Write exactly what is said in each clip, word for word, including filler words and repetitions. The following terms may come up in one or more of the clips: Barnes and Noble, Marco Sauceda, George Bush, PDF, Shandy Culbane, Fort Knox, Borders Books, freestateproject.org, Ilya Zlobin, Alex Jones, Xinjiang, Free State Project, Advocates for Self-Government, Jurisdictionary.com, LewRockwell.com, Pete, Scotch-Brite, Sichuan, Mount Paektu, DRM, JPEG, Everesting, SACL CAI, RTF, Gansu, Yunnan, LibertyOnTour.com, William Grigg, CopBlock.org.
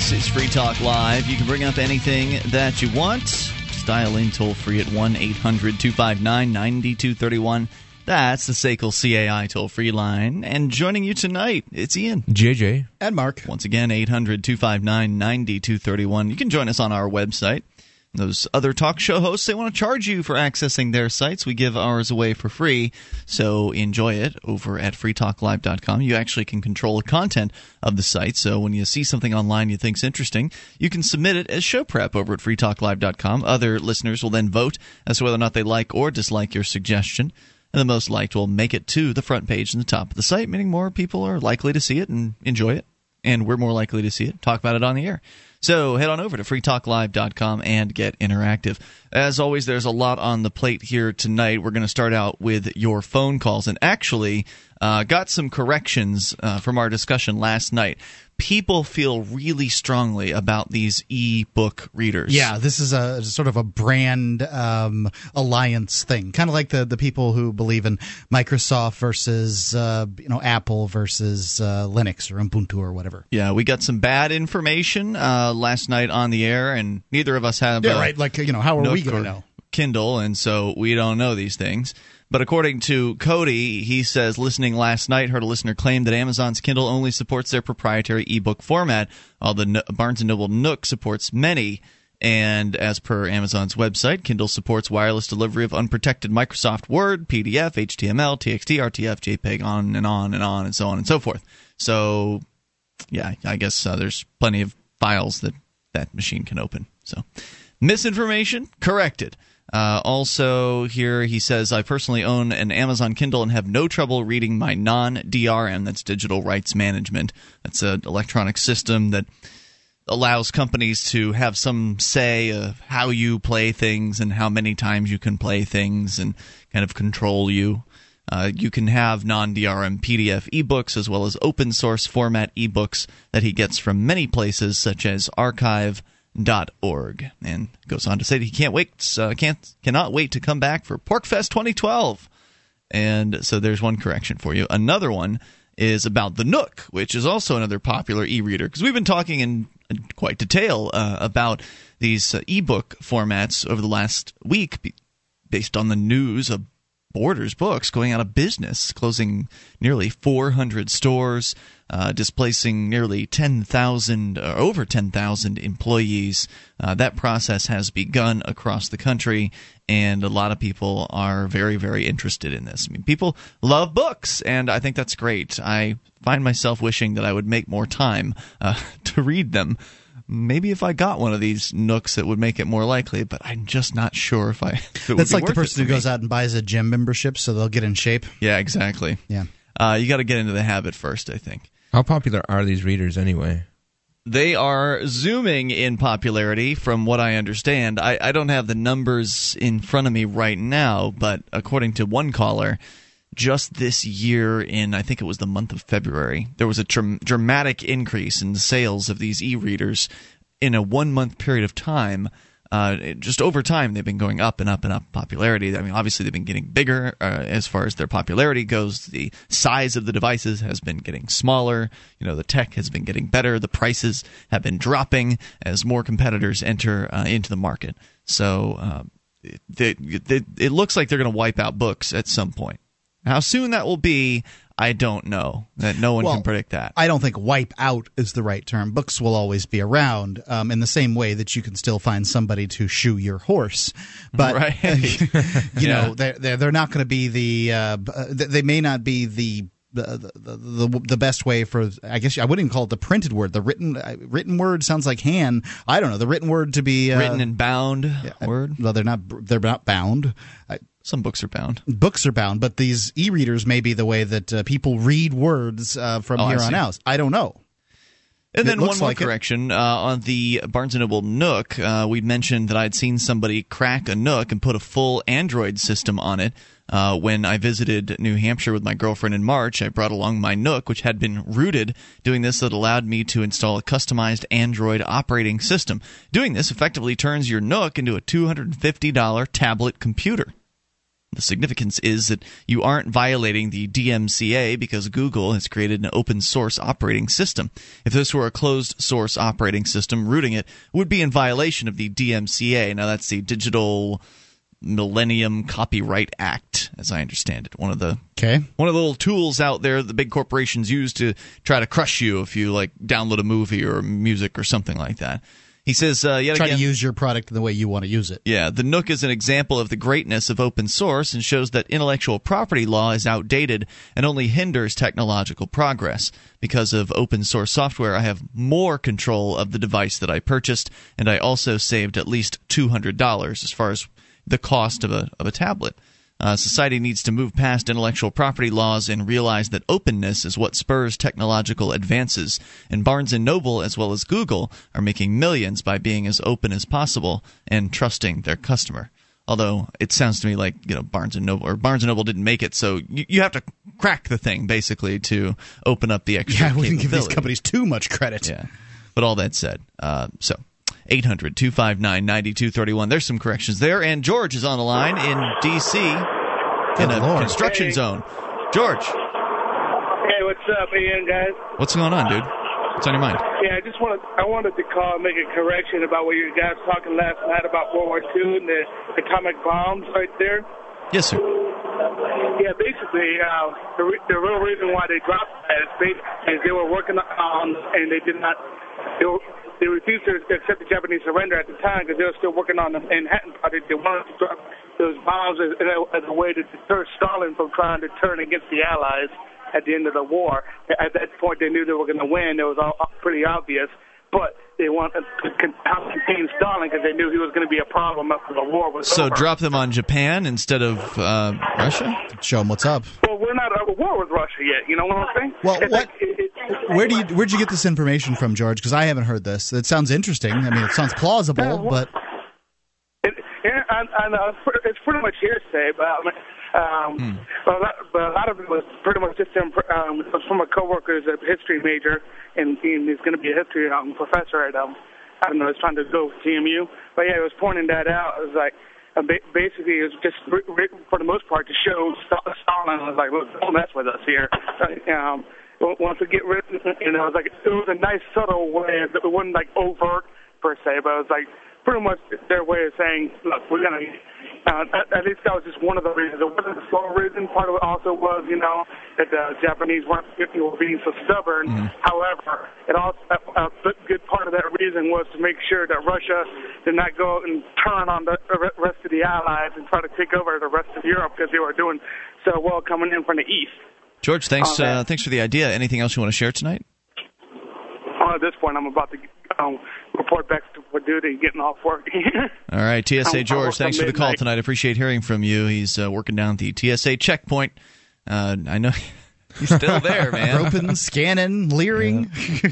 This is Free Talk Live. You can bring up anything that you want. Just dial in toll-free at one eight hundred two five nine nine two three one. That's the S A C L C A I toll-free line. And joining you tonight, it's Ian, J J, and Mark. Once again, eight hundred two five nine nine two three one. You can join us on our website. Those other talk show hosts, they want to charge you for accessing their sites. We give ours away for free, so enjoy it over at free talk live dot com. You actually can control the content of the site, so when you see something online you think's interesting, you can submit it as show prep over at free talk live dot com. Other listeners will then vote as to whether or not they like or dislike your suggestion, and the most liked will make it to the front page and the top of the site, meaning more people are likely to see it and enjoy it, and we're more likely to see it, talk about it on the air. So head on over to free talk live dot com and get interactive. As always, there's a lot on the plate here tonight. We're going to start out with your phone calls. And actually, uh, got some corrections uh, from our discussion last night. People feel really strongly about these e-book readers. Yeah, this is a sort of a brand um, alliance thing, kind of like the, the people who believe in Microsoft versus uh, you know Apple versus uh, Linux or Ubuntu or whatever. Yeah, we got some bad information uh, last night on the air, and neither of us have. Yeah, right. Like you know, how are Nook we going to know? Kindle, and so we don't know these things. But according to Cody, he says, listening last night, heard a listener claim that Amazon's Kindle only supports their proprietary ebook format, although no- Barnes and Noble Nook supports many. And as per Amazon's website, Kindle supports wireless delivery of unprotected Microsoft Word, P D F, H T M L, T X T, R T F, JPEG, on and on and on and so on and so forth. So, yeah, I guess uh, there's plenty of files that that machine can open. So, misinformation corrected. Uh, also here, he says, I personally own an Amazon Kindle and have no trouble reading my non-D R M, that's digital rights management. That's an electronic system that allows companies to have some say of how you play things and how many times you can play things and kind of control you. Uh, you can have non-D R M P D F ebooks as well as open source format ebooks that he gets from many places such as Archive. Dot org and goes on to say that he can't wait, uh, can't cannot wait to come back for Porkfest twenty twelve. And so there's one correction for you. Another one is about the Nook, which is also another popular e-reader because we've been talking in quite detail uh, about these uh, e-book formats over the last week, based on the news of Borders Books going out of business, closing nearly four hundred stores, uh, displacing nearly ten thousand, or over ten thousand employees. Uh, that process has begun across the country, and a lot of people are very, very interested in this. I mean, people love books, and I think that's great. I find myself wishing that I would make more time uh, to read them. Maybe if I got one of these Nooks, it would make it more likely, but I'm just not sure if I. If it That's would be like the person who goes out and buys a gym membership so they'll get in shape. Yeah, exactly. Yeah, uh, you got to get into the habit first, I think. How popular are these readers anyway? They are zooming in popularity, from what I understand. I, I don't have the numbers in front of me right now, but according to one caller, just this year in, I think it was the month of February, there was a tr- dramatic increase in the sales of these e-readers in a one-month period of time. Uh, just over time, they've been going up and up and up in popularity. I mean, obviously, they've been getting bigger uh, as far as their popularity goes. The size of the devices has been getting smaller. You know, the tech has been getting better. The prices have been dropping as more competitors enter uh, into the market. So uh, they, they, it looks like they're going to wipe out books at some point. How soon that will be, I don't know. That no one well, can predict that. I don't think wipe out is the right term. Books will always be around um, in the same way that you can still find somebody to shoe your horse. But, right. you yeah. know, they're, they're, they're not going to be the uh, – they may not be the – The, the the the best way for, I guess I wouldn't even call it the printed word. The written uh, written word sounds like hand. I don't know. The written word to be uh, written and bound uh, word. Well, they're not they're not bound. I, Some books are bound. Books are bound, but these e-readers may be the way that uh, people read words uh, from oh, here on out. I don't know. And then one more like correction. Uh, on the Barnes and Noble Nook, uh, we mentioned that I'd seen somebody crack a Nook and put a full Android system on it. Uh, when I visited New Hampshire with my girlfriend in March, I brought along my Nook, which had been rooted. Doing this, that allowed me to install a customized Android operating system. Doing this effectively turns your Nook into a two hundred fifty dollars tablet computer. The significance is that you aren't violating the D M C A because Google has created an open source operating system. If this were a closed source operating system, rooting it would be in violation of the D M C A. Now, that's the Digital Millennium Copyright Act, as I understand it. One of the okay. one of the little tools out there the big corporations use to try to crush you if you like download a movie or music or something like that. He says, uh, yet Try again, to use your product in the way you want to use it. Yeah, the Nook is an example of the greatness of open source and shows that intellectual property law is outdated and only hinders technological progress. Because of open source software, I have more control of the device that I purchased, and I also saved at least two hundred dollars as far as the cost of a, of a tablet. Uh, society needs to move past intellectual property laws and realize that openness is what spurs technological advances. And Barnes and Noble, as well as Google, are making millions by being as open as possible and trusting their customer. Although it sounds to me like, you know, Barnes and Noble or Barnes and Noble didn't make it, so you, you have to crack the thing basically to open up the extra. Yeah, we didn't give these companies too much credit. Yeah, but all that said, uh, so. eight hundred, two five nine, nine two three one. There's some corrections there. And George is on the line in D C in a Lord. construction hey. zone. George. Hey, what's up, Ian, guys? What's going on, dude? What's on your mind? Yeah, I just wanted, I wanted to call and make a correction about what you guys were talking last night about World War Two and the atomic bombs right there. Yes, sir. Yeah, basically, uh, the, re- the real reason why they dropped that is, they, is they were working on, and they did not... They were, They refused to accept the Japanese surrender at the time because they were still working on the Manhattan Project. They wanted to drop those bombs as, as a way to deter Stalin from trying to turn against the Allies at the end of the war. At that point, they knew they were going to win. It was all pretty obvious. But they wanted to contain Stalin because they knew he was going to be a problem after the war was so over. So drop them on Japan instead of uh, Russia? Show them what's up. Well, we're not at war with Russia yet. You know what I'm saying? Well, what? Where do you where'd you get this information from, George? Because I haven't heard this. It sounds interesting. I mean, it sounds plausible, but it, it, I, I, it's pretty much hearsay. But, um, hmm. but, a lot, but a lot of it was pretty much just um, from a coworker who's a history major, and he's going to be a history um, professor at um, I don't know, he's trying to go T M U. But yeah, he was pointing that out. It was like. Uh, ba- basically, it was just written for the most part to show St- Stalin was like, "Look, don't mess with us here." Um, once we get rid, you know, it was like it was a nice subtle way. It wasn't like overt per se, but it was like pretty much their way of saying, "Look, we're gonna." Uh, at, at least that was just one of the reasons. It wasn't the sole reason. Part of it also was, you know, that the Japanese weren't you know, being so stubborn. Mm-hmm. However, it also a, a good part of that reason was to make sure that Russia did not go and turn on the rest of the Allies and try to take over the rest of Europe because they were doing so well coming in from the east. George, thanks. Um, uh, thanks for the idea. Anything else you want to share tonight? Well, at this point, I'm about to. Um, report back to duty, getting off work. All right, T S A George, thanks for the call tonight. I appreciate hearing from you. He's uh, working down at the T S A checkpoint. Uh, I know he's still there, man. Roping, scanning, leering. Yeah.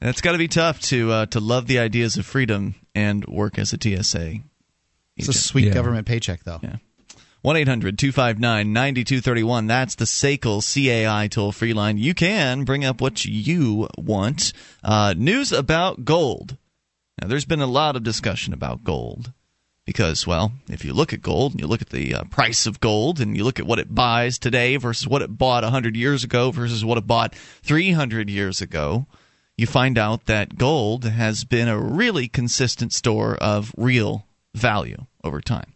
That's got to be tough to uh, to love the ideas of freedom and work as a T S A agent. It's a sweet yeah. government paycheck, though. Yeah. one eight hundred, two five nine, nine two three one. That's the S A C L C A I toll-free line. You can bring up what you want. Uh, news about gold. Now, there's been a lot of discussion about gold because, well, if you look at gold and you look at the uh, price of gold and you look at what it buys today versus what it bought one hundred years ago versus what it bought three hundred years ago, you find out that gold has been a really consistent store of real value over time.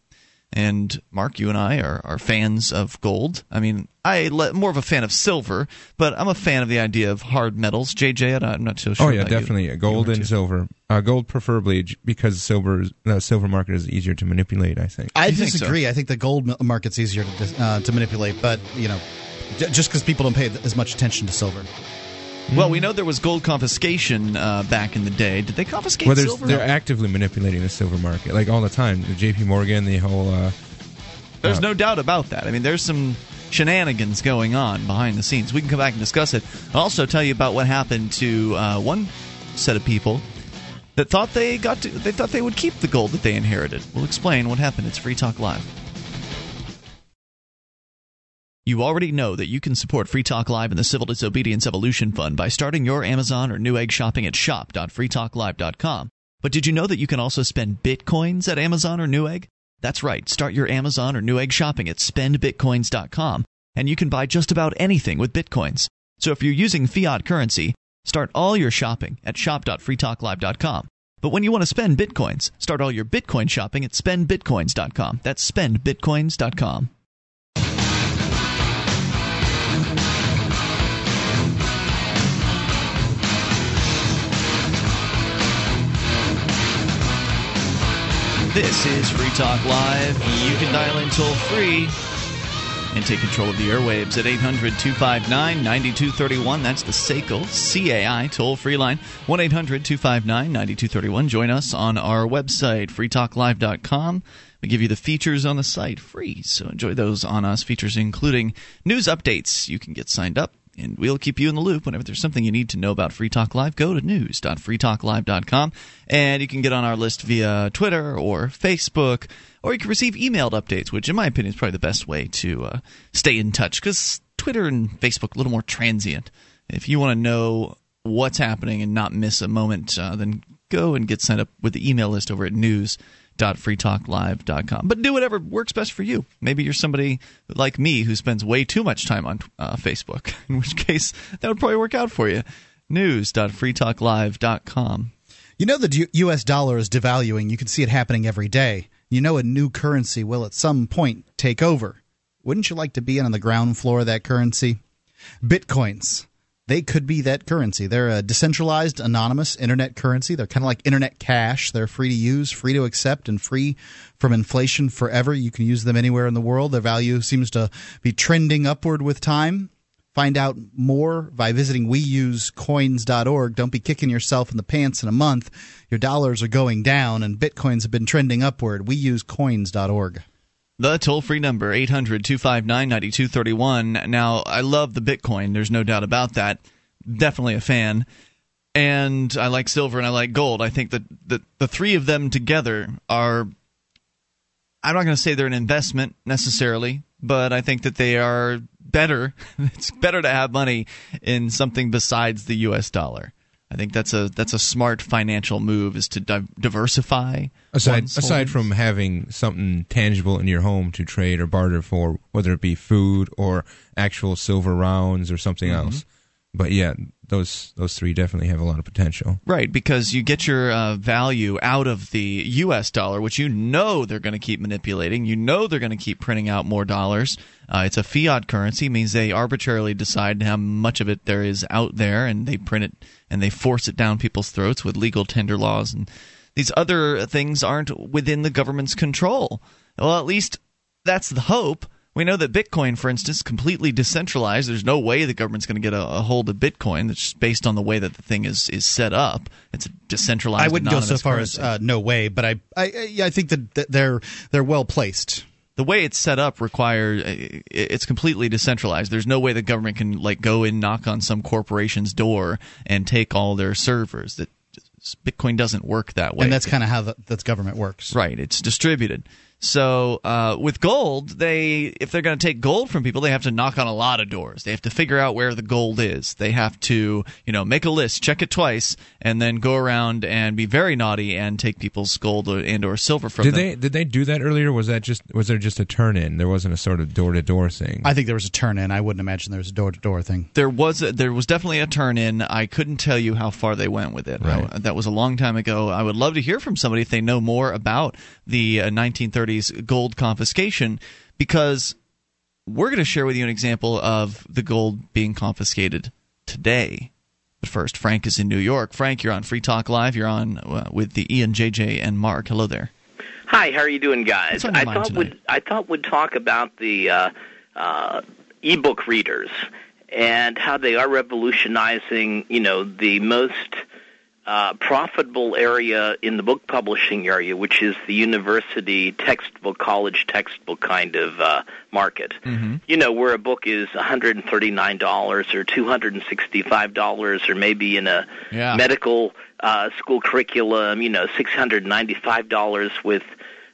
And, Mark, you and I are, are fans of gold. I mean, I'm le- more of a fan of silver, but I'm a fan of the idea of hard metals. J J, I'm not so sure. Oh, yeah, about definitely. You, gold and silver. Uh, gold preferably because silver the silver market is easier to manipulate, I think. I disagree. Think so? I think the gold market's easier to, uh, to manipulate, but, you know, j- just because people don't pay as much attention to silver. Well, we know there was gold confiscation uh, back in the day. Did they confiscate well, silver? They're actively manipulating the silver market, like all the time. The J P Morgan, the whole... Uh, there's uh, no doubt about that. I mean, there's some shenanigans going on behind the scenes. We can come back and discuss it. I'll also tell you about what happened to uh, one set of people that thought they got to, they thought they would keep the gold that they inherited. We'll explain what happened. It's Free Talk Live. You already know that you can support Free Talk Live and the Civil Disobedience Evolution Fund by starting your Amazon or Newegg shopping at shop dot free talk live dot com. But did you know that you can also spend bitcoins at Amazon or Newegg? That's right. Start your Amazon or Newegg shopping at spend bitcoins dot com, and you can buy just about anything with bitcoins. So if you're using fiat currency, start all your shopping at shop dot free talk live dot com. But when you want to spend bitcoins, start all your bitcoin shopping at spend bitcoins dot com. That's spend bitcoins dot com. This is Free Talk Live. You can dial in toll-free and take control of the airwaves at eight hundred, two five nine, nine two three one. That's the S A C L C A I toll-free line, one eight hundred, two five nine, nine two three one. Join us on our website, free talk live dot com. We give you the features on the site free, so enjoy those on us. Features including news updates. You can get signed up, and we'll keep you in the loop whenever there's something you need to know about Free Talk Live. Go to news dot free talk live dot com, and you can get on our list via Twitter or Facebook, or you can receive emailed updates, which in my opinion is probably the best way to uh, stay in touch, because Twitter and Facebook a little more transient. If you want to know what's happening and not miss a moment, uh, then go and get signed up with the email list over at news dot free talk live dot com. But do whatever works best for you. Maybe you're somebody like me who spends way too much time on uh, Facebook, in which case that would probably work out for you. news dot free talk live dot com. You know the U S dollar is devaluing. You can see it happening every day. You know a new currency will at some point take over. Wouldn't you like to be in on the ground floor of that currency? Bitcoins. They could be that currency. They're a decentralized, anonymous internet currency. They're kind of like internet cash. They're free to use, free to accept, and free from inflation forever. You can use them anywhere in the world. Their value seems to be trending upward with time. Find out more by visiting we use coins dot org. Don't be kicking yourself in the pants in a month. Your dollars are going down, and bitcoins have been trending upward. we use coins dot org. The toll-free number, eight hundred, two five nine, nine two three one. Now, I love the Bitcoin. There's no doubt about that. Definitely a fan. And I like silver and I like gold. I think that the, the three of them together are – I'm not going to say they're an investment necessarily, but I think that they are better. It's better to have money in something besides the U S dollar. I think that's a that's a smart financial move, is to di- diversify. Aside aside from having something tangible in your home to trade or barter for, whether it be food or actual silver rounds or something mm-hmm. else. But yeah, those those three definitely have a lot of potential. Right, because you get your uh, value out of the U S dollar, which you know they're going to keep manipulating. You know they're going to keep printing out more dollars. Uh, it's a fiat currency, means they arbitrarily decide how much of it there is out there, and they print it and they force it down people's throats with legal tender laws. And these other things aren't within the government's control. Well, at least that's the hope. We know that Bitcoin, for instance, completely decentralized. There's no way the government's going to get a, a hold of Bitcoin. That's just based on the way that the thing is, is set up. It's a decentralized. I wouldn't go so far currency. as uh, no way, but I I, yeah, I think that they're they're well placed. The way it's set up requires it's completely decentralized. There's no way the government can like go in, knock on some corporation's door, and take all their servers. That Bitcoin doesn't work that way. And that's kind of how the, that's government works. Right. It's distributed. So uh, with gold, they if they're going to take gold from people, they have to knock on a lot of doors. They have to figure out where the gold is. They have to, you know, make a list, check it twice, and then go around and be very naughty and take people's gold and or silver from did them. Did they did they do that earlier? Was that just was there just a turn in? There wasn't a sort of door to door thing. I think there was a turn in. I wouldn't imagine there was a door to door thing. There was a, there was definitely a turn in. I couldn't tell you how far they went with it. Right. I, that was a long time ago. I would love to hear from somebody if they know more about the uh, nineteen thirties gold confiscation, because we're going to share with you an example of the gold being confiscated today. But first, Frank is in New York. Frank, you're on Free Talk Live. You're on uh, with the Ian, J J, and Mark. Hello there. Hi, how are you doing, guys? I thought we'd, I thought we'd talk about the uh, uh, e-book readers and how they are revolutionizing, you know, the most Uh, profitable area in the book publishing area, which is the university textbook, college textbook kind of uh, market. Mm-hmm. You know, where a book is one hundred thirty-nine dollars or two hundred sixty-five dollars, or maybe in a yeah. medical uh, school curriculum, you know, six hundred ninety-five dollars with,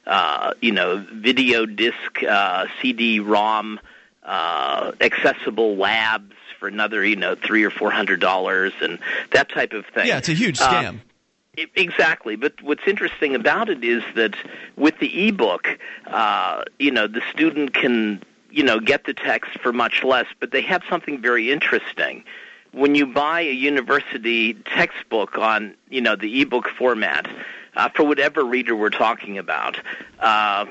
uh, you know, video disc, uh, C D ROM, uh, accessible labs, for another, you know, three or four hundred dollars and that type of thing. Yeah, it's a huge scam. Um, It, exactly. But what's interesting about it is that with the ebook, uh, you know, the student can, you know, get the text for much less, but they have something very interesting. When you buy a university textbook on, you know, the ebook format, uh, for whatever reader we're talking about, uh,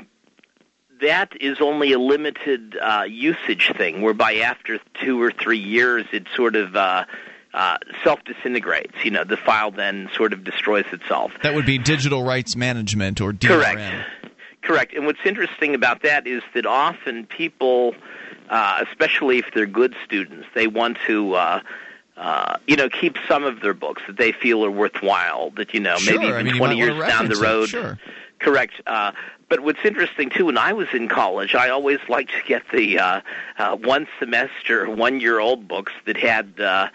that is only a limited uh, usage thing, whereby after two or three years it sort of uh, uh, self-disintegrates. You know, the file then sort of destroys itself. That would be digital rights management, or D R M. Correct. Correct. And what's interesting about that is that often people, uh, especially if they're good students, they want to uh, uh, you know, keep some of their books that they feel are worthwhile, that, you know, sure, maybe even I mean, twenty years down the road. It, sure. Correct. Uh, but what's interesting, too, when I was in college, I always liked to get the uh, uh, one semester, one-year-old books that had, uh,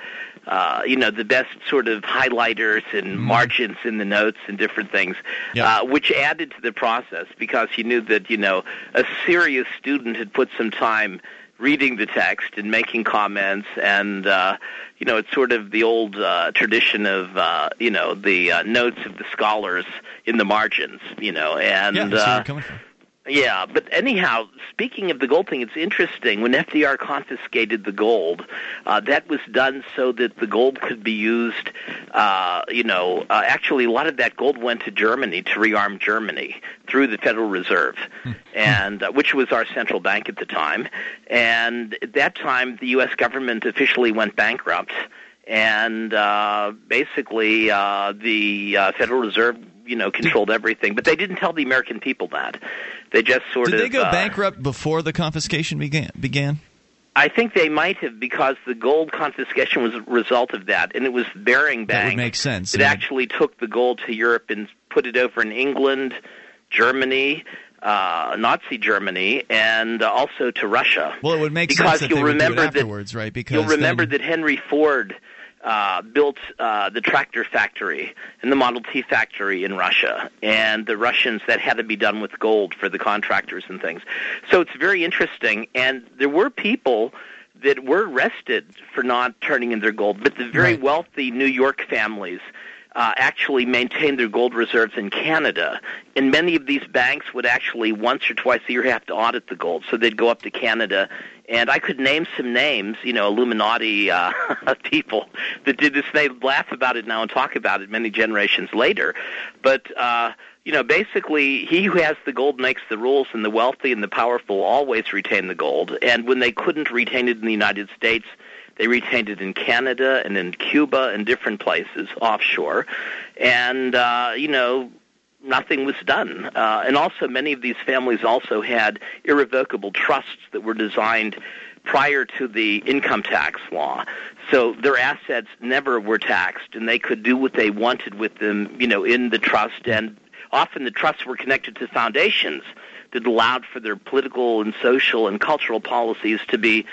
uh, you know, the best sort of highlighters and mm. margins in the notes and different things, yeah. uh, which added to the process, because you knew that, you know, a serious student had put some time reading the text and making comments, and, uh, you know, it's sort of the old uh, tradition of, uh, you know, the uh, notes of the scholars in the margins, you know, and... Yeah, that's uh, where you're coming from. Yeah, but anyhow, speaking of the gold thing, it's interesting. When F D R confiscated the gold, uh, that was done so that the gold could be used, uh, you know, uh, actually a lot of that gold went to Germany to rearm Germany through the Federal Reserve, and uh, which was our central bank at the time. And at that time, the U S government officially went bankrupt, and uh, basically uh, the uh, Federal Reserve, you know, controlled everything. But they didn't tell the American people that. They just sort of... Did they go uh, bankrupt before the confiscation began, began? I think they might have, because the gold confiscation was a result of that. And it was Bering Bank. That would make sense. It yeah. actually took the gold to Europe and put it over in England, Germany, uh, Nazi Germany, and also to Russia. Well, it would make because sense that they would do it afterwards, that, right? Because you'll remember would... that Henry Ford... Uh, built uh, the tractor factory and the Model T factory in Russia, and the Russians, that had to be done with gold for the contractors and things. So it's very interesting, and there were people that were arrested for not turning in their gold, but the very right. wealthy New York families uh, actually maintained their gold reserves in Canada, and many of these banks would actually once or twice a year have to audit the gold, so they'd go up to Canada. And I could name some names, you know, Illuminati uh, people that did this. They laugh about it now and talk about it many generations later. But, uh, you know, basically, he who has the gold makes the rules, and the wealthy and the powerful always retain the gold. And when they couldn't retain it in the United States, they retained it in Canada and in Cuba and different places offshore. And, uh, you know... nothing was done. Uh, and also many of these families also had irrevocable trusts that were designed prior to the income tax law. So their assets never were taxed, and they could do what they wanted with them, you know, in the trust. And often the trusts were connected to foundations that allowed for their political and social and cultural policies to be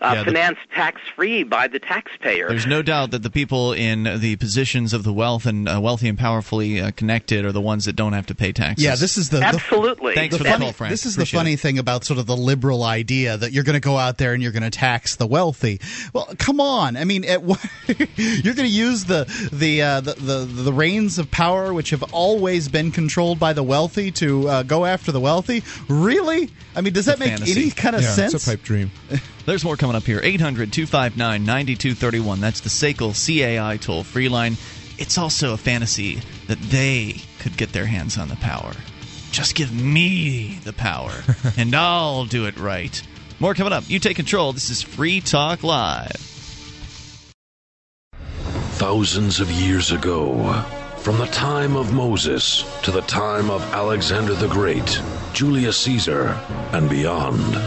uh, yeah, financed the, tax-free by the taxpayer. There's no doubt that the people in the positions of the wealth and uh, wealthy and powerfully uh, connected are the ones that don't have to pay taxes. Yeah, this is the absolutely. The, thanks the for funny, the call, Frank. This is Appreciate the funny it. thing about sort of the liberal idea that you're going to go out there and you're going to tax the wealthy. Well, come on. I mean, at what, you're going to use the the, uh, the the the reins of power, which have always been controlled by the wealthy, to uh, go after the wealthy. Really? I mean, does that make fantasy. any kind of yeah, sense? It's a pipe dream. There's more coming up here. eight hundred, two five nine, nine two three one. That's the S A C L C A I toll-free line. It's also a fantasy that they could get their hands on the power. Just give me the power, and I'll do it right. More coming up. You take control. This is Free Talk Live. Thousands of years ago... From the time of Moses to the time of Alexander the Great, Julius Caesar, and beyond,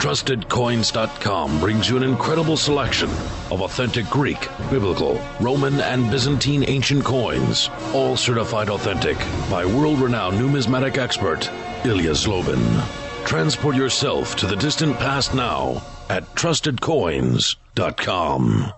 Trusted Coins dot com brings you an incredible selection of authentic Greek, Biblical, Roman, and Byzantine ancient coins, all certified authentic by world-renowned numismatic expert Ilya Zlobin. Transport yourself to the distant past now at Trusted Coins dot com.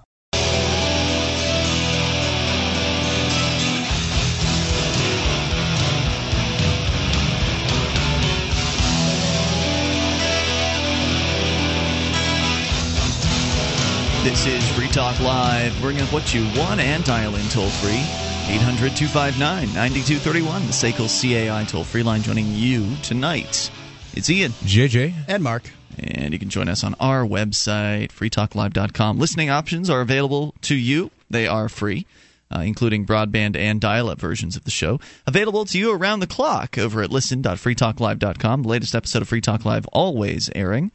This is Free Talk Live. Bring up what you want and dial in toll-free. eight hundred, two five nine, nine two three one, the S A C L C A I toll-free line. Joining you tonight, it's Ian, J J, and Mark. And you can join us on our website, free talk live dot com. Listening options are available to you. They are free, uh, including broadband and dial-up versions of the show. Available to you around the clock over at listen dot free talk live dot com. The latest episode of Free Talk Live always airing.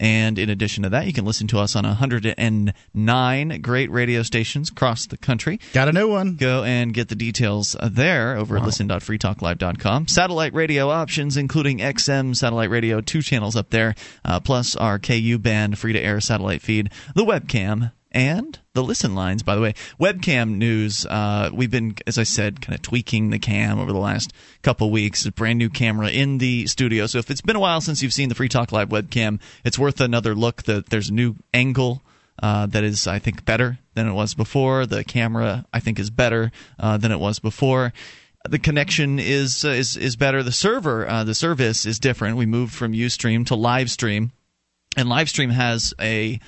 And in addition to that, you can listen to us on one hundred nine great radio stations across the country. Got a new one. Go and get the details there over wow. at listen dot free talk live dot com. Satellite radio options, including X M satellite radio, two channels up there, uh, plus our K U band, free-to-air satellite feed, the webcam, and the listen lines, by the way. Webcam news, uh, we've been, as I said, kind of tweaking the cam over the last couple weeks. A brand new camera in the studio. So if it's been a while since you've seen the Free Talk Live webcam, it's worth another look. The, there's a new angle uh, that is, I think, better than it was before. The camera, I think, is better uh, than it was before. The connection is uh, is, is better. The server, uh, the service is different. We moved from Ustream to Livestream. And Livestream has a...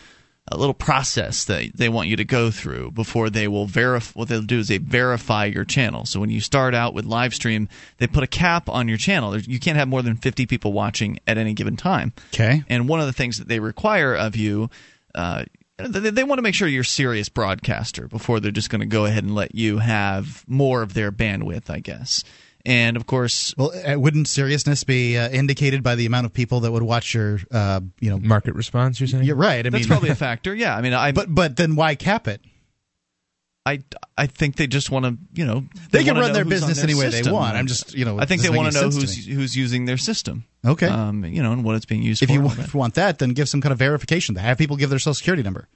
a little process that they want you to go through before they will verify. What they'll do is they verify your channel. So when you start out with Livestream, they put a cap on your channel. You can't have more than fifty people watching at any given time. Okay. And one of the things that they require of you, uh, they, they want to make sure you're a serious broadcaster before they're just going to go ahead and let you have more of their bandwidth, I guess. And of course, well, wouldn't seriousness be uh, indicated by the amount of people that would watch your, uh, you know, market response? You're saying you're right. I That's mean, probably a factor. Yeah, I mean, I but but then why cap it? I, I think they just want to, you know, they, they can run their business their any way system. They want. I'm just, you know, I think they want to know who's to who's using their system. Okay, um, you know, and what it's being used. If for. You want, if you want that, then give some kind of verification. Have people give their social security number.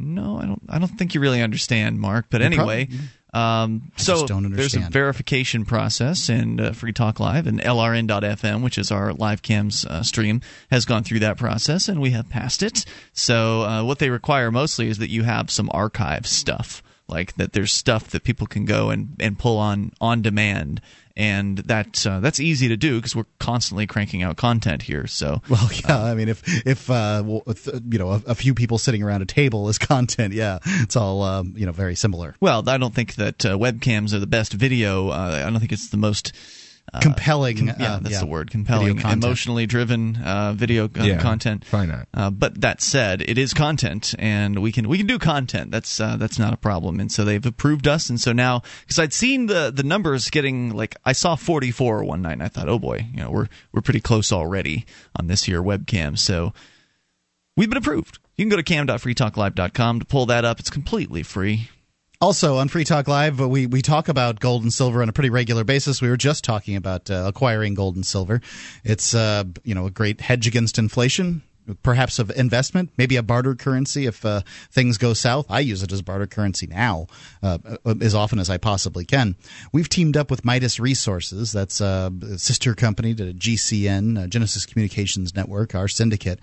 No, I don't. I don't think you really understand, Mark. But you anyway. Probably, yeah. Um, so there's a verification process, and uh, Free Talk Live and L R N dot F M, which is our live cams uh, stream, has gone through that process, and we have passed it. So uh, what they require mostly is that you have some archive stuff, like that there's stuff that people can go and, and pull on on demand. And that uh, that's easy to do because we're constantly cranking out content here. So well, yeah, uh, I mean, if if uh, well, you know, a, a few people sitting around a table is content, yeah, it's all um, you know, very similar. Well, I don't think that uh, webcams are the best video. Uh, I don't think it's the most uh, compelling. Com- yeah, that's uh, yeah. the word. Compelling, emotionally driven uh, video uh, yeah, content. Probably not. Uh, but that said, it is content, and we can we can do content. That's uh, that's not a problem. And so they've approved us, and so now, because I'd seen the the numbers getting, like, I saw forty-four one night, and I thought, oh boy, you know, we're we're pretty close already on this here webcam. So we've been approved. You can go to cam dot free talk live dot com to pull that up. It's completely free. Also, on Free Talk Live, we, we talk about gold and silver on a pretty regular basis. We were just talking about uh, acquiring gold and silver. It's uh, you know, a great hedge against inflation, perhaps of investment, maybe a barter currency if uh, things go south. I use it as barter currency now uh, as often as I possibly can. We've teamed up with Midas Resources. That's a sister company to G C N, Genesis Communications Network, our syndicate.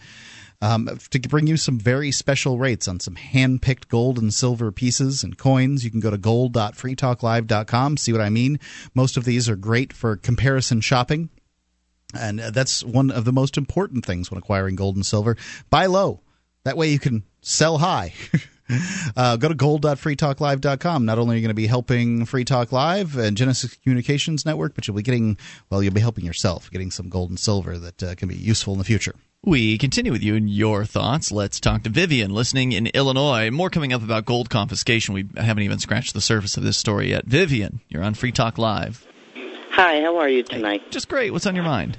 Um, to bring you some very special rates on some hand-picked gold and silver pieces and coins. You can go to gold dot free talk live dot com. See what I mean? Most of these are great for comparison shopping, and that's one of the most important things when acquiring gold and silver. Buy low. That way you can sell high. Uh, go to gold dot free talk live dot com. Not only are you going to be helping Free Talk Live and Genesis Communications Network, but you'll be getting, well, you'll be helping yourself, getting some gold and silver that uh, can be useful in the future. We continue with you and your thoughts. Let's talk to Vivian, listening in Illinois. More coming up about gold confiscation. We haven't even scratched the surface of this story yet. Vivian, you're on Free Talk Live. Hi, how are you tonight? Hey, just great. What's on your mind?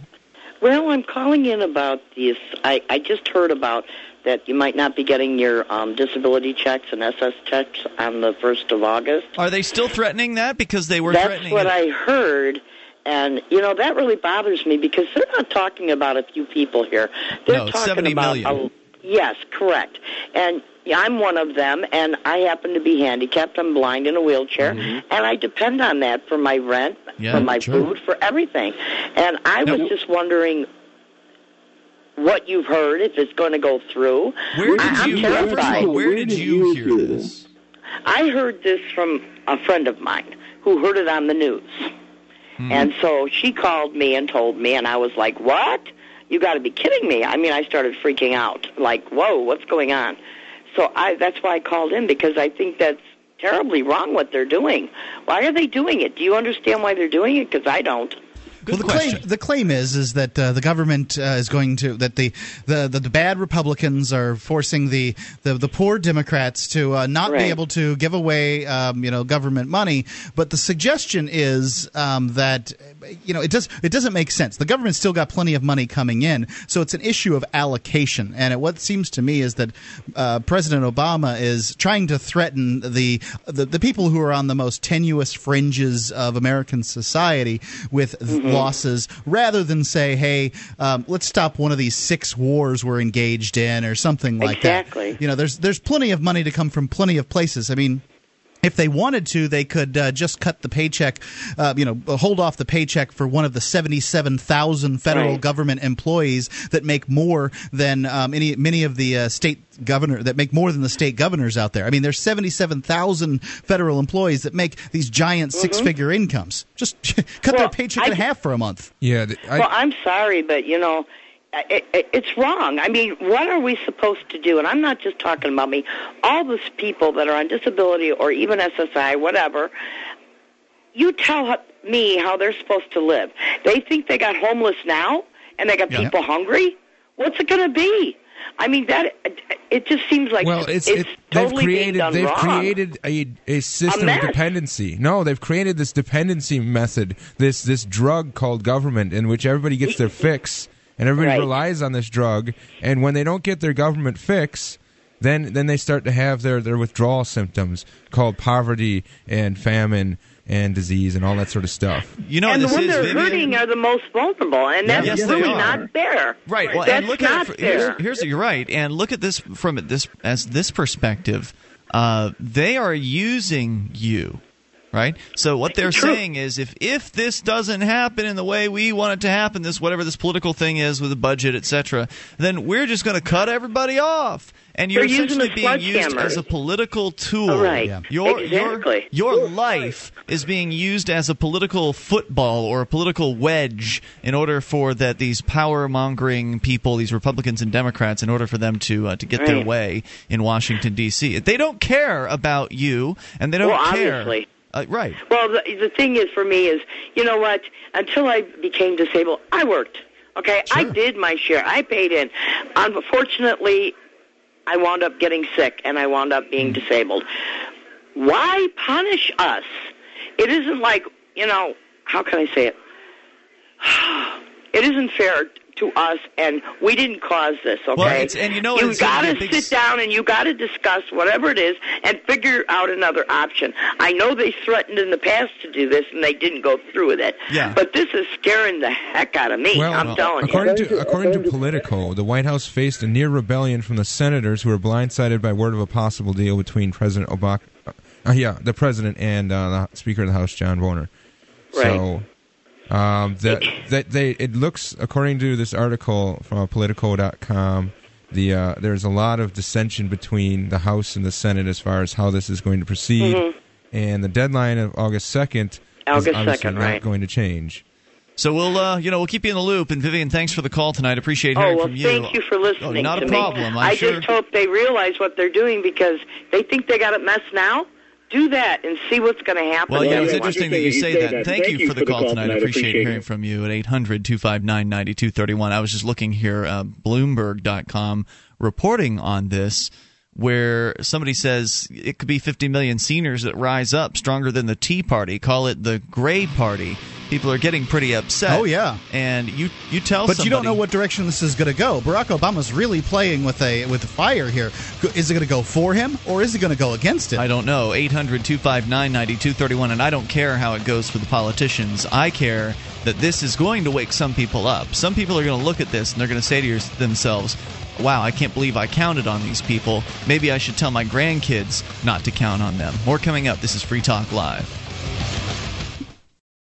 Well, I'm calling in about this. I, I just heard about that you might not be getting your um, disability checks and S S checks on the first of August. Are they still threatening that? Because they were That's threatening That's what it. I heard. And, you know, that really bothers me because they're not talking about a few people here. They're no, talking seventy million. About a, yes, correct. And I'm one of them, and I happen to be handicapped. I'm blind in a wheelchair, mm-hmm. and I depend on that for my rent, yeah, for my true. food, for everything. And I no. was just wondering what you've heard, if it's going to go through. Where did I, I'm you, terrified. Where did you hear this? I heard this from a friend of mine who heard it on the news. Mm-hmm. And so she called me and told me, and I was like, what? You got to be kidding me. I mean, I started freaking out, like, whoa, what's going on? So I that's why I called in, because I think that's terribly wrong what they're doing. Why are they doing it? Do you understand why they're doing it? Because I don't. Well, the claim, the claim is is that uh, the government uh, is going to that the the, the the bad Republicans are forcing the the, the poor Democrats to uh, not right. be able to give away um, you know government money. But the suggestion is um, that you know it does it doesn't make sense. The government's still got plenty of money coming in, so it's an issue of allocation. And it, what seems to me is that uh, President Obama is trying to threaten the, the the people who are on the most tenuous fringes of American society with. Mm-hmm. losses rather than say, hey, um, let's stop one of these six wars we're engaged in or something like exactly. that. You know, there's there's plenty of money to come from plenty of places. I mean, if they wanted to, they could uh, just cut the paycheck, uh, you know, hold off the paycheck for one of the seventy-seven thousand federal right. government employees that make more than um, any many of the uh, state governor that make more than the state governors out there. I mean, there's seventy-seven thousand federal employees that make these giant mm-hmm. six-figure incomes. Just cut well, their paycheck I, in half for a month. Yeah. I, well, I'm sorry, but, you know, it, it, it's wrong. I mean, what are we supposed to do? And I'm not just talking about me. All those people that are on disability or even S S I, whatever, you tell me how they're supposed to live. They think they got homeless now and they got yeah. people hungry? What's it going to be? I mean, that it just seems like well, it's, it's it, totally created, being done they've wrong. They've created a, a system a of dependency. No, they've created this dependency method, this this drug called government in which everybody gets their fix, and everybody right. relies on this drug. And when they don't get their government fix, then then they start to have their, their withdrawal symptoms called poverty and famine and disease and all that sort of stuff. You know, and the ones that are hurting are the most vulnerable, and that's yeah, yes, really not fair. Right. Well, that's and look not at it, fair. Here's, here's you're right, and look at this from this as this perspective. Uh, they are using you, right? So what they're True. saying is, if if this doesn't happen in the way we want it to happen, this whatever this political thing is with the budget, et cetera, then we're just going to cut everybody off. And you're They're essentially being used hammer. as a political tool. Oh, right. yeah. your, exactly. your, your life is being used as a political football or a political wedge in order for that these power-mongering people, these Republicans and Democrats, in order for them to uh, to get right. their way in Washington, D C They don't care about you, and they don't well, care. Obviously. Uh, right. Well, the, the thing is for me is, you know what, until I became disabled, I worked. Okay, sure. I did my share. I paid in. Unfortunately, I wound up getting sick, and I wound up being disabled. Why punish us? It isn't like, you know, how can I say it? It isn't fair to us, and we didn't cause this, okay? Well, it's, and you know, you got to big... sit down, and you got to discuss whatever it is and figure out another option. I know they threatened in the past to do this, and they didn't go through with it. Yeah. But this is scaring the heck out of me, well, I'm well, telling according you. To, according to Politico, the White House faced a near rebellion from the senators who were blindsided by word of a possible deal between President Obama, uh, yeah, the president and uh, the Speaker of the House, John Boehner. Right. So... Um, that that they it looks according to this article from Politico dot com, the uh, there's a lot of dissension between the House and the Senate as far as how this is going to proceed, mm-hmm. and the deadline of August second August is obviously second, not right. going to change. So we'll uh, you know we'll keep you in the loop. And Vivian, thanks for the call tonight. Appreciate hearing oh, well, from you. Thank you for listening. Oh, not to a problem. Me. I sure. just hope they realize what they're doing because they think they got it messed now. Do that and see what's going to happen. Well, yeah, it's interesting that you say that. that. Thank, Thank you for the, for the call, call tonight. I appreciate, appreciate hearing it. from you at eight hundred, two five nine, nine two three one. I was just looking here, uh, Bloomberg dot com reporting on this, where somebody says it could be fifty million seniors that rise up stronger than the Tea Party. Call it the Gray Party. People are getting pretty upset. Oh, yeah. And you, you tell But somebody, you don't know what direction this is going to go. Barack Obama's really playing with a with fire here. Is it going to go for him or is it going to go against him? I don't know. eight hundred, two five nine, nine two three one. And I don't care how it goes for the politicians. I care that this is going to wake some people up. Some people are going to look at this and they're going to say to themselves, wow, I can't believe I counted on these people. Maybe I should tell my grandkids not to count on them. More coming up. This is Free Talk Live.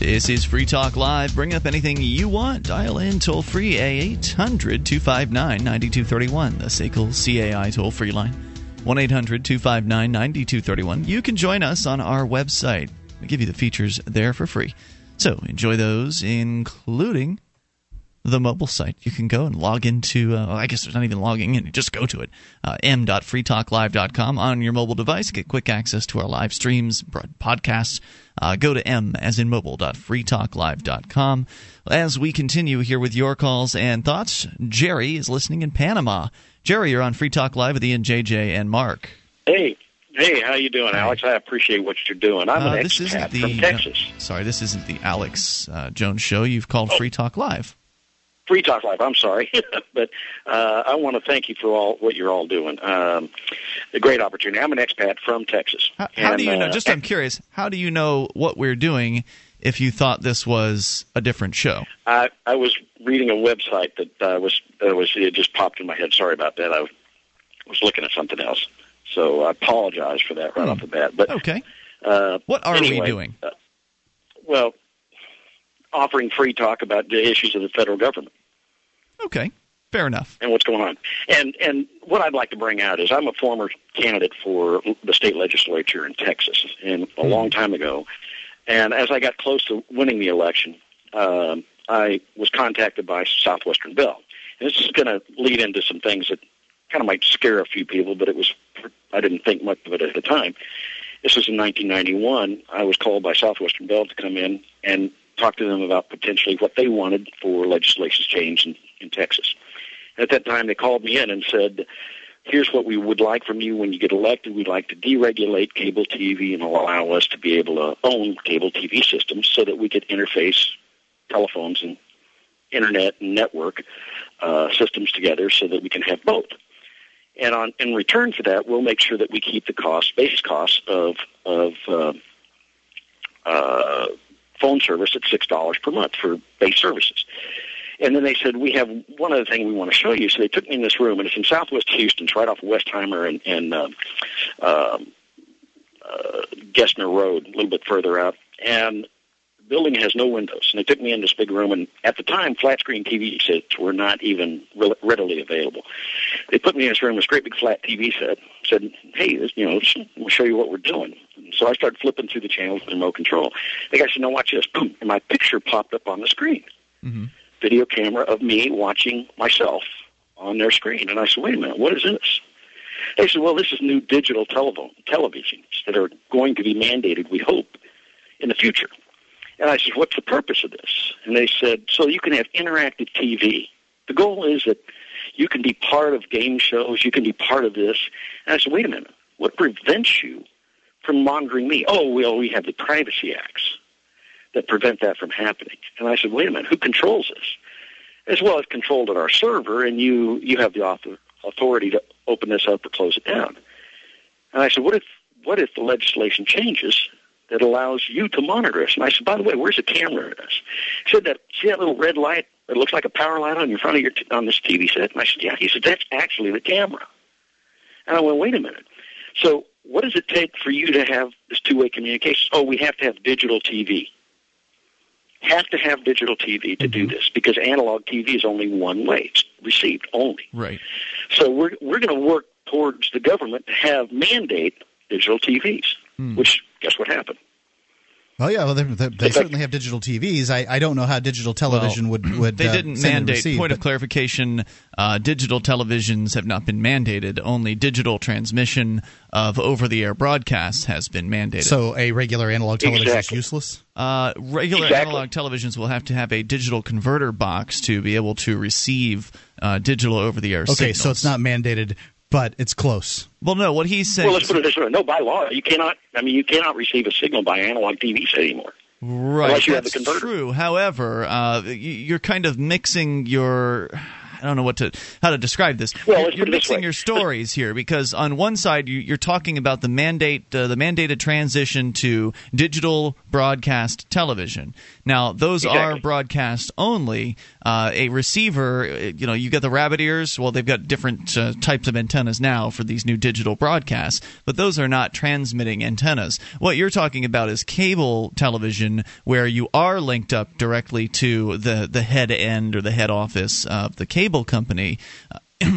This is Free Talk Live. Bring up anything you want. Dial in toll free eight hundred two five nine nine two three one. The S A C L C A I toll free line, one eight hundred two five nine nine two three one. You can join us on our website. We give you the features there for free. So enjoy those, including the mobile site. You can go and log into, uh, I guess there's not even logging in, just go to it, uh, m dot free talk live dot com on your mobile device. Get quick access to our live streams, podcasts. Uh, go to m as in mobile dot free talk live dot com. As we continue here with your calls and thoughts, Jerry is listening in Panama. Jerry, you're on Free Talk Live with Ian, J J, and Mark. Hey. Hey, how you doing, Alex? I appreciate what you're doing. I'm uh, an expat the, from Texas. Uh, sorry, this isn't the Alex uh, Jones show. You've called oh. Free Talk Live. Free Talk Live, I'm sorry. But uh, I want to thank you for all what you're all doing. Um, a great opportunity. I'm an expat from Texas. How, how and, do you know, uh, just I'm curious, how do you know what we're doing if you thought this was a different show? I, I was reading a website that uh, was, uh, was it just popped in my head. Sorry about that. I was looking at something else. So I apologize for that right hmm. off the bat. But okay. Uh, what are anyway, we doing? Uh, well, offering free talk about the issues of the federal government. Okay, fair enough. And what's going on. And and what I'd like to bring out is I'm a former candidate for the state legislature in Texas and a long time ago. And as I got close to winning the election, um, I was contacted by Southwestern Bell. And this is going to lead into some things that kind of might scare a few people, but it was I didn't think much of it at the time. This was in nineteen ninety-one. I was called by Southwestern Bell to come in and talk to them about potentially what they wanted for legislation change in, in Texas. At that time, they called me in and said, here's what we would like from you when you get elected. We'd like to deregulate cable T V and allow us to be able to own cable T V systems so that we could interface telephones and internet and network uh, systems together so that we can have both. And on in return for that, we'll make sure that we keep the cost, base costs of of uh, uh, phone service at six dollars per month for base services. And then they said, we have one other thing we want to show you. So they took me in this room, and it's in southwest Houston. It's right off Westheimer and, and um, um, uh, Gessner Road, a little bit further out. And the building has no windows. And they took me in this big room, and at the time, flat-screen T V sets were not even re- readily available. They put me in this room, this great big flat T V set, said, hey, this, you know, we'll show you what we're doing. So I started flipping through the channels with remote control. The guy said, no, watch this. Boom. And my picture popped up on the screen. Mm-hmm. Video camera of me watching myself on their screen. And I said, wait a minute, what is this? They said, well, this is new digital telev- televisions that are going to be mandated, we hope, in the future. And I said, what's the purpose of this? And they said, so you can have interactive T V. The goal is that you can be part of game shows, you can be part of this. And I said, wait a minute, what prevents you from monitoring me? Oh, well, we have the privacy acts that prevent that from happening. And I said, wait a minute, who controls this? As well as controlled at our server, and you, you have the author, authority to open this up or close it down. And I said, what if what if the legislation changes that allows you to monitor us? And I said, by the way, where's the camera in this? He said, that, see that little red light? It looks like a power light on your front of your t- on this T V set. And I said, yeah. He said, that's actually the camera. And I went, wait a minute. So what does it take for you to have this two-way communication? Oh, we have to have digital T V. Have to have digital T V to mm-hmm. do this because analog T V is only one way. It's received only. Right. So we're we're going to work towards the government to have mandate digital T Vs, mm. which guess what happened? Well, yeah, well, they, they, they certainly have digital T Vs. I, I don't know how digital television well, would, would They didn't uh, mandate, receive, point but, of clarification, uh, digital televisions have not been mandated. Only digital transmission of over-the-air broadcasts has been mandated. So a regular analog television exactly. is useless? Uh, regular exactly. analog televisions will have to have a digital converter box to be able to receive uh, digital over-the-air signals. Okay, so it's not mandated, but it's close. Well, no, what he's saying... Well, let's put it this way. No, by law, you cannot... I mean, you cannot receive a signal by analog T Vs anymore. Right, unless you that's have the converter. True. However, uh, you're kind of mixing your... I don't know what to how to describe this. Well, you're, you're mixing your stories here because on one side you, you're talking about the mandate, uh, the mandated transition to digital broadcast television. Now those exactly. are broadcast only. Uh, a receiver, you know, you got the rabbit ears. Well, they've got different uh, types of antennas now for these new digital broadcasts, but those are not transmitting antennas. What you're talking about is cable television, where you are linked up directly to the the head end or the head office of the cable. Company,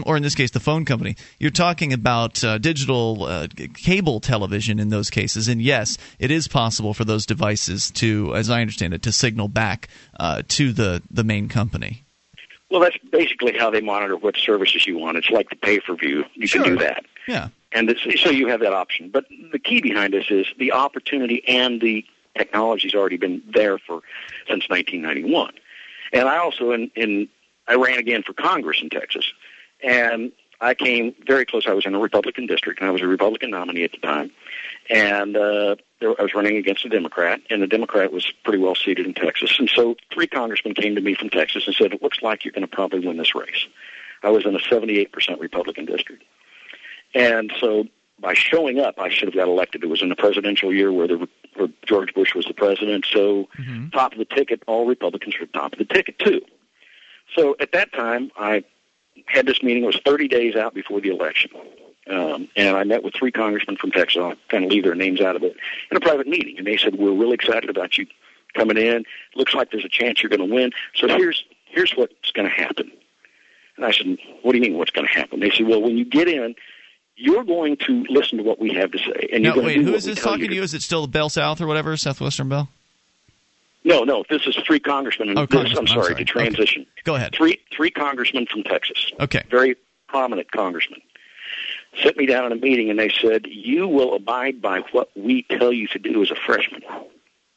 or in this case, the phone company. You're talking about uh, digital uh, cable television in those cases, and yes, it is possible for those devices to, as I understand it, to signal back uh, to the, the main company. Well, that's basically how they monitor what services you want. It's like the pay-per-view. You sure. can do that. Yeah, and it's, so you have that option. But the key behind this is the opportunity, and the technology's already been there for since nineteen ninety-one. And I also, in, in I ran again for Congress in Texas, and I came very close. I was in a Republican district, and I was a Republican nominee at the time, and uh, there, I was running against a Democrat, and the Democrat was pretty well seated in Texas. And so three congressmen came to me from Texas and said, it looks like you're going to probably win this race. I was in a seventy-eight percent Republican district. And so by showing up, I should have got elected. It was in the presidential year where, the, where George Bush was the president, so mm-hmm. top of the ticket, all Republicans were top of the ticket, too. So at that time, I had this meeting. It was thirty days out before the election, um, and I met with three congressmen from Texas. I'll kind of leave their names out of it, in a private meeting. And they said, we're really excited about you coming in. Looks like there's a chance you're going to win. So here's here's what's going to happen. And I said, what do you mean what's going to happen? They said, well, when you get in, you're going to listen to what we have to say. And now, you're wait, who is this talking to you? Is it still Bell South or whatever, Southwestern Bell? No, no. This is three congressmen. And oh, congressmen. This, I'm, sorry, I'm sorry, to transition. Okay. Go ahead. Three three congressmen from Texas. Okay. Very prominent congressmen. Set me down in a meeting, and they said, you will abide by what we tell you to do as a freshman.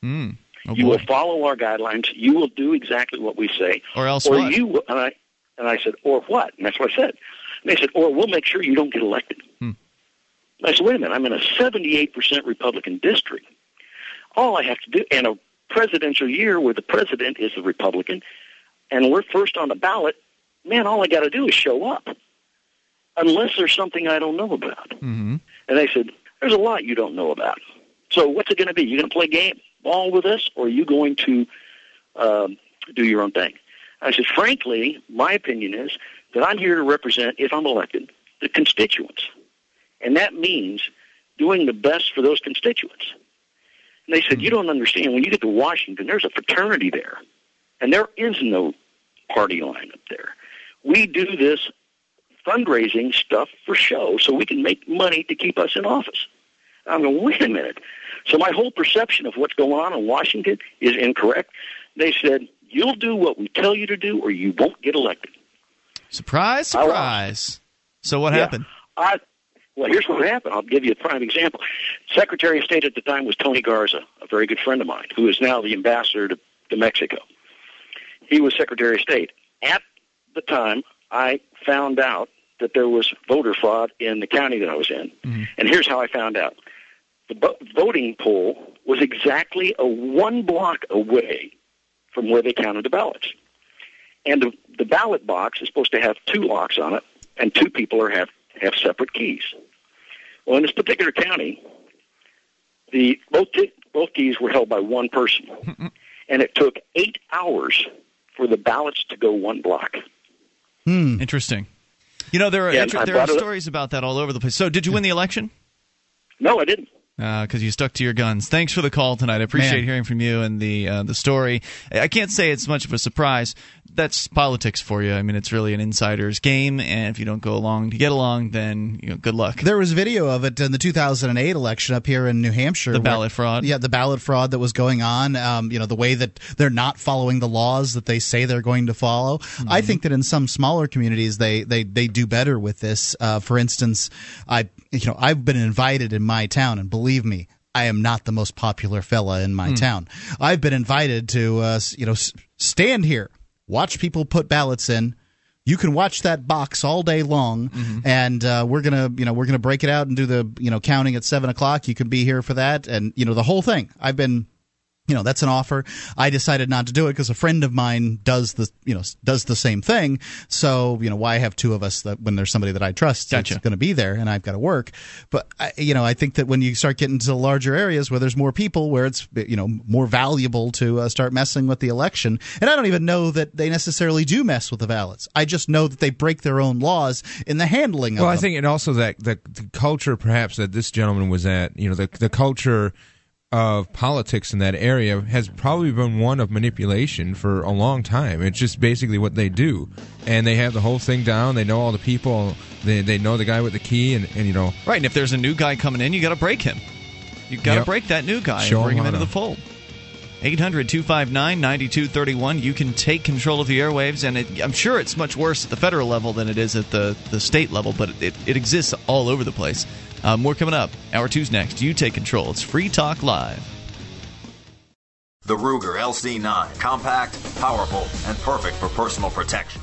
Mm. Oh, you boy. will follow our guidelines. You will do exactly what we say. Or else or what? You will, and, I, and I said, or what? And that's what I said. And they said, or we'll make sure you don't get elected. Mm. I said, wait a minute. I'm in a seventy-eight percent Republican district. All I have to do, and a presidential year where the president is a Republican, and we're first on the ballot, man, all I got to do is show up, unless there's something I don't know about. Mm-hmm. And they said, there's a lot you don't know about. So what's it going to be? You going to play game ball with us, or are you going to um, do your own thing? I said, frankly, my opinion is that I'm here to represent, if I'm elected, the constituents. And that means doing the best for those constituents. And they said, you don't understand. When you get to Washington, there's a fraternity there, and there is no party line up there. We do this fundraising stuff for show so we can make money to keep us in office. I'm going, wait a minute. So my whole perception of what's going on in Washington is incorrect. They said, you'll do what we tell you to do or you won't get elected. Surprise, surprise. So what yeah, happened? I Well, here's what happened. I'll give you a prime example. Secretary of State at the time was Tony Garza, a very good friend of mine, who is now the ambassador to, to Mexico. He was Secretary of State. At the time, I found out that there was voter fraud in the county that I was in. Mm-hmm. And here's how I found out. The bo- voting poll was exactly a one block away from where they counted the ballots. And the, the ballot box is supposed to have two locks on it, and two people are have have separate keys. Well, in this particular county, the both, t- both keys were held by one person, mm-hmm. and it took eight hours for the ballots to go one block. Hmm. Interesting. You know, there are yeah, inter- there are stories up. about that all over the place. So did you win the election? No, I didn't. because uh, you stuck to your guns. Thanks for the call tonight. I appreciate Man. hearing from you and the uh, the story. I can't say it's much of a surprise. That's politics for you. I mean, it's really an insider's game, and if you don't go along to get along, then you know, good luck. There was video of it in the two thousand eight election up here in New Hampshire. The ballot where, fraud. Yeah, the ballot fraud that was going on, um, you know, the way that they're not following the laws that they say they're going to follow. Mm-hmm. I think that in some smaller communities, they, they, they do better with this. Uh, for instance, I you know I've been invited in my town, and believe me, I am not the most popular fella in my mm. town. I've been invited to uh, you know stand here. Watch people put ballots in. You can watch that box all day long, mm-hmm. and uh, we're gonna, you know, we're gonna break it out and do the, you know, counting at seven o'clock. You can be here for that, and you know, the whole thing. I've been, you know, that's an offer. I decided not to do it because a friend of mine does the, you know, does the same thing. So you know, why have two of us that when there's somebody that I trust gotcha. that's going to be there, and I've got to work. But I, you know, I think that when you start getting to larger areas where there's more people, where it's, you know, more valuable to uh, start messing with the election. And I don't even know that they necessarily do mess with the ballots. I just know that they break their own laws in the handling. Well, of I them. think, and also that the, the culture, perhaps that this gentleman was at, you know, the the culture of politics in that area has probably been one of manipulation for a long time. It's just basically what they do, and they have the whole thing down. They know all the people. They they know the guy with the key, and, and you know, right. And if there's a new guy coming in, you got to break him. You got to yep. break that new guy Show and bring him into up. the fold. eight hundred, two five nine, nine two three one. You can take control of the airwaves, and it, I'm sure it's much worse at the federal level than it is at the the state level, but it it exists all over the place. Uh, more coming up. Hour two's next. You take control. It's Free Talk Live. The Ruger L C nine. Compact, powerful, and perfect for personal protection.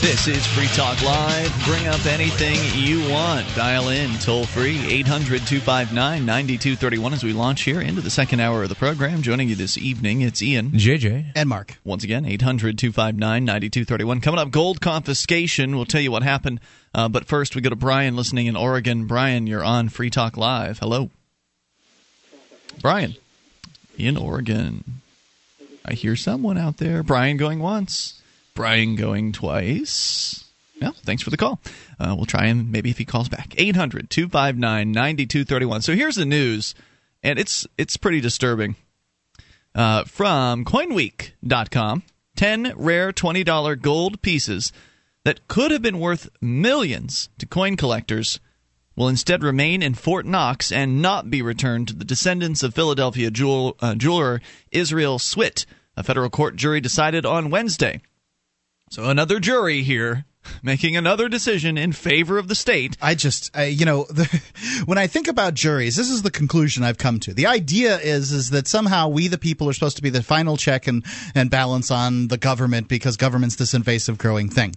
This is Free Talk Live. Bring up anything you want. Dial in toll-free, eight hundred, two five nine, nine two three one, as we launch here into the second hour of the program. Joining you this evening, it's Ian, J J, and Mark. Once again, eight hundred, two five nine, nine two three one. Coming up, gold confiscation. We'll tell you what happened. Uh, but first, we go to Brian listening in Oregon. Brian, you're on Free Talk Live. Hello. Brian, in Oregon. I hear someone out there. Brian going once. Brian going twice. No, thanks for the call. Uh, we'll try and maybe if he calls back. eight hundred, two five nine, nine two three one. So here's the news, and it's it's pretty disturbing. Uh, from coin week dot com, ten rare twenty dollar gold pieces that could have been worth millions to coin collectors will instead remain in Fort Knox and not be returned to the descendants of Philadelphia jewel, uh, jeweler Israel Swit. A federal court jury decided on Wednesday. So another jury here making another decision in favor of the state. I just, I, you know, the, when I think about juries, this is the conclusion I've come to. The idea is is that somehow we, the people, are supposed to be the final check and, and balance on the government because government's this invasive growing thing.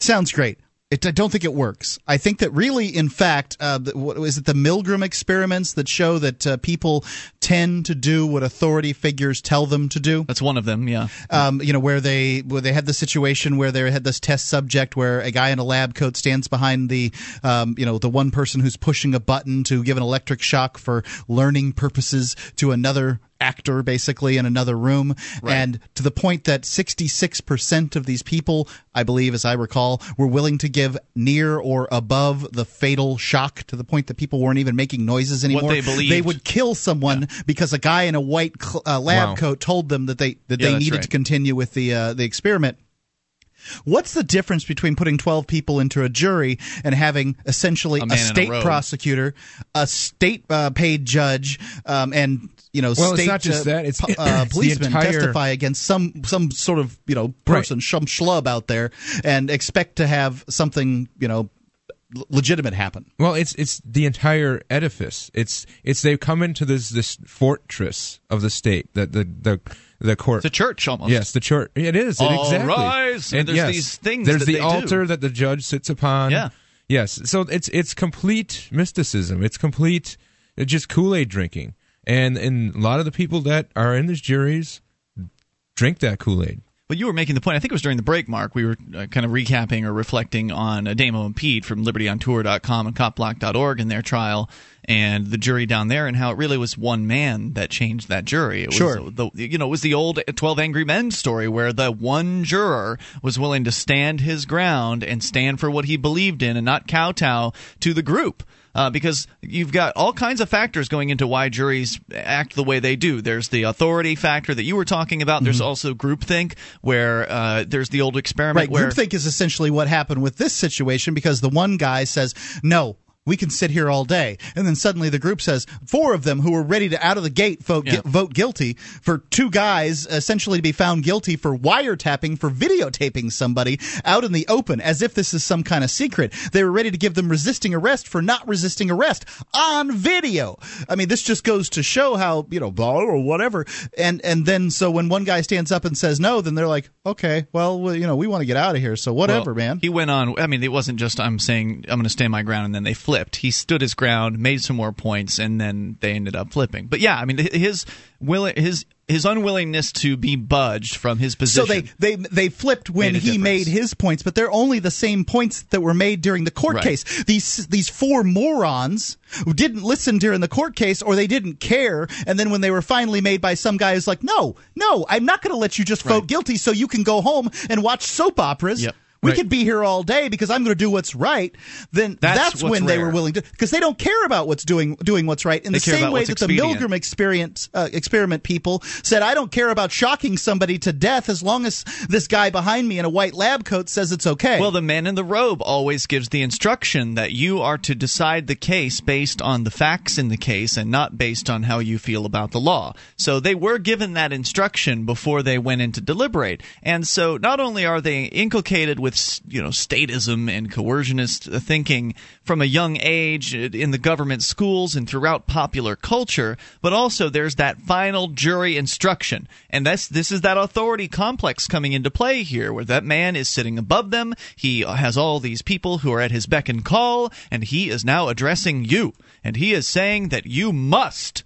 Sounds great. It, I don't think it works. I think that really, in fact, uh, what, is it the Milgram experiments that show that uh, people tend to do what authority figures tell them to do? That's one of them, yeah. Um, you know, where they where they had the situation where they had this test subject where a guy in a lab coat stands behind the, um, you know, the one person who's pushing a button to give an electric shock for learning purposes to another actor, basically, in another room, right. And to the point that sixty-six percent of these people, I believe, as I recall, were willing to give near or above the fatal shock, to the point that people weren't even making noises anymore. What they believed. They would kill someone yeah. because a guy in a white uh, lab wow. coat told them that they that yeah, they needed right. to continue with the uh, the experiment. What's the difference between putting twelve people into a jury and having essentially a, a state a prosecutor, a state uh, paid judge, um, and you know, well, state it's not just uh, that. It's, uh, it's policemen entire... testify against some some sort of you know person, right. some schlub out there, and expect to have something you know legitimate happen? Well, it's it's the entire edifice. It's it's they've come into this this fortress of the state, the the the, the court. It's a church almost. Yes, the church. It is. All exactly. rise. And, and there's yes, these things. There's that the they altar do. That the judge sits upon. Yeah. Yes. So it's it's complete mysticism. It's complete it's just Kool-Aid drinking, and and a lot of the people that are in these juries drink that Kool-Aid. But you were making the point, I think it was during the break, Mark, we were uh, kind of recapping or reflecting on uh, Damo and Pete from liberty on tour dot com and cop block dot org and their trial and the jury down there and how it really was one man that changed that jury. It was, sure. The, you know, it was the old twelve Angry Men story where the one juror was willing to stand his ground and stand for what he believed in and not kowtow to the group. Uh, because you've got all kinds of factors going into why juries act the way they do. There's the authority factor that you were talking about. There's mm-hmm. also groupthink, where uh, there's the old experiment. Right, where groupthink is essentially what happened with this situation, because the one guy says, no, we can sit here all day. And then suddenly the group says, four of them who were ready to out of the gate vote, yeah. gu- vote guilty for two guys essentially to be found guilty for wiretapping, for videotaping somebody out in the open, as if this is some kind of secret. They were ready to give them resisting arrest for not resisting arrest on video. I mean, this just goes to show how, you know, blah, or whatever. And and then so when one guy stands up and says no, then they're like, okay, well, you know, we want to get out of here. So whatever, well, man. He went on. I mean, it wasn't just I'm saying I'm going to stand my ground and then they flip. He stood his ground, made some more points, and then they ended up flipping. But yeah, I mean, his will, his his unwillingness to be budged from his position. So they they, they flipped when made he made his points, but they're only the same points that were made during the court right. case. These these four morons who didn't listen during the court case, or they didn't care, and then when they were finally made by some guy who's like, no, no, I'm not going to let you just vote right. guilty so you can go home and watch soap operas. Yep. We right. could be here all day because I'm going to do what's right. Then that's, that's when rare. They were willing to, because they don't care about what's doing doing what's right. In they the same way that expedient. the Milgram experience, uh, experiment people said, I don't care about shocking somebody to death as long as this guy behind me in a white lab coat says it's okay. Well, the man in the robe always gives the instruction that you are to decide the case based on the facts in the case and not based on how you feel about the law. So they were given that instruction before they went in to deliberate. And so not only are they inculcated with With, you know, statism and coercionist thinking from a young age in the government schools and throughout popular culture, but also there's that final jury instruction, and that's this is that authority complex coming into play here, where that man is sitting above them, he has all these people who are at his beck and call, and he is now addressing you, and he is saying that you must,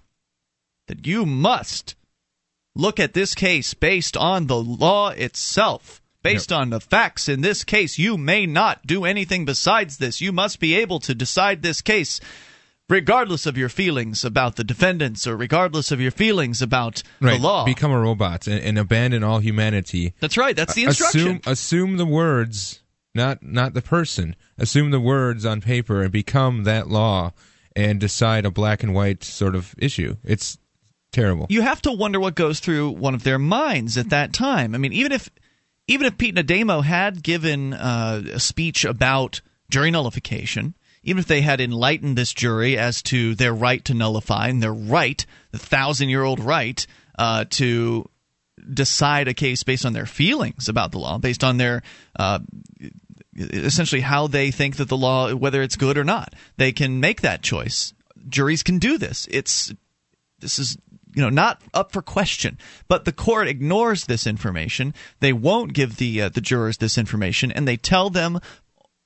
that you must look at this case based on the law itself. Based on the facts in this case, you may not do anything besides this. You must be able to decide this case regardless of your feelings about the defendants or regardless of your feelings about right. the law. Become a robot and, and abandon all humanity. That's right. That's the instruction. Assume, assume the words, not not the person. Assume the words on paper and become that law and decide a black and white sort of issue. It's terrible. You have to wonder what goes through one of their minds at that time. I mean, even if... Even if Pete Nodamo had given uh, a speech about jury nullification, even if they had enlightened this jury as to their right to nullify and their right, the thousand-year-old right, uh, to decide a case based on their feelings about the law, based on their uh, essentially how they think that the law, whether it's good or not, they can make that choice. Juries can do this. It's this is. You know, not up for question. But the court ignores this information. They won't give the uh, the jurors this information, and they tell them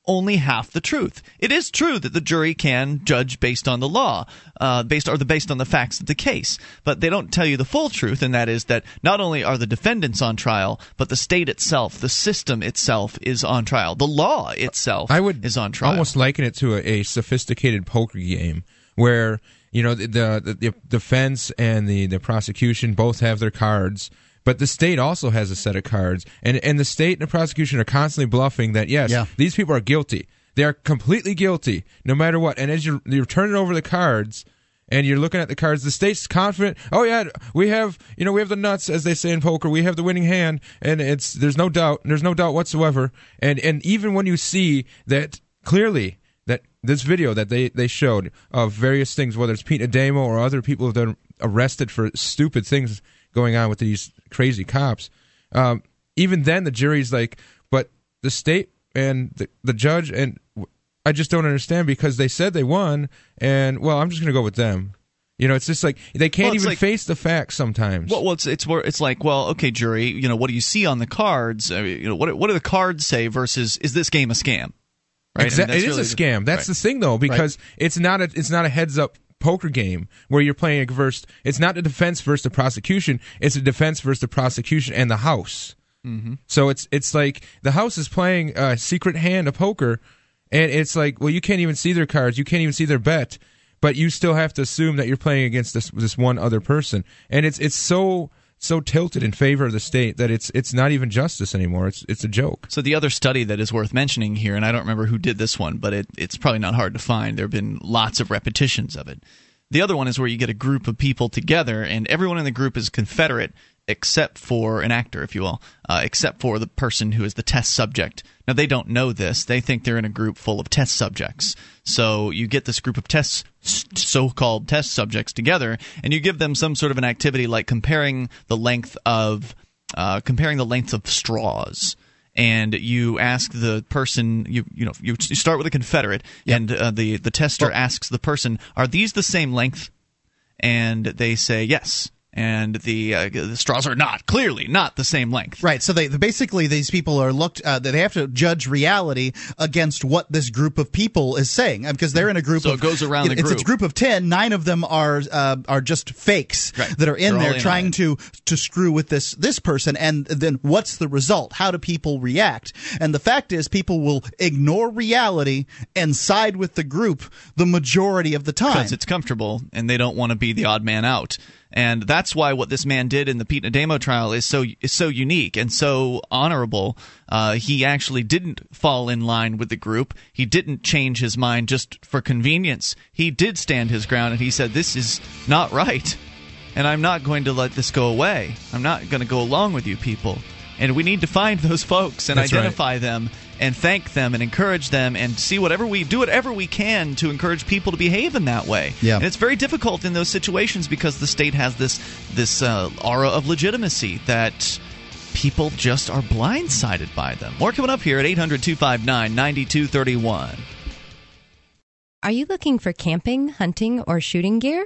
only half the truth. It is true that the jury can judge based on the law, uh, based or the based on the facts of the case. But they don't tell you the full truth, and that is that not only are the defendants on trial, but the state itself, the system itself, is on trial. The law itself I would is on trial. Almost liken it to a, a sophisticated poker game where. You know, the the, the defense and the, the prosecution both have their cards, but the state also has a set of cards. And and the state and the prosecution are constantly bluffing that, yes, yeah. these people are guilty. They are completely guilty, no matter what. And as you're, you're turning over the cards and you're looking at the cards, the state's confident, oh, yeah, we have, you know, we have the nuts, as they say in poker. We have the winning hand, and it's there's no doubt. There's no doubt whatsoever. And, and even when you see that clearly... That this video that they, they showed of various things, whether it's Pete Nodamo or other people that are arrested for stupid things going on with these crazy cops, um, even then the jury's like, but the state and the, the judge and I just don't understand, because they said they won, and, well, I'm just going to go with them. You know, it's just like they can't well, even like, face the facts sometimes. Well, well it's, it's it's like, well, okay, jury, you know, what do you see on the cards? I mean, you know, what what do the cards say versus is this game a scam? Right? Exa- I mean, it is really a scam. That's right. The thing, though, because right. it's not a it's not a heads up poker game where you're playing versus. It's not the defense versus the prosecution. It's the defense versus the prosecution and the house. Mm-hmm. So it's it's like the house is playing a secret hand of poker, and it's like, well, you can't even see their cards. You can't even see their bet. But you still have to assume that you're playing against this this one other person, and it's it's so so tilted in favor of the state that it's it's not even justice anymore. It's it's a joke. So the other study that is worth mentioning here, and I don't remember who did this one, but it, it's probably not hard to find. There have been lots of repetitions of it. The other one is where you get a group of people together, and everyone in the group is Confederate except for an actor, if you will, uh, except for the person who is the test subject. Now, they don't know this. They think they're in a group full of test subjects. So you get this group of test, so-called test subjects together, and you give them some sort of an activity like comparing the length of uh, comparing the length of straws. And you ask the person, you you know, you start with a Confederate, yep. and uh, the, the tester well, asks the person, are these the same length? And they say yes. And the, uh, the straws are not, clearly not the same length. Right. So they basically these people are looked uh, – they have to judge reality against what this group of people is saying, because they're in a group so of – So it goes around the group. It's a group of ten. Nine of them are uh, are just fakes right. that are in they're there trying in to, to screw with this, this person. And then what's the result? How do people react? And the fact is people will ignore reality and side with the group the majority of the time. Because it's comfortable and they don't want to be the odd man out. And that's why what this man did in the Pete Nedamo trial is so is so unique and so honorable. Uh, he actually didn't fall in line with the group. He didn't change his mind just for convenience. He did stand his ground, and he said, "This is not right, and I'm not going to let this go away. I'm not going to go along with you people. And we need to find those folks and that's identify right. them and thank them and encourage them and see whatever we do whatever we can to encourage people to behave in that way." Yeah. And it's very difficult in those situations because the state has this this uh, aura of legitimacy that people just are blindsided by them. More coming up here at eight hundred, two five nine, nine two three one. Are you looking for camping, hunting, or shooting gear?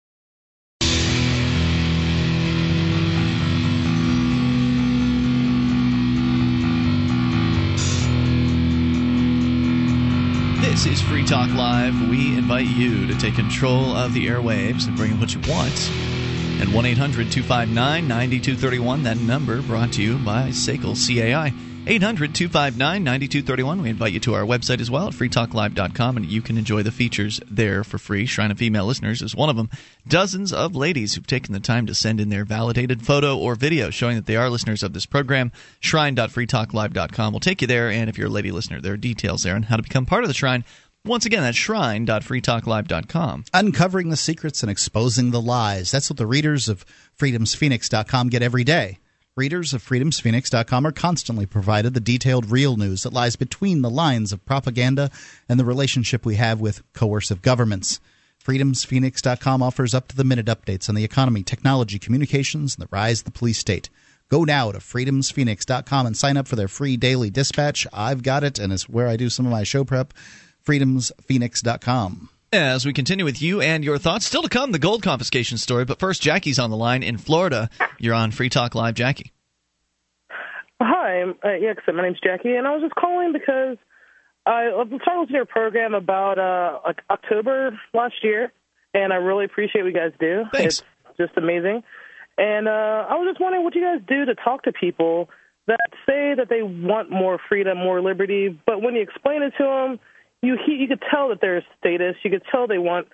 This is Free Talk Live. We invite you to take control of the airwaves and bring in what you want. And one eight hundred, two five nine, nine two three one, that number brought to you by S A C L C A I. eight hundred, two five nine, nine two three one. We invite you to our website as well at free talk live dot com, and you can enjoy the features there for free. Shrine of Female Listeners is one of them. Dozens of ladies who've taken the time to send in their validated photo or video showing that they are listeners of this program. shrine dot free talk live dot com will take you there, and if you're a lady listener, there are details there on how to become part of the Shrine. Once again, that's shrine dot free talk live dot com. Uncovering the secrets and exposing the lies. That's what the readers of freedoms phoenix dot com get every day. Readers of freedoms phoenix dot com are constantly provided the detailed real news that lies between the lines of propaganda and the relationship we have with coercive governments. freedoms phoenix dot com offers up-to-the-minute updates on the economy, technology, communications, and the rise of the police state. Go now to freedoms phoenix dot com and sign up for their free daily dispatch. I've got it, and it's where I do some of my show prep. freedoms phoenix dot com. As we continue with you and your thoughts, still to come, the gold confiscation story. But first, Jackie's on the line in Florida. You're on Free Talk Live, Jackie. Hi. Uh, yeah, my name's Jackie, and I was just calling because I was talking to your program about uh, like October last year, and I really appreciate what you guys do. Thanks. It's just amazing. And uh, I was just wondering what you guys do to talk to people that say that they want more freedom, more liberty, but when you explain it to them, You he, you could tell that they're statists. You could tell they want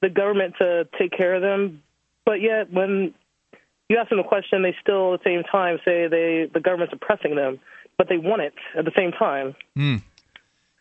the government to take care of them, but yet when you ask them a question, they still at the same time say they the government's oppressing them, but they want it at the same time. Mm.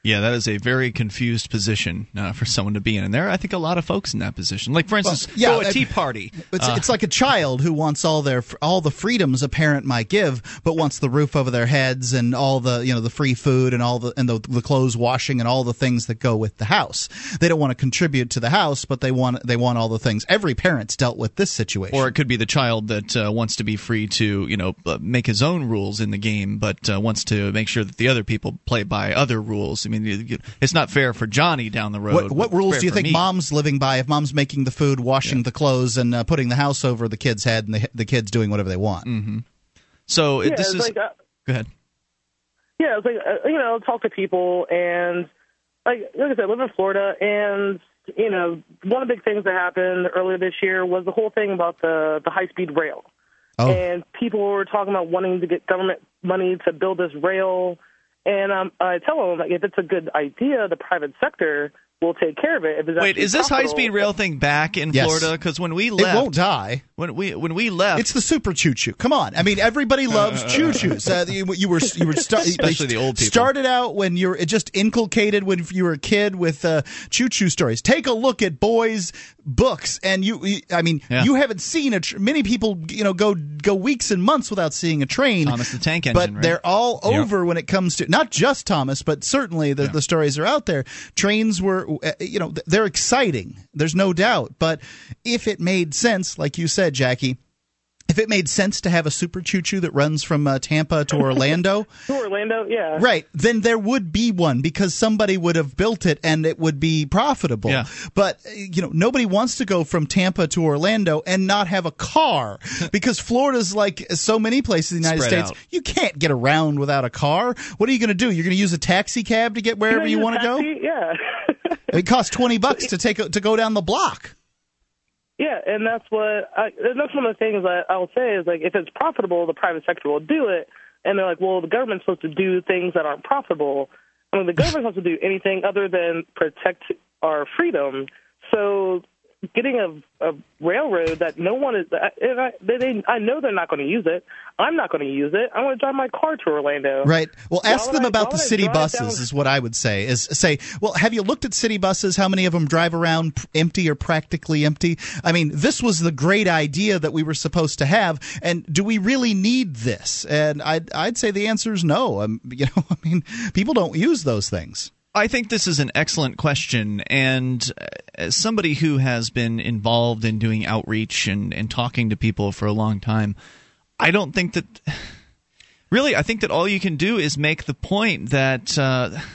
Yeah, that is a very confused position uh, for someone to be in. And there are, I think, a lot of folks in that position. Like, for instance, well, yeah, go a tea party. It's, uh, it's like a child who wants all their all the freedoms a parent might give, but wants the roof over their heads and all the you know the free food and all the and the, the clothes washing and all the things that go with the house. They don't want to contribute to the house, but they want they want all the things. Every parent's dealt with this situation. Or it could be the child that uh, wants to be free to you know make his own rules in the game, but uh, wants to make sure that the other people play by other rules. I mean, it's not fair for Johnny down the road. What, what rules do you think me. Mom's living by if Mom's making the food, washing yeah. the clothes, and uh, putting the house over the kid's head and the, the kid's doing whatever they want? Mm-hmm. So yeah, this is like, uh, – go ahead. Yeah, it's like, uh, you know, talk to people and, like, like I said, I live in Florida and, you know, one of the big things that happened earlier this year was the whole thing about the, the high-speed rail. Oh. And people were talking about wanting to get government money to build this rail. And um, I tell them, like, if it's a good idea, the private sector will take care of it. If it's Wait, is this high-speed rail thing back in yes. Florida? Because when we left, it won't die. When we when we left, it's the super choo-choo. Come on, I mean, everybody loves choo-choos. Uh, you, you were you were st- especially the old people started out when you're just inculcated when you were a kid with uh, choo-choo stories. Take a look at boys' books, and you, you I mean, yeah. you haven't seen a tr- many people you know go go weeks and months without seeing a train. Thomas the Tank Engine, but right? they're all over yeah. when it comes to not just Thomas, but certainly the, yeah. the stories are out there. Trains were. You know, they're exciting. There's no doubt. But if it made sense, like you said, Jackie, if it made sense to have a super choo-choo that runs from uh, Tampa to Orlando. to Orlando, yeah. Right. Then there would be one because somebody would have built it and it would be profitable. Yeah. But, you know, nobody wants to go from Tampa to Orlando and not have a car because Florida's like so many places in the United Spread States. Out. You can't get around without a car. What are you going to do? You're going to use a taxi cab to get wherever you want to go? Yeah. It costs twenty bucks to take a, to go down the block. Yeah, and that's what I, and that's one of the things that I'll say is, like, if it's profitable, the private sector will do it. And they're like, well, the government's supposed to do things that aren't profitable. I mean, the government's supposed to do anything other than protect our freedom. So getting a, a railroad that no one is and I, they, I know they're not going to use it. I'm not going to use it. I'm going to drive my car to Orlando. Right. Well, ask why them I, about the city buses down- is what I would say. Is say, well, have you looked at city buses? How many of them drive around empty or practically empty? I mean, this was the great idea that we were supposed to have. And do we really need this? And I'd, I'd say the answer is no. Um, you know, I mean, people don't use those things. I think this is an excellent question, and as somebody who has been involved in doing outreach and, and talking to people for a long time, I don't think that – really, I think that all you can do is make the point that uh, –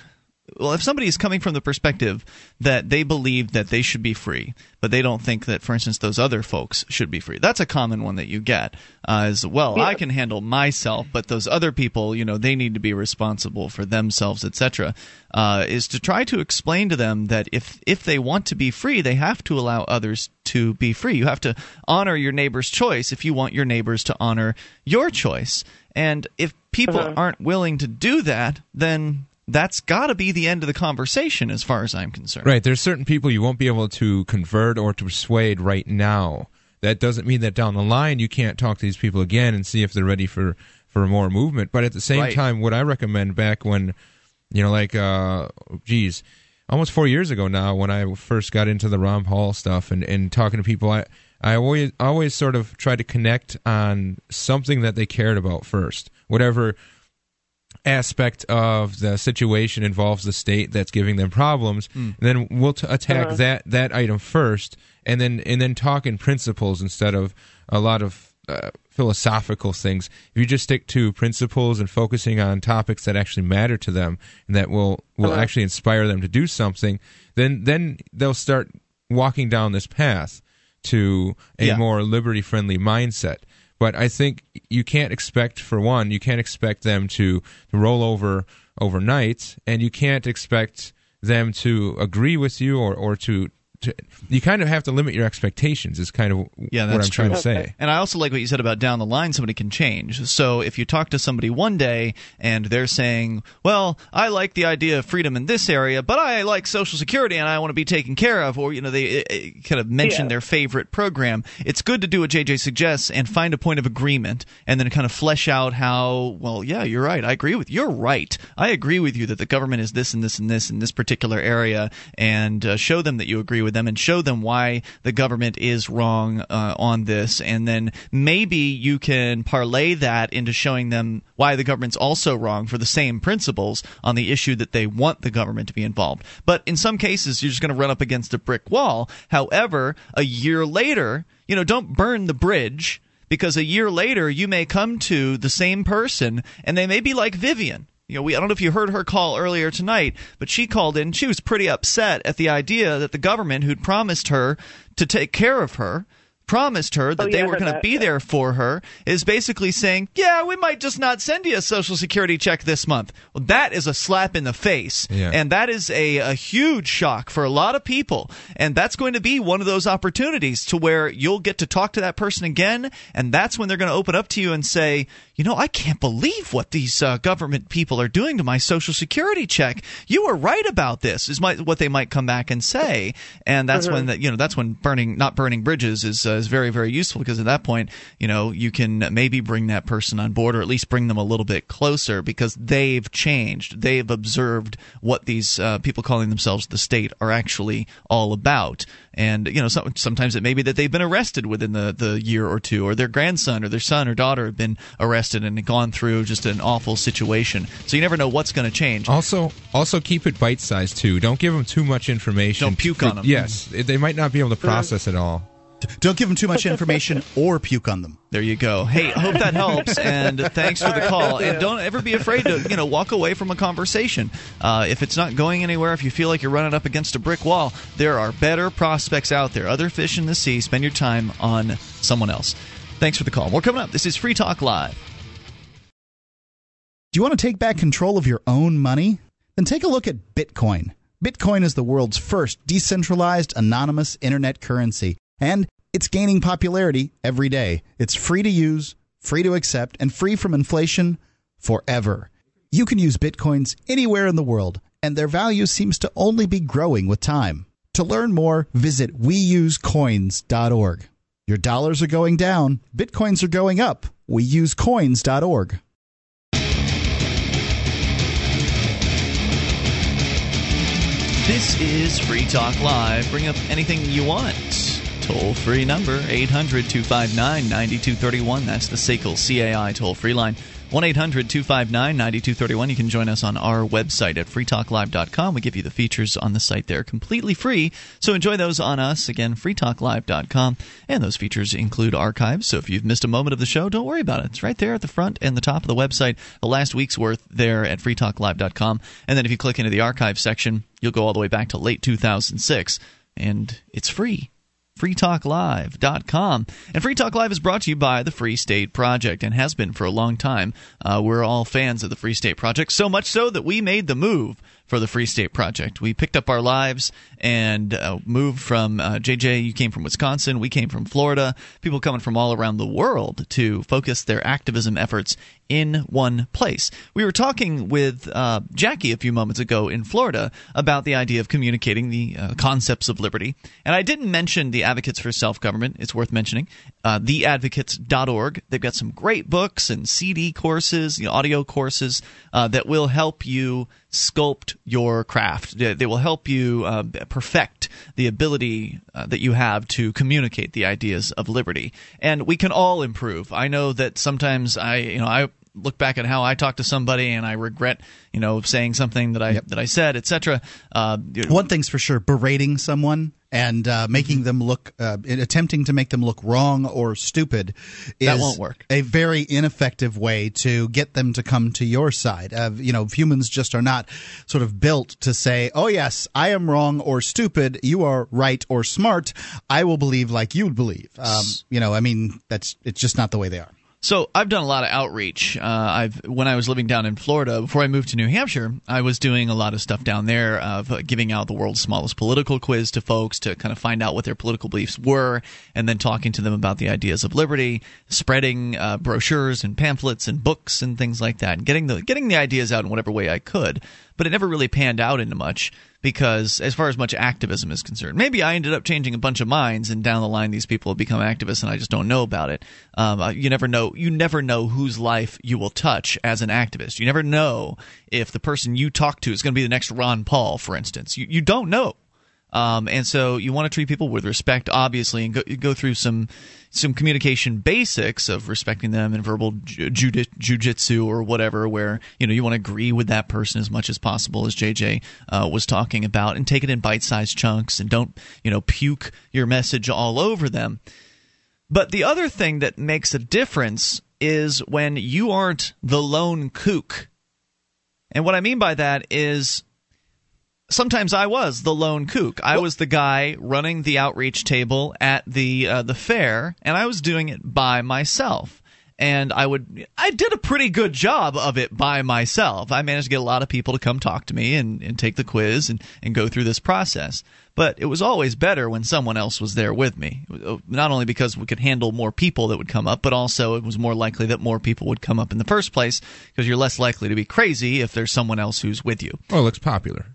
well, if somebody is coming from the perspective that they believe that they should be free, but they don't think that, for instance, those other folks should be free. That's a common one that you get uh, as well. Yeah. I can handle myself, but those other people, you know, they need to be responsible for themselves, et cetera. Uh, is to try to explain to them that if if they want to be free, they have to allow others to be free. You have to honor your neighbor's choice if you want your neighbors to honor your choice. And if people uh-huh. aren't willing to do that, then that's got to be the end of the conversation as far as I'm concerned. Right. There's certain people you won't be able to convert or to persuade right now. That doesn't mean that down the line you can't talk to these people again and see if they're ready for, for more movement. But at the same right. time, what I recommend back when, you know, like, uh, geez, almost four years ago now when I first got into the Ron Paul stuff and, and talking to people, I, I always, always sort of tried to connect on something that they cared about first, whatever aspect of the situation involves the state that's giving them problems, mm. and then we'll t- attack uh-huh. that, that item first, and then and then talk in principles instead of a lot of uh, philosophical things. If you just stick to principles and focusing on topics that actually matter to them and that will, will uh-huh. actually inspire them to do something, then then they'll start walking down this path to a yeah. more liberty-friendly mindset. But I think you can't expect, for one, you can't expect them to, to roll over overnight, and you can't expect them to agree with you or, or to to, you kind of have to limit your expectations is kind of yeah, what I'm true. trying to okay. say. And I also like what you said about down the line, somebody can change. So if you talk to somebody one day and they're saying, well, I like the idea of freedom in this area, but I like Social Security and I want to be taken care of, or you know, they it, it kind of mention yeah. their favorite program, it's good to do what J J suggests and find a point of agreement and then kind of flesh out how, well, yeah, you're right. I agree with you. You're right. I agree with you that the government is this and this and this in this particular area, and uh, show them that you agree with them and show them why the government is wrong uh, on this, and then maybe you can parlay that into showing them why the government's also wrong for the same principles on the issue that they want the government to be involved. But in some cases, you're just going to run up against a brick wall. However, a year later, you know, don't burn the bridge, because a year later you may come to the same person and they may be like Vivian. You know, we, I don't know if you heard her call earlier tonight, but she called in. She was pretty upset at the idea that the government, who'd promised her to take care of her, promised her that oh, yeah, they were going to be yeah. there for her, is basically saying, yeah, we might just not send you a Social Security check this month. Well, that is a slap in the face, yeah. and that is a, a huge shock for a lot of people, and that's going to be one of those opportunities to where you'll get to talk to that person again, and that's when they're going to open up to you and say, you know, I can't believe what these uh, government people are doing to my Social Security check. You were right about this, is my, what they might come back and say, and that's mm-hmm. when that, you know, that's when burning not burning bridges is uh, is very, very useful, because at that point, you know, you can maybe bring that person on board, or at least bring them a little bit closer, because they've changed. They've observed what these uh, people calling themselves the state are actually all about. And, you know, so, sometimes it may be that they've been arrested within the, the year or two, or their grandson or their son or daughter have been arrested and gone through just an awful situation. So you never know what's going to change. Also, also keep it bite-sized, too. Don't give them too much information. Don't puke on them. Yes. They might not be able to process it all. Don't give them too much information or puke on them. There you go. Hey, hope that helps, and thanks for the call. And don't ever be afraid to, you know, walk away from a conversation. Uh, if it's not going anywhere, if you feel like you're running up against a brick wall, there are better prospects out there. Other fish in the sea. Spend your time on someone else. Thanks for the call. More coming up. This is Free Talk Live. Do you want to take back control of your own money? Then take a look at Bitcoin. Bitcoin is the world's first decentralized, anonymous internet currency, and it's gaining popularity every day. It's free to use, free to accept, and free from inflation forever. You can use Bitcoins anywhere in the world, and their value seems to only be growing with time. To learn more, visit we use coins dot org. Your dollars are going down. Bitcoins are going up. we use coins dot org. This is Free Talk Live. Bring up anything you want. Toll-free number, eight hundred two five nine nine two three one. That's the S A C L C A I toll-free line, one eight hundred two five nine nine two three one. You can join us on our website at free talk live dot com. We give you the features on the site there completely free, so enjoy those on us. Again, free talk live dot com. And those features include archives, so if you've missed a moment of the show, don't worry about it. It's right there at the front and the top of the website, the last week's worth there at free talk live dot com. And then if you click into the archive section, you'll go all the way back to late two thousand six, and it's free. free talk live dot com. And Free Talk Live is brought to you by the Free State Project, and has been for a long time. Uh, we're all fans of the Free State Project, so much so that we made the move for the Free State Project. We picked up our lives and uh, moved from uh, J J, you came from Wisconsin, we came from Florida, people coming from all around the world to focus their activism efforts in one place. We were talking with uh, Jackie a few moments ago in Florida about the idea of communicating the uh, concepts of liberty. And I didn't mention the Advocates for Self-Government. It's worth mentioning. Uh, the advocates dot org. They've got some great books and C D courses, you know, audio courses uh, that will help you sculpt your craft. They will help you uh, perfect the ability uh, that you have to communicate the ideas of liberty. And we can all improve. I know that sometimes I, you know, I look back at how I talk to somebody and I regret, you know, saying something that I yep. that I said, et cetera. Uh, One thing's for sure: berating someone and uh, making them look, uh, attempting to make them look wrong or stupid is that won't work. A very ineffective way to get them to come to your side. Uh, you know, humans just are not sort of built to say, oh, yes, I am wrong or stupid. You are right or smart. I will believe like you believe. Um, you know, I mean, that's it's just not the way they are. So I've done a lot of outreach. Uh, I've when I was living down in Florida, before I moved to New Hampshire, I was doing a lot of stuff down there, of giving out the world's smallest political quiz to folks to kind of find out what their political beliefs were, and then talking to them about the ideas of liberty, spreading uh, brochures and pamphlets and books and things like that, and getting the getting the ideas out in whatever way I could. But it never really panned out into much, because as far as much activism is concerned, maybe I ended up changing a bunch of minds, and down the line these people have become activists, and I just don't know about it. Um, you never know. You never know whose life you will touch as an activist. You never know if the person you talk to is going to be the next Ron Paul, for instance. You you don't know. Um, and so you want to treat people with respect, obviously, and go, go through some some communication basics of respecting them in verbal ju- jujitsu or whatever, where you know you want to agree with that person as much as possible, as J J uh, was talking about, and take it in bite-sized chunks, and don't you know puke your message all over them. But the other thing that makes a difference is when you aren't the lone kook, and what I mean by that is, sometimes I was the lone kook. I was the guy running the outreach table at the uh, the fair, and I was doing it by myself. And I would I did a pretty good job of it by myself. I managed to get a lot of people to come talk to me and, and take the quiz and, and go through this process. But it was always better when someone else was there with me, not only because we could handle more people that would come up, but also it was more likely that more people would come up in the first place, because you're less likely to be crazy if there's someone else who's with you. Or looks popular.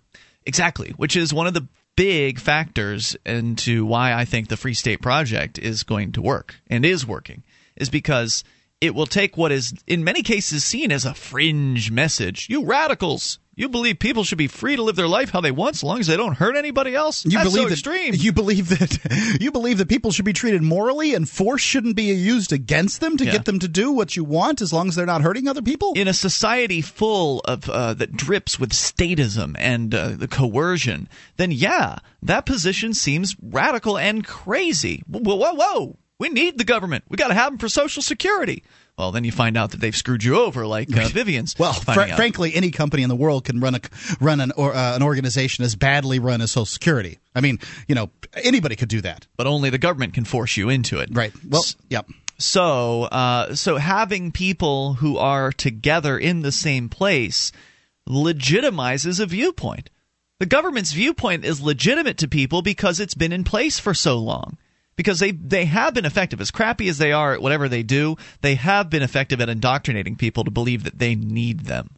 Exactly, which is one of the big factors into why I think the Free State Project is going to work, and is working, is because it will take what is in many cases seen as a fringe message. You radicals, you believe people should be free to live their life how they want, so long as they don't hurt anybody else. You That's believe so that, extreme. You believe that you believe that people should be treated morally, and force shouldn't be used against them to yeah. get them to do what you want, as long as they're not hurting other people. In a society full of uh, that drips with statism and uh, the coercion, then yeah, that position seems radical and crazy. Whoa, whoa, whoa! We need the government. We got to have them for Social Security. Well, then you find out that they've screwed you over, like uh, Vivian's. Well, fr- frankly, any company in the world can run a run an or, uh, an organization as badly run as Social Security. I mean, you know, anybody could do that, but only the government can force you into it. Right. Well, S- yep. So, uh, so having people who are together in the same place legitimizes a viewpoint. The government's viewpoint is legitimate to people because it's been in place for so long. Because they, they have been effective. As crappy as they are at whatever they do, they have been effective at indoctrinating people to believe that they need them.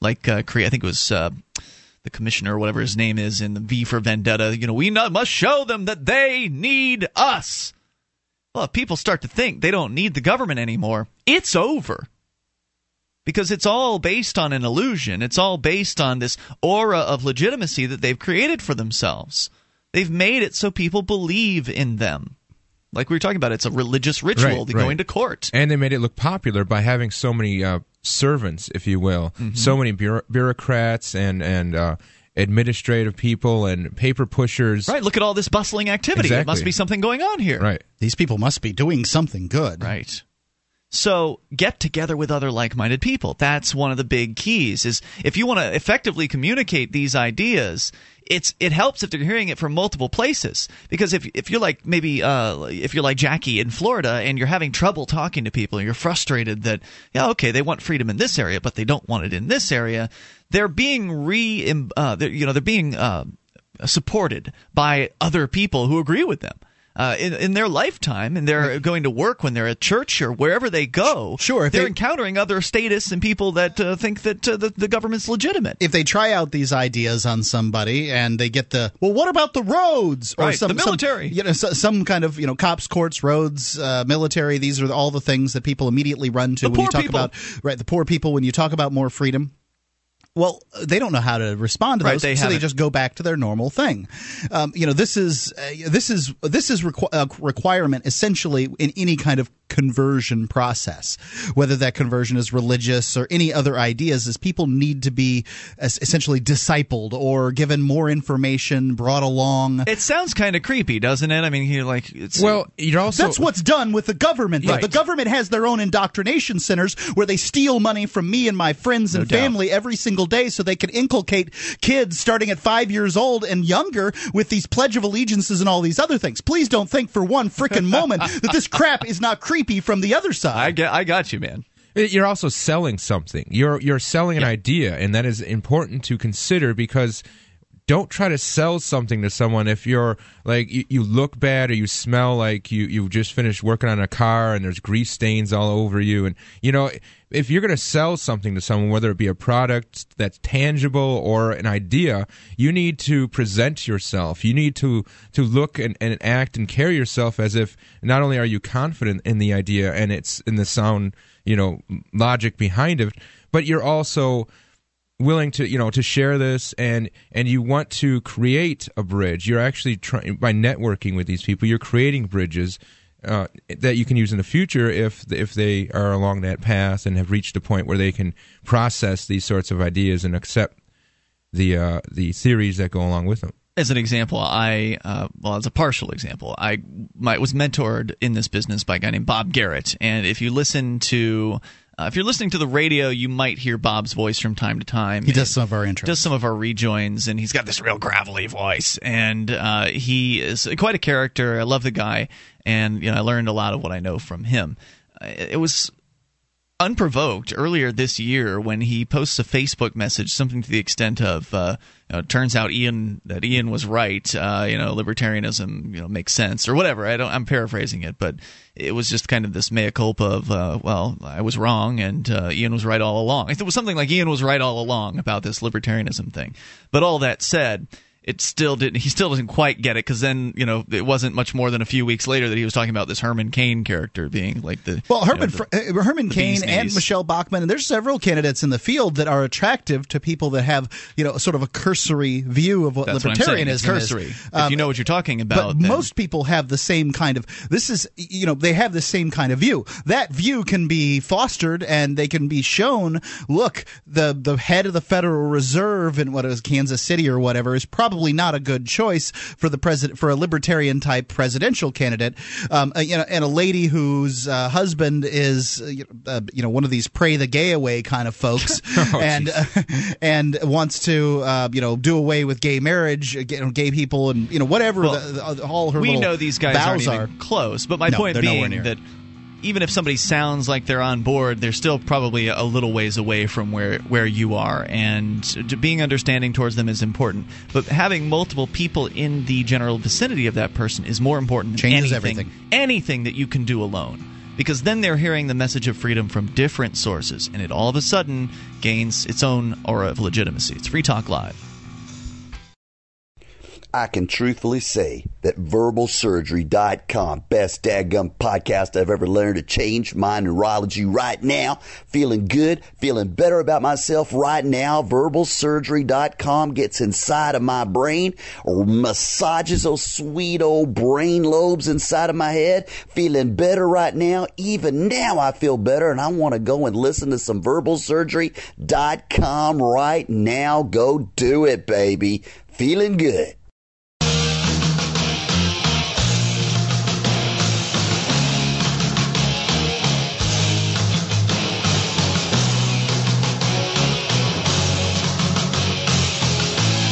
Like, uh, I think it was uh, the commissioner or whatever his name is in the V for Vendetta. You know, we not, must show them that they need us. Well, if people start to think they don't need the government anymore, it's over. Because it's all based on an illusion. It's all based on this aura of legitimacy that they've created for themselves. They've made it so people believe in them. Like we were talking about, it's a religious ritual, right, the right. going to court. And they made it look popular by having so many uh, servants, if you will, mm-hmm. so many bureau- bureaucrats and, and uh, administrative people and paper pushers. Right, look at all this bustling activity. Exactly. There must be something going on here. Right. These people must be doing something good. Right. So get together with other like-minded people. That's one of the big keys, is if you want to effectively communicate these ideas – It's it helps if they're hearing it from multiple places, because if if you're like maybe uh, if you're like Jackie in Florida and you're having trouble talking to people and you're frustrated that yeah okay they want freedom in this area but they don't want it in this area, they're being re uh, they're, you know they're being uh, supported by other people who agree with them. Uh, in, in their lifetime, and they're going to work when they're at church or wherever they go, sure, they're they, encountering other statists and people that uh, think that uh, the, the government's legitimate. If they try out these ideas on somebody and they get the, well, what about the roads? Or right, some, the military. Some, you know, so, some kind of, you know, cops, courts, roads, uh, military. These are all the things that people immediately run to the when you talk people. about right, the poor people when you talk about more freedom. Well, they don't know how to respond to those, right, they so haven't. They just go back to their normal thing. Um, you know, this is uh, this is this is requ- a requirement essentially in any kind of conversion process, whether that conversion is religious or any other ideas. Is people need to be essentially discipled or given more information, brought along. It sounds kind of creepy, doesn't it? I mean, you're like, it's, well, you're also that's what's done with the government. Right. The government has their own indoctrination centers where they steal money from me and my friends and no family doubt. every single. day so they can inculcate kids starting at five years old and younger with these Pledge of Allegiances and all these other things. Please don't think for one frickin' moment that this crap is not creepy creepy from the other side. I get, I got you, man. You're also selling something. You're you're selling an yeah. idea, and that is important to consider, because don't try to sell something to someone if you're like you, you look bad or you smell like you you just finished working on a car and there's grease stains all over you. And you know, if you're going to sell something to someone, whether it be a product that's tangible or an idea, you need to present yourself. You need to, to look and, and act and carry yourself as if not only are you confident in the idea and it's in the sound, you know, logic behind it, but you're also willing to, you know, to share this, and and you want to create a bridge. You're actually trying, by networking with these people, you're creating bridges Uh, that you can use in the future if if they are along that path and have reached a point where they can process these sorts of ideas and accept the uh, the theories that go along with them. As an example, I uh, well, as a partial example, I my, was mentored in this business by a guy named Bob Garrett, and if you listen to uh, if you're listening to the radio, you might hear Bob's voice from time to time. He does some of our intros, does some of our rejoins, and he's got this real gravelly voice, and uh, he is quite a character. I love the guy. And you know, I learned a lot of what I know from him. It was unprovoked earlier this year when he posts a Facebook message, something to the extent of, uh, you know, it turns out Ian that Ian was right. Uh, you know, libertarianism, you know, makes sense, or whatever. I don't. I'm paraphrasing it, but it was just kind of this mea culpa of, uh, well, I was wrong, and uh, Ian was right all along. It was something like Ian was right all along about this libertarianism thing. But all that said, it still didn't. He still doesn't quite get it, because then, you know, it wasn't much more than a few weeks later that he was talking about this Herman Cain character being like the well, Herman you know, the, Herman the Cain and Michelle Bachmann, and there's several candidates in the field that are attractive to people that have, you know, sort of a cursory view of what That's libertarianism what I'm saying. It's cursory. is. Cursory, um, if you know what you're talking about. But then most people have the same kind of this is you know they have the same kind of view. That view can be fostered, and they can be shown. Look, the the head of the Federal Reserve in what it was Kansas City or whatever is probably. Probably not a good choice for the president, for a libertarian type presidential candidate, um, you know, and a lady whose uh, husband is, uh, you know, one of these pray the gay away kind of folks, oh, and uh, and wants to, uh, you know, do away with gay marriage, you know, gay people, and you know whatever well, the, the, all her. We know these guys aren't even are. close, but my no, point being that even if somebody sounds like they're on board, they're still probably a little ways away from where, where you are, and being understanding towards them is important. But having multiple people in the general vicinity of that person is more important than Changes anything, everything. anything that you can do alone, because then they're hearing the message of freedom from different sources, and it all of a sudden gains its own aura of legitimacy. It's Free Talk Live. I can truthfully say that verbal surgery dot com, best dadgum podcast I've ever learned to change my neurology right now. Feeling good, feeling better about myself right now. verbal surgery dot com gets inside of my brain, or massages those sweet old brain lobes inside of my head. Feeling better right now. Even now I feel better, and I want to go and listen to some verbal surgery dot com right now. Go do it, baby. Feeling good.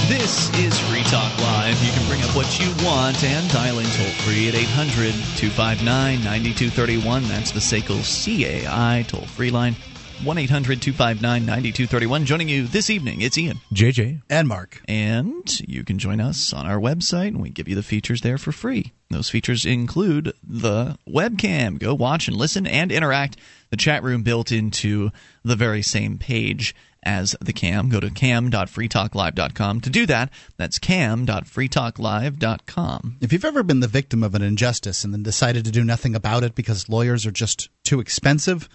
This is Free Talk Live. You can bring up what you want and dial in toll-free at eight hundred, two five nine, nine two three one. That's the S A C L C A I toll-free line, one eight hundred, two five nine, nine two three one. Joining you this evening, it's Ian, J J, and Mark. And you can join us on our website, and we give you the features there for free. Those features include the webcam. Go watch and listen and interact. The chat room built into the very same page as the cam. Go to cam dot free talk live dot com to do that. That's cam dot free talk live dot com. If you've ever been the victim of an injustice and then decided to do nothing about it because lawyers are just too expensive,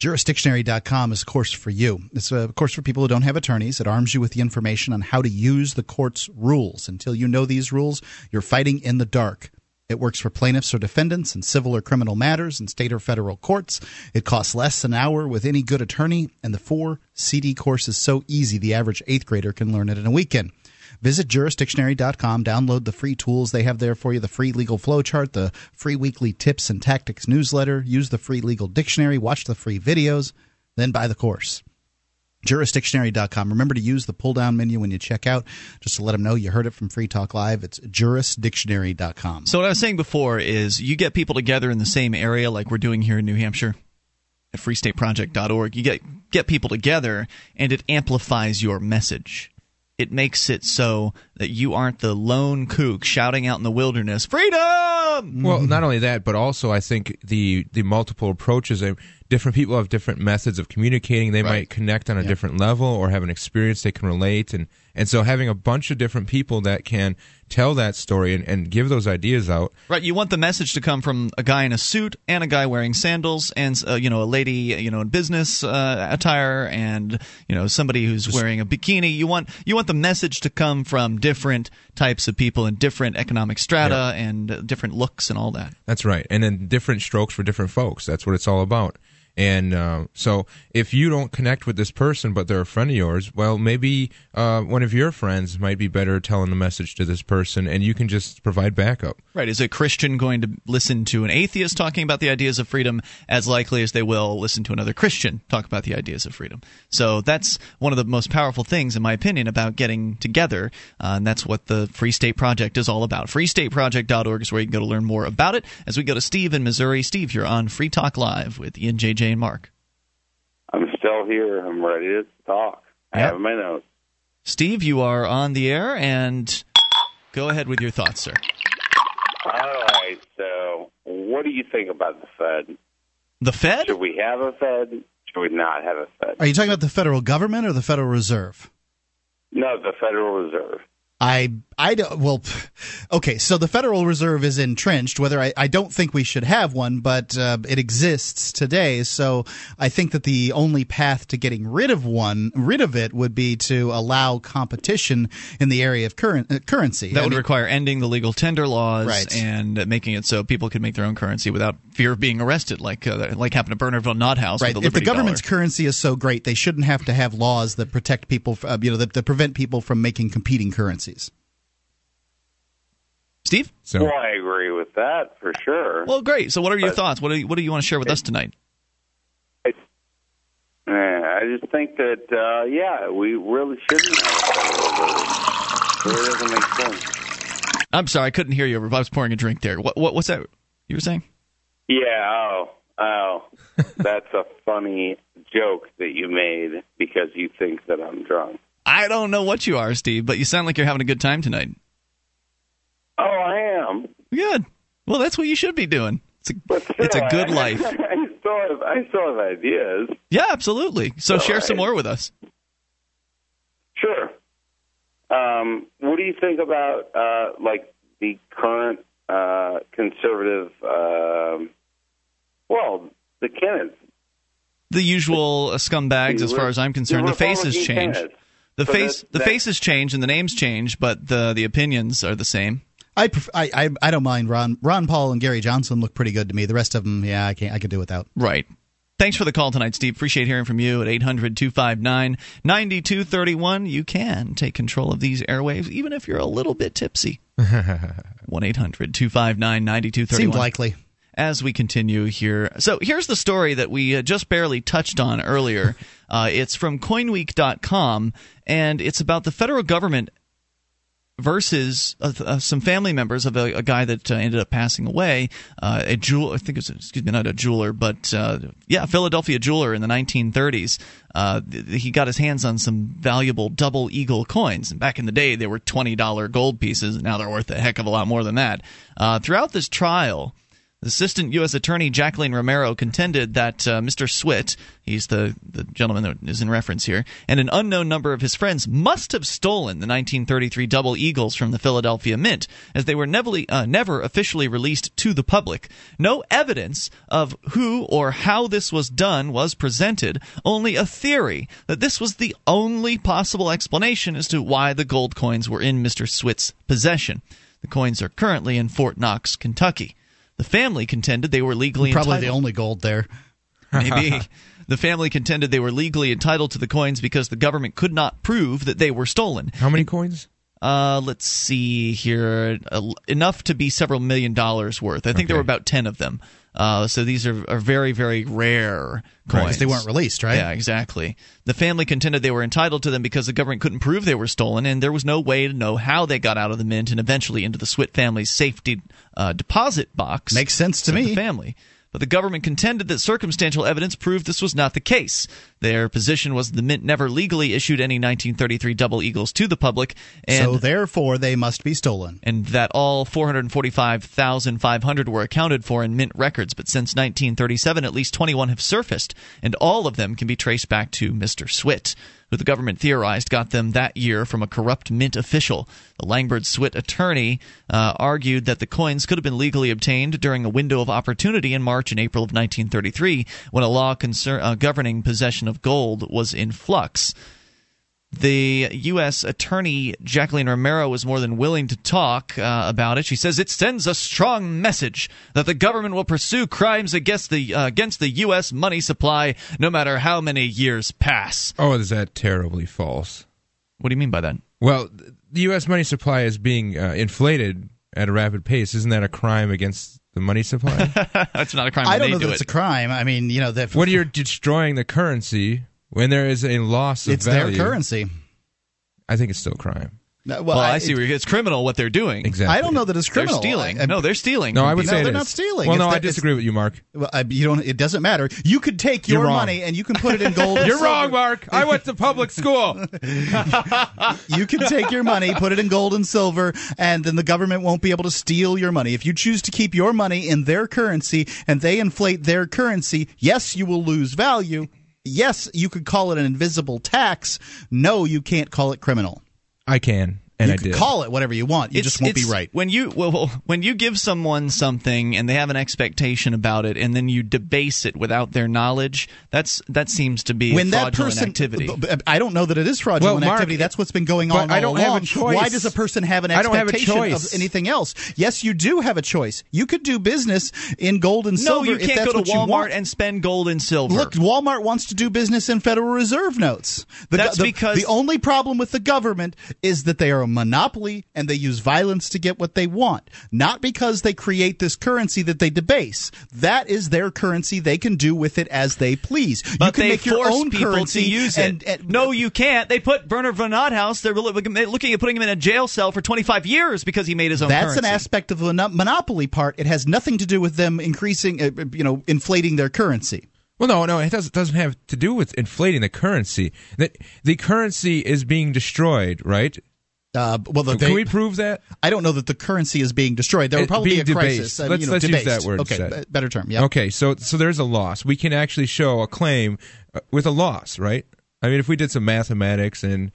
Jurisdictionary dot com is a course for you. It's a course for people who don't have attorneys. It arms you with the information on how to use the court's rules. Until you know these rules, you're fighting in the dark. It works for plaintiffs or defendants in civil or criminal matters in state or federal courts. It costs less than an hour with any good attorney, and the four C D course is so easy the average eighth grader can learn it in a weekend. Visit Jurisdictionary dot com, download the free tools they have there for you, the free legal flowchart, the free weekly tips and tactics newsletter, use the free legal dictionary, watch the free videos, then buy the course. Jurisdictionary dot com. Remember to use the pull-down menu when you check out just to let them know you heard it from Free Talk Live. It's Jurisdictionary dot com. So what I was saying before is you get people together in the same area like we're doing here in New Hampshire at free state project dot org. You get, get people together, and it amplifies your message. It makes it so that you aren't the lone kook shouting out in the wilderness, freedom! Well, not only that, but also I think the, the multiple approaches, different people have different methods of communicating. They right. might connect on a yeah. different level or have an experience they can relate. And, and so having a bunch of different people that can tell that story and, and give those ideas out. Right. You want the message to come from a guy in a suit and a guy wearing sandals and uh, you know, a lady, you know, in business uh, attire, and you know, somebody who's Just, wearing a bikini. You want you want the message to come from different types of people and different economic strata yeah. and uh, different looks and all that. That's right. And then different strokes for different folks. That's what it's all about. And uh, so if you don't connect with this person but they're a friend of yours, well, maybe uh, one of your friends might be better telling the message to this person, and you can just provide backup. Right. Is a Christian going to listen to an atheist talking about the ideas of freedom as likely as they will listen to another Christian talk about the ideas of freedom? So that's one of the most powerful things, in my opinion, about getting together, uh, and that's what the Free State Project is all about. free state project dot org is where you can go to learn more about it. As we go to Steve in Missouri. Steve, you're on Free Talk Live with Ian J J and Mark. I'm still here. I'm ready to talk. I yep. have my notes. Steve, you are on the air, and go ahead with your thoughts, sir. All right. So, what do you think about the Fed? The Fed? Should we have a Fed? Should we not have a Fed? Are you talking about the federal government or the Federal Reserve? No, the Federal Reserve. I, I don't, well, okay, so the Federal Reserve is entrenched, whether I, I don't think we should have one, but uh, it exists today. So I think that the only path to getting rid of one, rid of it, would be to allow competition in the area of curren- uh, currency. That I would mean, require ending the legal tender laws right. and making it so people can make their own currency without fear of being arrested, like uh, like happened to Bernard von Nothaus. Right. With the if the government's dollar. currency is so great, they shouldn't have to have laws that protect people, uh, you know, that, that prevent people from making competing currency. Steve? So. Well, I agree with that for sure. Well, great. So what are your but, thoughts? What do you, what do you want to share with it, us tonight? It, I just think that, uh, yeah, we really shouldn't have. It really doesn't make sense. I'm sorry. I couldn't hear you. I was pouring a drink there. What, what What's that you were saying? Yeah. Oh, oh. That's a funny joke that you made because you think that I'm drunk. I don't know what you are, Steve, but you sound like you're having a good time tonight. Oh, I am. Good. Well, that's what you should be doing. It's a, still, it's a good I, life. I still, have, I still have ideas. Yeah, absolutely. So, so share I, some more with us. Sure. Um, what do you think about, uh, like, the current uh, conservative, uh, well, the Kennedys? The usual scumbags, the, as far as I'm concerned. The, the faces change. Kennedys. The so face, that, that, the faces change and the names change, but the the opinions are the same. I pref- I, I I don't mind Ron Ron Paul and Gary Johnson look pretty good to me. The rest of them, yeah, I can I can do without. Right. Thanks for the call tonight, Steve. Appreciate hearing from you at eight hundred two five nine nine two three one. You can take control of these airwaves, even if you're a little bit tipsy. one eight hundred two five nine nine two three one. Seems likely. As we continue here. So here's the story that we just barely touched on earlier. Uh, it's from coin week dot com, and it's about the federal government versus uh, uh, some family members of a, a guy that uh, ended up passing away, uh, a jeweler, I think it was, excuse me, not a jeweler, but uh, yeah, a Philadelphia jeweler in the nineteen thirties. Uh, th- he got his hands on some valuable double eagle coins. And back in the day, they were twenty dollars gold pieces, and now they're worth a heck of a lot more than that. Uh, throughout this trial, Assistant U S Attorney Jacqueline Romero contended that uh, Mister Swit, he's the, the gentleman that is in reference here, and an unknown number of his friends must have stolen the nineteen thirty-three Double Eagles from the Philadelphia Mint, as they were never, uh, never officially released to the public. No evidence of who or how this was done was presented, only a theory that this was the only possible explanation as to why the gold coins were in Mister Swit's possession. The coins are currently in Fort Knox, Kentucky. The family contended they were legally Probably entitled. Probably the only gold there. Maybe. The family contended they were legally entitled to the coins because the government could not prove that they were stolen. How many coins? Uh, let's see here. Uh, enough to be several million dollars worth. I think okay. there were about ten of them. Uh, so these are, are very, very rare coins. Right, they weren't released, right? Yeah, exactly. The family contended they were entitled to them because the government couldn't prove they were stolen, and there was no way to know how they got out of the mint and eventually into the Swit family's safety uh, deposit box. Makes sense to me. The family. But the government contended that circumstantial evidence proved this was not the case. Their position was the mint never legally issued any nineteen thirty-three Double Eagles to the public. And so therefore, they must be stolen. And that all four hundred forty-five thousand five hundred were accounted for in mint records. But since nineteen thirty-seven, at least twenty-one have surfaced. And all of them can be traced back to Mister Swit, who the government theorized got them that year from a corrupt mint official. The Langbird Swit attorney uh, argued that the coins could have been legally obtained during a window of opportunity in March and April of nineteen thirty-three, when a law concern, uh, governing possession of gold was in flux. The U S attorney, Jacqueline Romero, was more than willing to talk uh, about it. She says, it sends a strong message that the government will pursue crimes against the uh, against the U S money supply no matter how many years pass. Oh, is that terribly false? What do you mean by that? Well, the U S money supply is being uh, inflated at a rapid pace. Isn't that a crime against the money supply? That's not a crime. I don't they know do that it. It's a crime. I mean, you know... that. When you're destroying the currency... When there is a loss of it's value. It's their currency. I think it's still crime. No, well, well, I, I see. It, it's criminal what they're doing. Exactly. I don't know that it's criminal. They're stealing. I, I, no, they're stealing. No, I would no, say they're it is. not stealing. Well, it's no, that, I disagree with you, Mark. Well, I, you don't. It doesn't matter. You could take You're your wrong. money and you can put it in gold. You're wrong, Mark. I went to public school. You can take your money, put it in gold and silver, and then the government won't be able to steal your money. If you choose to keep your money in their currency and they inflate their currency, yes, you will lose value. Yes, you could call it an invisible tax. No, you can't call it criminal. I can, and I did. You can call it whatever you want. You it's, just won't be right. When you well, when you give someone something and they have an expectation about it, and then you debase it without their knowledge, that's that seems to be when fraudulent that person, activity. I don't know that it is fraudulent well, Mark, activity. That's what's been going on all I don't along. Have a choice. Why does a person have an expectation have of anything else? Yes, you do have a choice. You could do business in gold and no, silver. No, you can't if that's go to Walmart and spend gold and silver. Look, Walmart wants to do business in Federal Reserve notes. The, that's the, because the only problem with the government is that they are a monopoly and they use violence to get what they want, not because they create this currency that they debase. That is their currency. They can do with it as they please. But you can they make your force own people currency to use and, it. And, and, no, you can't. They put Bernard von Nothaus, they're looking at putting him in a jail cell for twenty-five years because he made his own that's currency. That's an aspect of the monopoly part. It has nothing to do with them increasing, uh, you know, inflating their currency. Well, no, no, it doesn't doesn't have to do with inflating the currency. That the currency is being destroyed, right? Uh, well, the, can they, we prove that? I don't know that the currency is being destroyed. There will probably be a debased. crisis. I mean, let's you know, let's use that word. Okay, b- better term. Yeah. Okay, so so there's a loss. We can actually show a claim with a loss, right? I mean, if we did some mathematics and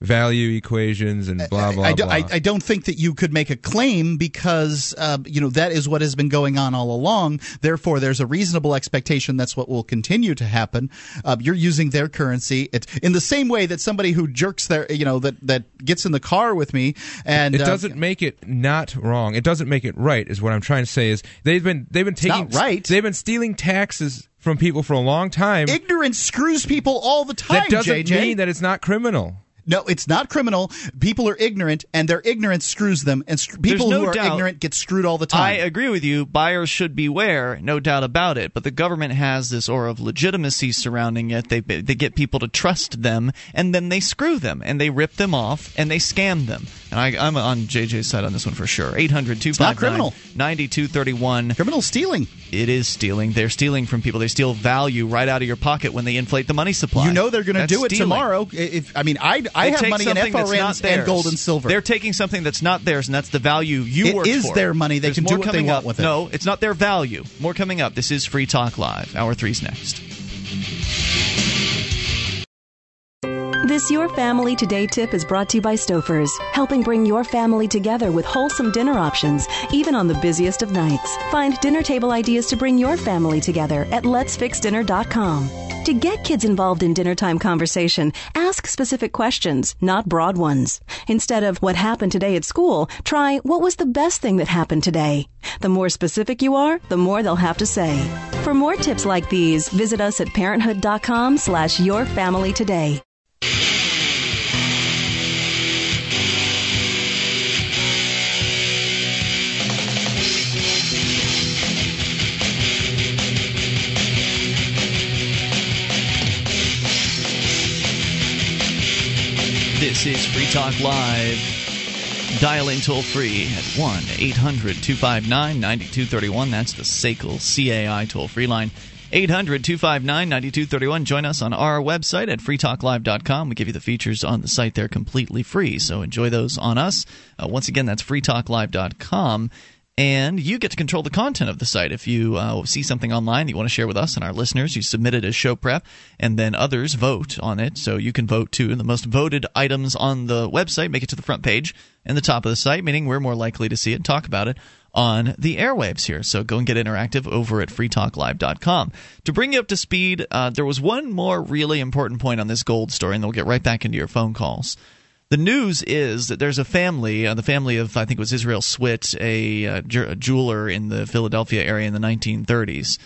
value equations and blah blah I, I, blah. I, I don't think that you could make a claim because uh, you know that is what has been going on all along. Therefore, there's a reasonable expectation that's what will continue to happen. Uh, you're using their currency it, in the same way that somebody who jerks their you know that that gets in the car with me and it doesn't uh, make it not wrong. It doesn't make it right. Is what I'm trying to say is they've been they've been taking it's not right. They've been stealing taxes from people for a long time. Ignorance screws people all the time. That doesn't J J. mean that it's not criminal. No, it's not criminal. People are ignorant, and their ignorance screws them. And sc- people no who are doubt, ignorant get screwed all the time. I agree with you. Buyers should beware, no doubt about it. But the government has this aura of legitimacy surrounding it. They they get people to trust them, and then they screw them, and they rip them off, and they scam them. And I, I'm on J J's side on this one for sure. eight hundred two five nine nine two three one. Criminal stealing. It is stealing. They're stealing from people. They steal value right out of your pocket when they inflate the money supply. You know they're going to do it stealing. tomorrow. If I mean, I I have money in F R Ns and gold and silver. They're taking something that's not theirs, and that's the value you work for. It is their money. They can do what they want with it. No, it's not their value. More coming up. This is Free Talk Live. Hour three's next. This Your Family Today tip is brought to you by Stouffer's, helping bring your family together with wholesome dinner options, even on the busiest of nights. Find dinner table ideas to bring your family together at lets fix dinner dot com. To get kids involved in dinnertime conversation, ask specific questions, not broad ones. Instead of what happened today at school, try what was the best thing that happened today. The more specific you are, the more they'll have to say. For more tips like these, visit us at parenthood.com slash your family today. This is Free Talk Live. Dial in toll free at one eight hundred two five nine nine two three one. That's the S A C L C A I toll free line. eight hundred two five nine nine two three one. Join us on our website at free talk live dot com. We give you the features on the site. They're completely free, so enjoy those on us. Uh, once again, that's free talk live dot com. And you get to control the content of the site. If you uh, see something online that you want to share with us and our listeners, you submit it as show prep, and then others vote on it. So you can vote too. The most voted items on the website make it to the front page and the top of the site, meaning we're more likely to see it and talk about it on the airwaves here. So go and get interactive over at free talk live dot com. To bring you up to speed, uh, there was one more really important point on this gold story, and then we'll get right back into your phone calls. The news is that there's a family, uh, the family of, I think it was Israel Swit, a, uh, ju- a jeweler in the Philadelphia area in the nineteen thirties,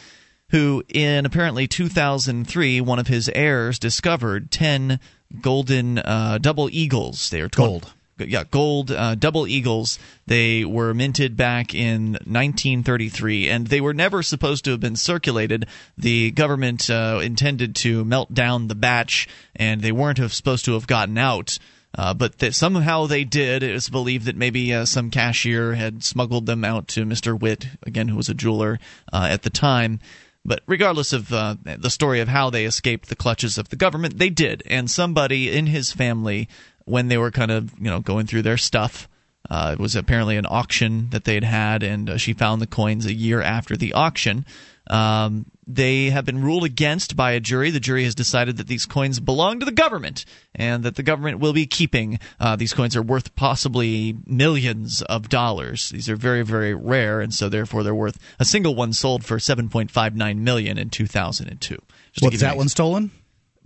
who in apparently two thousand three, one of his heirs discovered ten golden uh, double eagles. They are gold. Gold. Yeah, gold uh, double eagles. They were minted back in nineteen thirty-three, and they were never supposed to have been circulated. The government uh, intended to melt down the batch, and they weren't have, supposed to have gotten out. Uh, but that somehow they did. It was believed that maybe uh, some cashier had smuggled them out to Mister Witt, again, who was a jeweler uh, at the time. But regardless of uh, the story of how they escaped the clutches of the government, they did. And somebody in his family, when they were kind of, you know, going through their stuff, uh, it was apparently an auction that they'd had, and uh, she found the coins a year after the auction. Um, they have been ruled against by a jury. The jury has decided that these coins belong to the government and that the government will be keeping. Uh, these coins are worth possibly millions of dollars. These are very, very rare, and so therefore they're worth. A single one sold for seven point five nine million dollars in two thousand two. Just was that one stolen?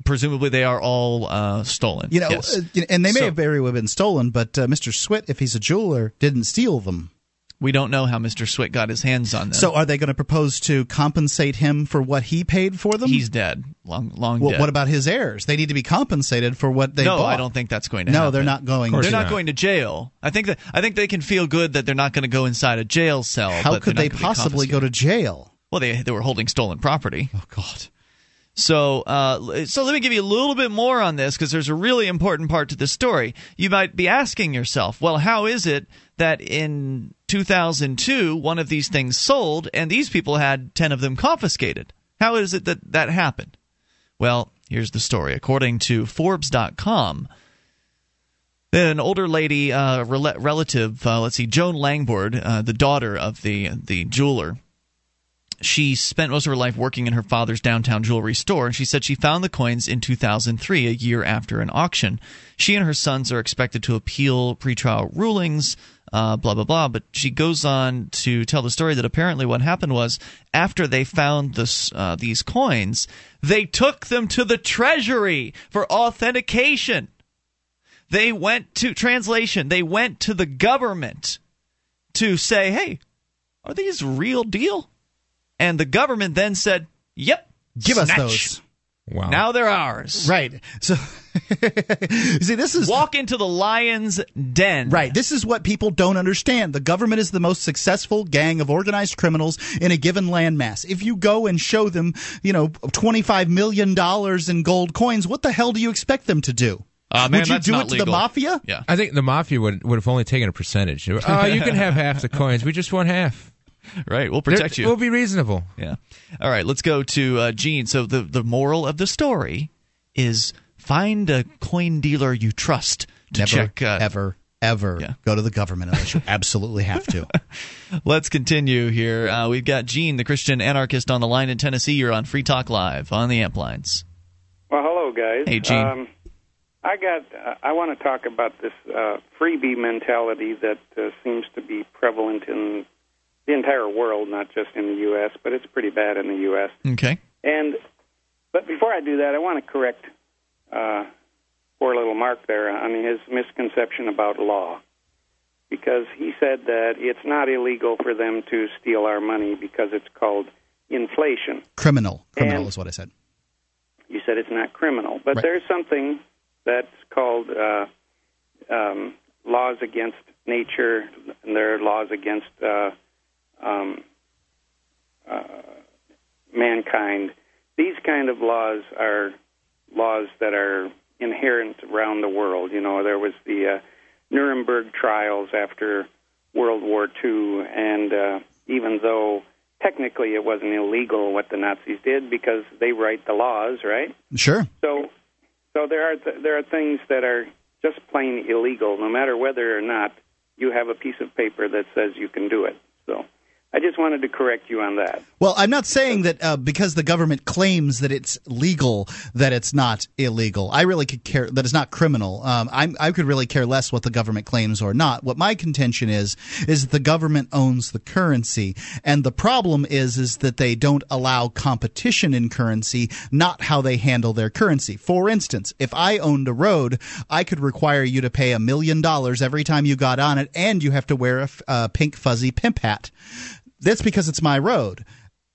Presumably they are all uh, stolen. You know, yes. uh, And they may so, have very well been stolen, but uh, Mister Swit, if he's a jeweler, didn't steal them. We don't know how Mister Swit got his hands on them. So are they going to propose to compensate him for what he paid for them? He's dead. Long, long well, dead. What about his heirs? They need to be compensated for what they no, bought. No, I don't think that's going to no, happen. No, they're not going to. They're not, not going to jail. I think that I think they can feel good that they're not going to go inside a jail cell. How could they possibly go to jail? Well, they they were holding stolen property. Oh, God. So uh, so let me give you a little bit more on this, because there's a really important part to this story. You might be asking yourself, well, how is it that in two thousand two, one of these things sold, and these people had ten of them confiscated? How is it that that happened? Well, here's the story. According to Forbes dot com, an older lady, uh, rel- relative, uh, let's see, Joan Langboard, uh, the daughter of the the jeweler, she spent most of her life working in her father's downtown jewelry store, and she said she found the coins in two thousand three, a year after an auction. She and her sons are expected to appeal pretrial rulings, uh, blah, blah, blah. But she goes on to tell the story that apparently what happened was, after they found this, uh, these coins, they took them to the Treasury for authentication. They went to translation. They went to the government to say, hey, are these real deal? And the government then said, yep, give snatch. Us those. Wow. Now they're ours. Right. So, see, this is. Walk into the lion's den. Right. This is what people don't understand. The government is the most successful gang of organized criminals in a given landmass. If you go and show them, you know, twenty-five million dollars in gold coins, what the hell do you expect them to do? Uh, man, would you do it to legal. The mafia? Yeah. I think the mafia would, would have only taken a percentage. Oh, uh, you can have half the coins. We just want half. Right, we'll protect there, you. We'll be reasonable. Yeah. All right, let's go to uh, Gene. So the, the moral of the story is find a coin dealer you trust to Never, check. Uh, ever, ever yeah. go to the government unless you absolutely have to. Let's continue here. Uh, we've got Gene, the Christian anarchist, on the line in Tennessee. You're on Free Talk Live on the amp lines. Well, hello, guys. Hey, Gene. Um, I got. Uh, I want to talk about this uh, freebie mentality that uh, seems to be prevalent in the entire world, not just in the U S, but it's pretty bad in the U S. Okay. And but before I do that, I want to correct uh, poor little Mark there on his misconception about law, because he said that it's not illegal for them to steal our money because it's called inflation. Criminal. Criminal and is what I said. You said it's not criminal. But right. There's something that's called uh, um, laws against nature, and there are laws against... Uh, Um, uh, mankind. These kind of laws are laws that are inherent around the world. You know, there was the uh, Nuremberg trials after World War Two, and uh, even though technically it wasn't illegal what the Nazis did because they write the laws, right? Sure. So, so there are th- there are things that are just plain illegal, no matter whether or not you have a piece of paper that says you can do it. So I just wanted to correct you on that. Well, I'm not saying that uh, because the government claims that it's legal, that it's not illegal. I really could care that it's not criminal. Um, I'm, I could really care less what the government claims or not. What my contention is, is that the government owns the currency. And the problem is, is that they don't allow competition in currency, not how they handle their currency. For instance, if I owned a road, I could require you to pay a million dollars every time you got on it, and you have to wear a, a pink fuzzy pimp hat. That's because it's my road.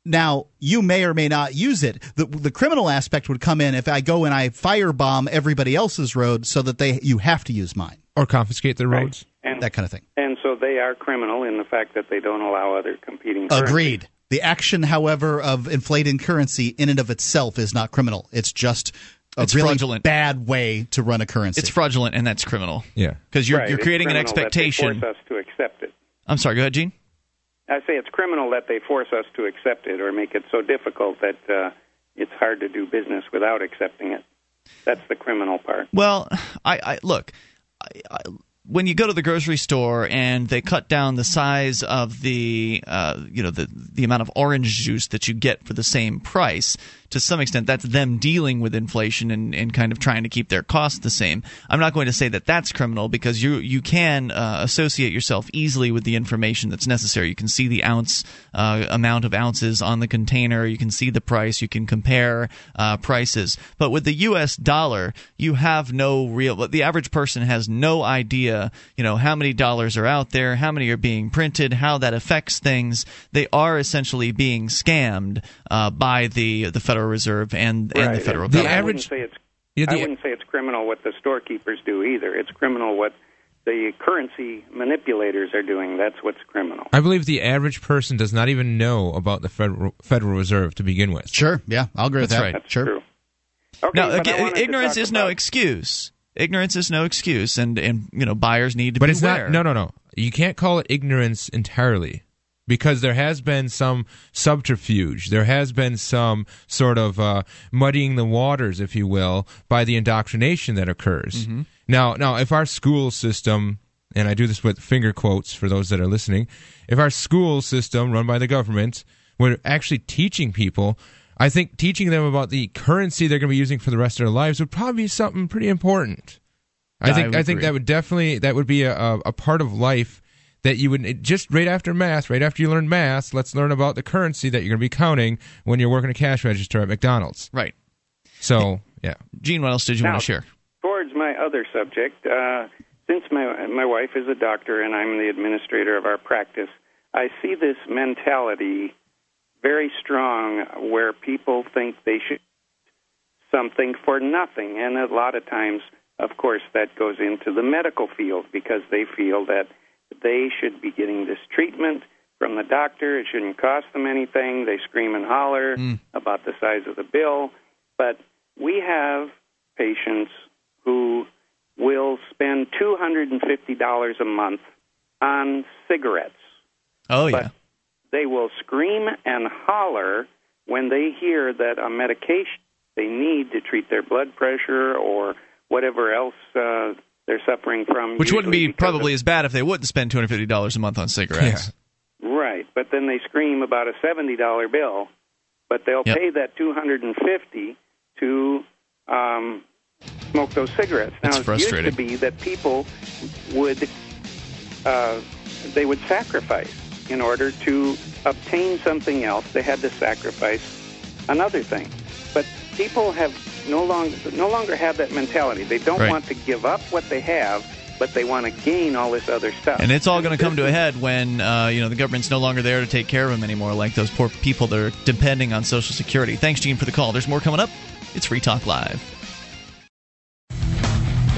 Now, you may or may not use it. The, the criminal aspect would come in if I go and I firebomb everybody else's road so that they you have to use mine. Or confiscate their right. roads. And, that kind of thing. And so they are criminal in the fact that they don't allow other competing currencies. Agreed. The action, however, of inflating currency in and of itself is not criminal. It's just a it's really fraudulent. bad way to run a currency. It's fraudulent, and that's criminal. Yeah. Because you're, right. you're creating an expectation. That they force us to accept it. I'm sorry. Go ahead, Gene. I say it's criminal that they force us to accept it or make it so difficult that uh, it's hard to do business without accepting it. That's the criminal part. Well, I, I look, I, I, when you go to the grocery store and they cut down the size of the, uh, you know, the, the amount of orange juice that you get for the same price, to some extent that's them dealing with inflation and, and kind of trying to keep their costs the same. I'm not going to say that that's criminal because you you can uh, associate yourself easily with the information that's necessary. You can see the ounce uh, amount of ounces on the container. You can see the price. You can compare uh, prices. But with the U S dollar, you have no real – the average person has no idea, you know, how many dollars are out there, how many are being printed, how that affects things. They are essentially being scammed uh, by the, the Federal Reserve and, right. and the federal government. The average, I, wouldn't say it's, I wouldn't say it's criminal what the storekeepers do either. It's criminal what the currency manipulators are doing. That's what's criminal. I believe the average person does not even know about the Federal, Federal Reserve to begin with. Sure. Yeah, I'll agree That's with that. Right. That's sure. true. Okay, now, again, ignorance is no excuse. Ignorance is no excuse, and, and you know buyers need to but beware. It's not, no, no, no. You can't call it ignorance entirely. Because there has been some subterfuge, there has been some sort of uh, muddying the waters, if you will, by the indoctrination that occurs. Mm-hmm. Now, now, if our school system, and I do this with finger quotes for those that are listening, if our school system run by the government were actually teaching people, I think teaching them about the currency they're going to be using for the rest of their lives would probably be something pretty important. I think I, I think that would definitely that would be a, a part of life. That you would just right after math, right after you learn math, let's learn about the currency that you're going to be counting when you're working a cash register at McDonald's. Right. So, yeah. Gene, what else did you now, want to share? Towards my other subject, uh, since my my wife is a doctor and I'm the administrator of our practice, I see this mentality very strong where people think they should do something for nothing. And a lot of times, of course, that goes into the medical field because they feel that they should be getting this treatment from the doctor. It shouldn't cost them anything. They scream and holler mm. about the size of the bill. But we have patients who will spend two hundred fifty dollars a month on cigarettes. Oh, yeah. But they will scream and holler when they hear that a medication they need to treat their blood pressure or whatever else uh they're suffering from. Which wouldn't be probably of, as bad if they wouldn't spend two hundred fifty dollars a month on cigarettes. Yeah. Right, but then they scream about a seventy dollars bill, but they'll yep. pay that two hundred fifty dollars to um, smoke those cigarettes. That's now, frustrating. It used to be that people would, uh, they would sacrifice. In order to obtain something else, they had to sacrifice another thing. But people have No longer, no longer have that mentality. They don't right. want to give up what they have, but they want to gain all this other stuff. And it's all going to come to a head when uh, you know the government's no longer there to take care of them anymore, like those poor people that are depending on Social Security. Thanks, Gene, for the call. There's more coming up. It's Free Talk Live.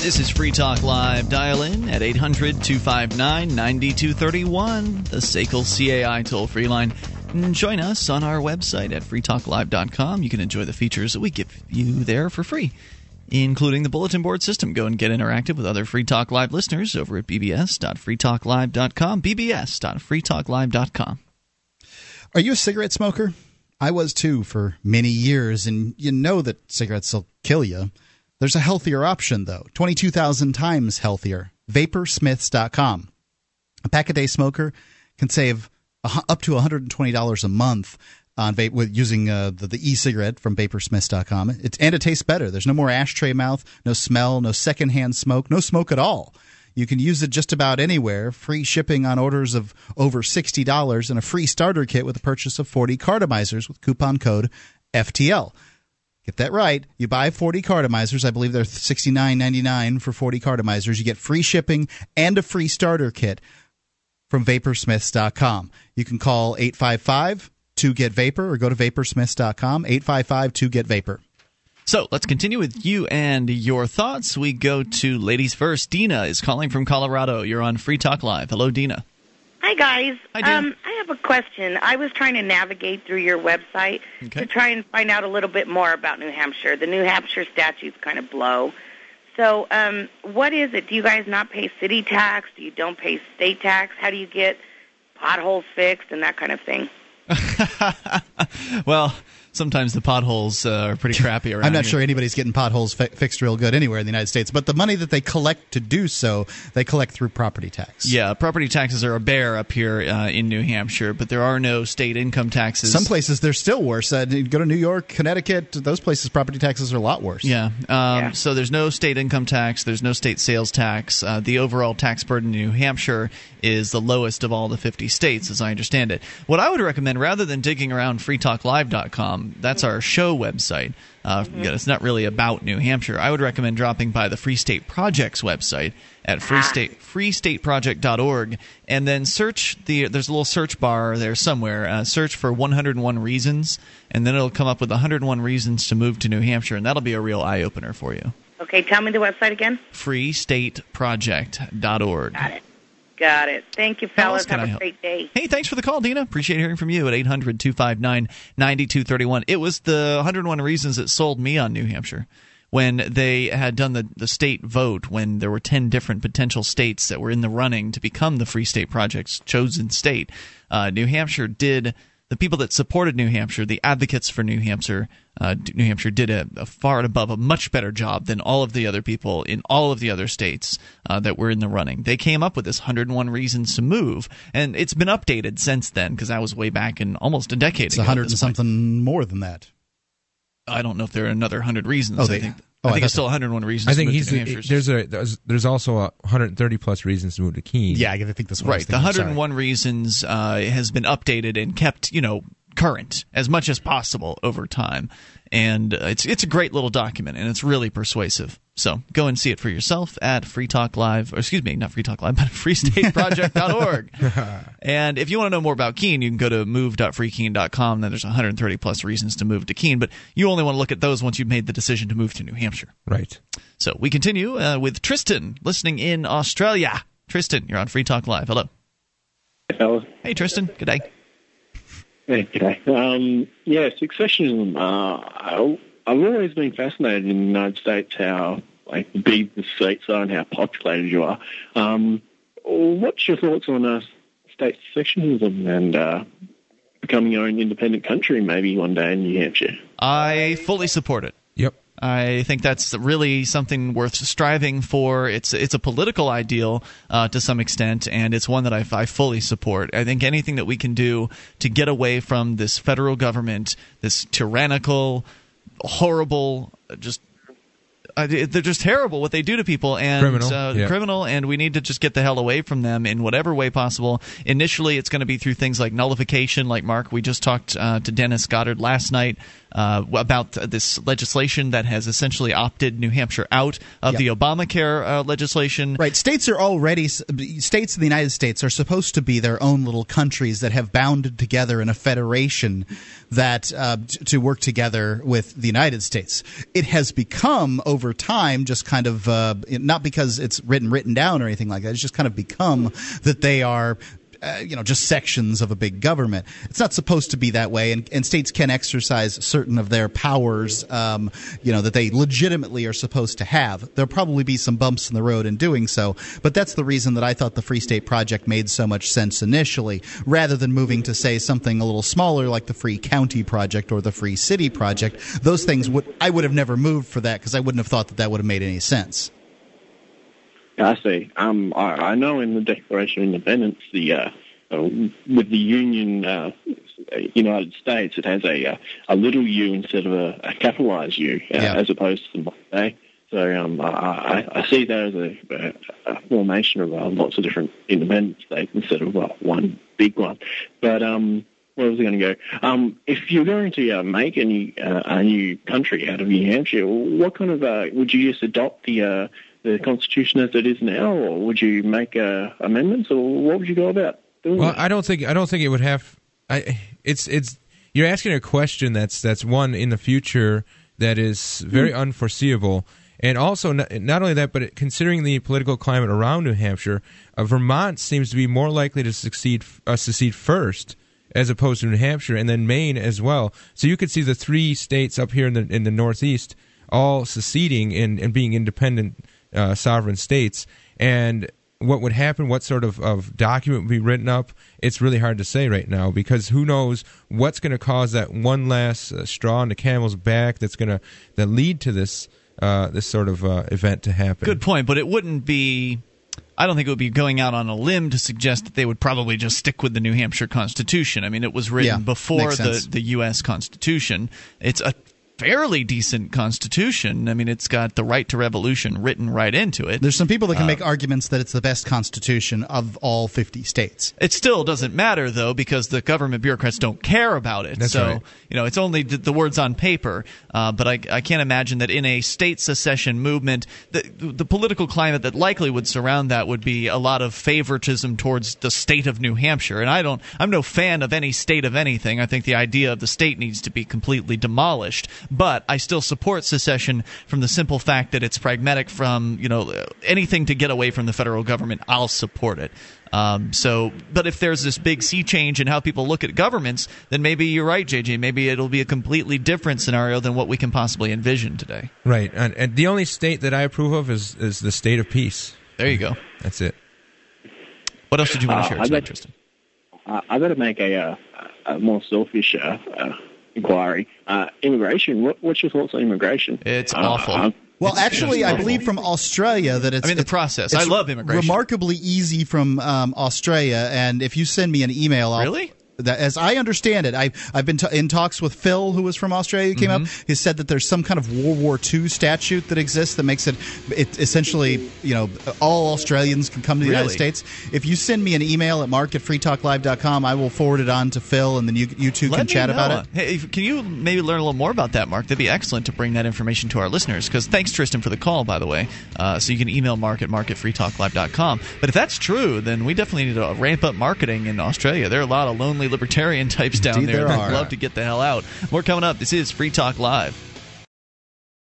This is Free Talk Live. Dial in at eight hundred, two five nine, nine two three one, the S A C L C A I toll-free line. And join us on our website at free talk live dot com. You can enjoy the features that we give you there for free, including the bulletin board system. Go and get interactive with other Free Talk Live listeners over at b b s dot free talk live dot com, b b s dot free talk live dot com. Are you a cigarette smoker? I was, too, for many years, and you know that cigarettes will kill you. There's a healthier option, though, twenty-two thousand times healthier, Vaporsmiths dot com. A pack-a-day smoker can save up to one hundred twenty dollars a month on vape with using uh, the, the e-cigarette from Vaporsmiths dot com. It's, and it tastes better. There's no more ashtray mouth, no smell, no secondhand smoke, no smoke at all. You can use it just about anywhere, free shipping on orders of over sixty dollars, and a free starter kit with the purchase of forty cartomizers with coupon code F T L. Get that right. You buy forty cartomizers. I believe they're sixty-nine ninety-nine for forty cartomizers. You get free shipping and a free starter kit from Vaporsmiths dot com. You can call eight five five, two get vapor or go to Vaporsmiths dot com, eight five five, two get vapor. So let's continue with you and your thoughts. We go to ladies first. Dina is calling from Colorado. You're on Free Talk Live. Hello, Dina. Hi, guys. Hi, Dina. Um, I have a question. I was trying to navigate through your website okay. to try and find out a little bit more about New Hampshire. The New Hampshire statutes kind of blow. So um, what is it? Do you guys not pay city tax? Do you don't pay state tax? How do you get potholes fixed and that kind of thing? Well, sometimes the potholes uh, are pretty crappy around. I'm not here. Sure anybody's getting potholes fi- fixed real good anywhere in the United States, but the money that they collect to do so, they collect through property tax. Yeah, property taxes are a bear up here uh, in New Hampshire, but there are no state income taxes. Some places they're still worse. Uh, you go to New York, Connecticut, those places property taxes are a lot worse. Yeah, um, yeah. So there's no state income tax, there's no state sales tax. Uh, the overall tax burden in New Hampshire is the lowest of all the fifty states, as I understand it. What I would recommend, rather than digging around free talk live dot com, that's our show website. Uh, mm-hmm. It's not really about New Hampshire. I would recommend dropping by the Free State Project's website at free state project dot org and then search the. There's a little search bar there somewhere. Uh, search for one hundred one reasons, and then it'll come up with one hundred one reasons to move to New Hampshire, and that'll be a real eye opener for you. Okay, tell me the website again. free state project dot org. Got it. Got it. Thank you, fellas. Have a help? great day. Hey, thanks for the call, Dina. Appreciate hearing from you at eight hundred, two five nine, nine two three one. It was the one hundred one reasons that sold me on New Hampshire when they had done the, the state vote, when there were ten different potential states that were in the running to become the Free State Project's chosen state. Uh, New Hampshire did... The people that supported New Hampshire, the advocates for New Hampshire, uh, New Hampshire did a, a far and above a much better job than all of the other people in all of the other states uh, that were in the running. They came up with this one hundred one reasons to move, and it's been updated since then because that was way back in almost a decade it's ago. It's one hundred and something more than that. I don't know if there are another one hundred reasons. Oh, they, I think, oh, I think I it's still one hundred one reasons I think to move he's, to New Hampshire. There's, a, there's, there's also a one hundred thirty plus reasons to move to Keene. Yeah, I think that's what right. I was thinking. The one hundred one Sorry. reasons uh, has been updated and kept, you know, current as much as possible over time. And uh, it's it's a great little document, and it's really persuasive. So go and see it for yourself at Free Talk Live, or excuse me, not Free Talk Live, but free state project dot org. And if you want to know more about Keene, you can go to move dot free keene dot com. Then there's one hundred thirty plus reasons to move to Keene, but you only want to look at those once you've made the decision to move to New Hampshire. Right. So we continue uh, with Tristan, listening in Australia. Tristan, you're on Free Talk Live. Hello. Hey, fellas. Hey, Tristan. Good day. Hey, g'day. Um, yeah, successionism. Uh, I, I've always been fascinated in the United States how like big the states are and how populated you are. Um, what's your thoughts on uh, state sectionism and uh, becoming your own independent country maybe one day in New Hampshire? I fully support it. Yep. I think that's really something worth striving for. It's it's a political ideal uh, to some extent, and it's one that I, I fully support. I think anything that we can do to get away from this federal government, this tyrannical, horrible, just uh, they're just terrible what they do to people, and criminal, uh, yeah. criminal, and we need to just get the hell away from them in whatever way possible. Initially, it's going to be through things like nullification, like Mark. We just talked uh, to Dennis Goddard last night. Uh, about this legislation that has essentially opted New Hampshire out of yep. the Obamacare uh, legislation. Right. States are already – states in the United States are supposed to be their own little countries that have bounded together in a federation that uh, t- to work together with the United States. It has become over time just kind of uh, – not because it's written written down or anything like that. It's just kind of become that they are – Uh, you know, just sections of a big government. It's not supposed to be that way, and, and states can exercise certain of their powers, um, you know, that they legitimately are supposed to have. There'll probably be some bumps in the road in doing so, but that's the reason that I thought the Free State Project made so much sense initially, rather than moving to, say, something a little smaller like the Free County Project or the Free City Project. Those things, would I would have never moved for that because I wouldn't have thought that that would have made any sense. I see. Um, I, I know in the Declaration of Independence, the uh, uh, with the Union uh, United States, it has a uh, a little U instead of a, a capitalized U, uh, yeah. as opposed to the modern day. So um, I, I see that as a, a formation of uh, lots of different independent states instead of uh, one big one. But um, where was I going to go? Um, if you're going to uh, make a new, uh, a new country out of New Hampshire, what kind of uh, would you just adopt the uh, the Constitution as it is now, or would you make uh, amendments, or what would you go about doing? Well, that? I don't think I don't think it would have. I, it's it's you're asking a question that's that's one in the future that is very mm. unforeseeable, and also not, not only that, but considering the political climate around New Hampshire, uh, Vermont seems to be more likely to succeed uh, secede first as opposed to New Hampshire, and then Maine as well. So you could see the three states up here in the in the Northeast all seceding and, and being independent. Uh, sovereign states, and what would happen, what sort of, of document would be written up, it's really hard to say right now, because who knows what's going to cause that one last uh, straw in the camel's back that's going to that lead to this uh, this sort of uh, event to happen. Good point, but it wouldn't be... I don't think it would be going out on a limb to suggest that they would probably just stick with the New Hampshire Constitution. I mean, it was written yeah, before the, the U S Constitution. It's a fairly decent constitution. I mean, it's got the right to revolution written right into it. There's some people that can make um, arguments that it's the best constitution of all fifty states. It still doesn't matter, though, because the government bureaucrats don't care about it. That's so, right. you know, it's only the words on paper. Uh, but I, I can't imagine that in a state secession movement, the, the political climate that likely would surround that would be a lot of favoritism towards the state of New Hampshire. And I don't, I'm no fan of any state of anything. I think the idea of the state needs to be completely demolished. But I still support secession from the simple fact that it's pragmatic. From, you know, anything to get away from the federal government, I'll support it. Um, so, but if there's this big sea change in how people look at governments, then maybe you're right, J J. Maybe it'll be a completely different scenario than what we can possibly envision today. Right. And, and the only state that I approve of is, is the state of peace. There you go. That's it. What else did you want to share? Uh, I've got to, uh, I got to make a, uh, a more selfish... Uh, uh, inquiry. Uh, immigration, what, what's your thoughts on immigration? It's uh, awful. Uh, well, it's, actually, it's I awful. believe from Australia that it's... I mean, the it's, process. I love immigration. Remarkably easy from um, Australia, and if you send me an email... I'll, really? That, as I understand it, I, I've been t- in talks with Phil, who was from Australia, who came mm-hmm. up. He said that there's some kind of World War Two statute that exists that makes it, it essentially, you know, all Australians can come to the really? United States. If you send me an email at mark at freetalklive dot com, I will forward it on to Phil, and then you, you two Let can chat know. about it. Hey, if, can you maybe learn a little more about that, Mark? That'd be excellent to bring that information to our listeners, because thanks, Tristan, for the call, by the way. Uh, so you can email Mark at mark at freetalklive dot com. But if that's true, then we definitely need to ramp up marketing in Australia. There are a lot of lonely libertarian types down Indeed there, there that love to get the hell out. More coming up. This is Free Talk Live.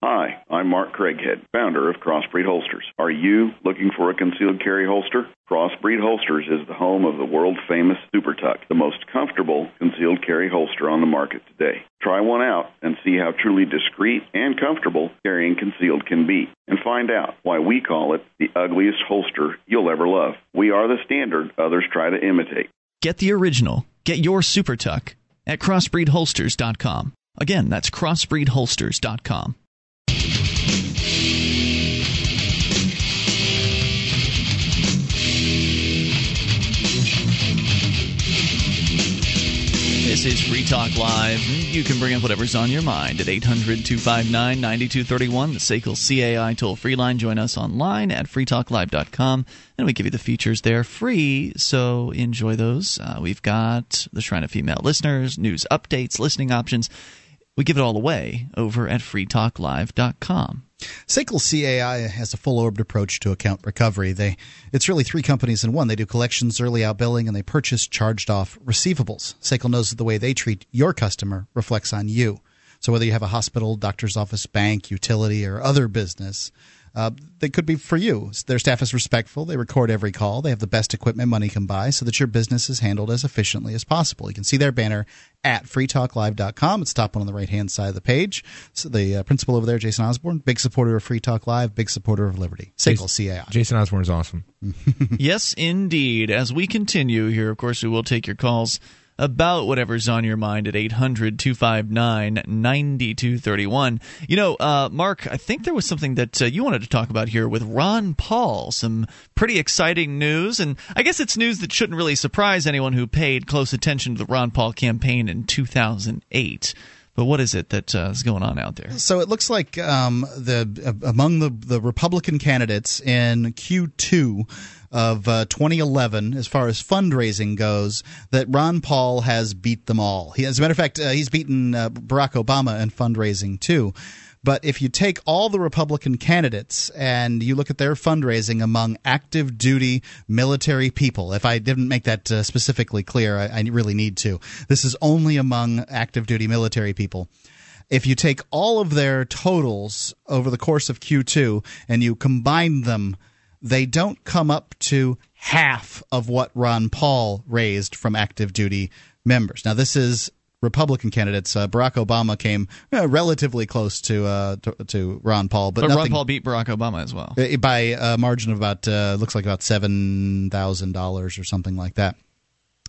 Hi, I'm Mark Craighead, founder of Crossbreed Holsters. Are you looking for a concealed carry holster? Crossbreed Holsters is the home of the world-famous Super Tuck, the most comfortable concealed carry holster on the market today. Try one out and see how truly discreet and comfortable carrying concealed can be, and find out why we call it the ugliest holster you'll ever love. We are the standard others try to imitate. Get the original. Get your Super Tuck at crossbreed holsters dot com. Again, that's crossbreed holsters dot com. This is Free Talk Live. You can bring up whatever's on your mind at eight hundred, two five nine, nine two three one, the S A C L C A I toll-free line. Join us online at free talk live dot com, and we give you the features there free, so enjoy those. Uh, we've got the Shrine of Female Listeners, news updates, listening options. We give it all away over at free talk live dot com. S A C L C A I has a full-orbed approach to account recovery. They, it's really three companies in one. They do collections, early outbilling, and they purchase charged-off receivables. S A C L knows that the way they treat your customer reflects on you. So whether you have a hospital, doctor's office, bank, utility, or other business, uh, they could be for you. Their staff is respectful. They record every call. They have the best equipment money can buy so that your business is handled as efficiently as possible. You can see their banner at free talk live dot com. It's top one on the right-hand side of the page. So the uh, principal over there, Jason Osborne, big supporter of Free Talk Live, big supporter of Liberty. S A C L C A I. Jason Osborne is awesome. Yes, indeed. As we continue here, of course, we will take your calls about whatever's on your mind at eight hundred, two five nine, nine two three one. You know, uh, Mark, I think there was something that uh, you wanted to talk about here with Ron Paul, some pretty exciting news. And I guess it's news that shouldn't really surprise anyone who paid close attention to the Ron Paul campaign in two thousand eight. But what is it that uh, is going on out there? So it looks like um, the uh, among the, the Republican candidates in Q two of uh, twenty eleven, as far as fundraising goes, that Ron Paul has beat them all. He, as a matter of fact, uh, he's beaten uh, Barack Obama in fundraising too. But if you take all the Republican candidates and you look at their fundraising among active duty military people, if I didn't make that uh, specifically clear, I, I really need to. This is only among active duty military people. If you take all of their totals over the course of Q two and you combine them, they don't come up to half of what Ron Paul raised from active duty members. Now, this is Republican candidates. Uh, Barack Obama came uh, relatively close to, uh, to to Ron Paul, but, but nothing, Ron Paul beat Barack Obama as well by a margin of about uh, looks like about seven thousand dollars or something like that.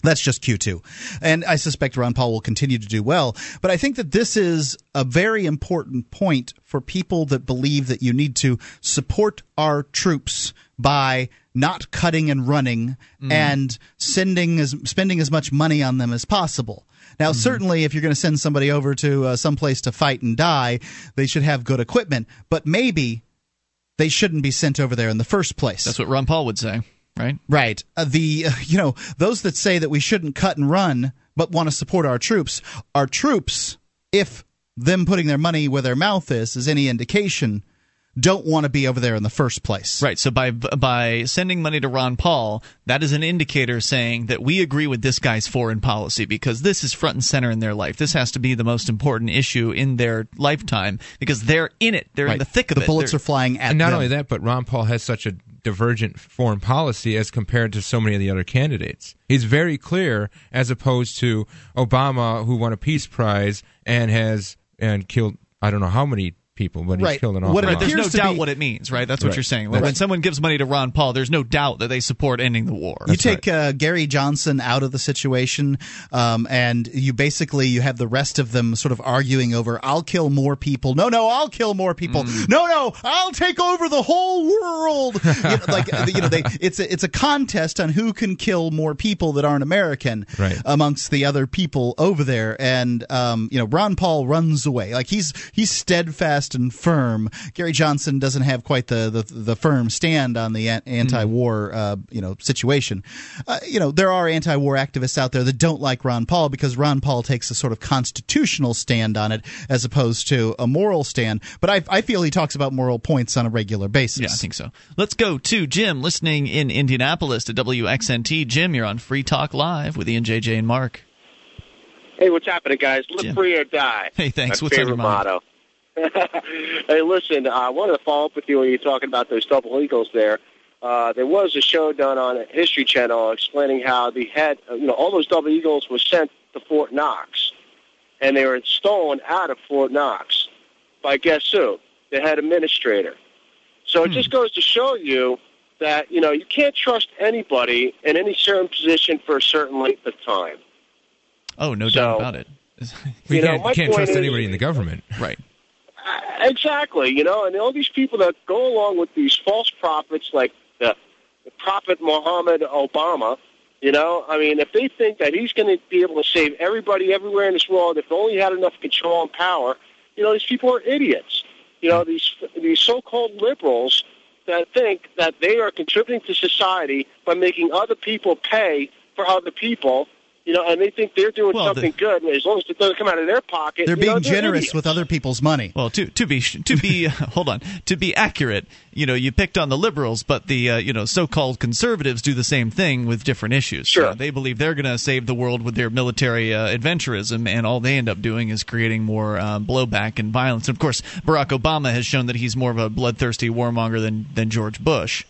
That's just Q two, and I suspect Ron Paul will continue to do well. But I think that this is a very important point for people that believe that you need to support our troops by not cutting and running mm. and sending as spending as much money on them as possible. Now, certainly, if you're going to send somebody over to uh, someplace to fight and die, they should have good equipment. But maybe they shouldn't be sent over there in the first place. That's what Ron Paul would say, right? Right. Uh, the uh, you know, those that say that we shouldn't cut and run but want to support our troops, our troops, if them putting their money where their mouth is, is any indication, don't want to be over there in the first place. Right. So by by sending money to Ron Paul, that is an indicator saying that we agree with this guy's foreign policy because this is front and center in their life. This has to be the most important issue in their lifetime because they're in it. They're right. in the thick of the it. The bullets they're, are flying at them. And not them. only that, but Ron Paul has such a divergent foreign policy as compared to so many of the other candidates. He's very clear as opposed to Obama, who won a Peace Prize and has and killed I don't know how many people, but he's right. killed an awful lot. There's no doubt be, what it means, right? That's right. what you're saying. When right. someone gives money to Ron Paul, there's no doubt that they support ending the war. That's you take right. uh, Gary Johnson out of the situation, um, and you basically you have the rest of them sort of arguing over, I'll kill more people. No, no, I'll kill more people. Mm. No, no, I'll take over the whole world. You know, like you know, they, it's a, it's a contest on who can kill more people that aren't American right. amongst the other people over there. And um, you know, Ron Paul runs away like he's he's steadfast and firm. Gary Johnson doesn't have quite the the, the firm stand on the anti-war uh, you know situation. Uh, you know there are anti-war activists out there that don't like Ron Paul because Ron Paul takes a sort of constitutional stand on it as opposed to a moral stand. But I, I feel he talks about moral points on a regular basis. Yeah, I think so. Let's go to Jim listening in Indianapolis to W X N T. Jim, you're on Free Talk Live with Ian, J J, and Mark. Hey, what's happening, guys? Live Jim. free or die. Hey, thanks. My what's on your mind? Motto. Hey, listen, I wanted to follow up with you when you were talking about those double eagles there. Uh, there was a show done on a History Channel explaining how the head, you know, all those double eagles were sent to Fort Knox, and they were stolen out of Fort Knox by, guess who? The head administrator. So hmm. it just goes to show you that, you know, you can't trust anybody in any certain position for a certain length of time. Oh, no so, doubt about it. We you know, can't, can't trust is, anybody in the government. Right. Exactly, you know, and all these people that go along with these false prophets like the, the prophet Muhammad Obama, You know, I mean, if they think that he's going to be able to save everybody everywhere in this world, if only he had enough control and power, you know, these people are idiots. You know, these these so-called liberals that think that they are contributing to society by making other people pay for other people, you know, and they think they're doing well, something the, good, and as long as it doesn't come out of their pocket, they're being know, they're generous idiots. With other people's money. Well, to to be to be hold on to be accurate, you know, you picked on the liberals, but the uh, you know so-called conservatives do the same thing with different issues. Sure, so they believe they're going to save the world with their military uh, adventurism, and all they end up doing is creating more uh, blowback and violence. And of course, Barack Obama has shown that he's more of a bloodthirsty warmonger than than George Bush.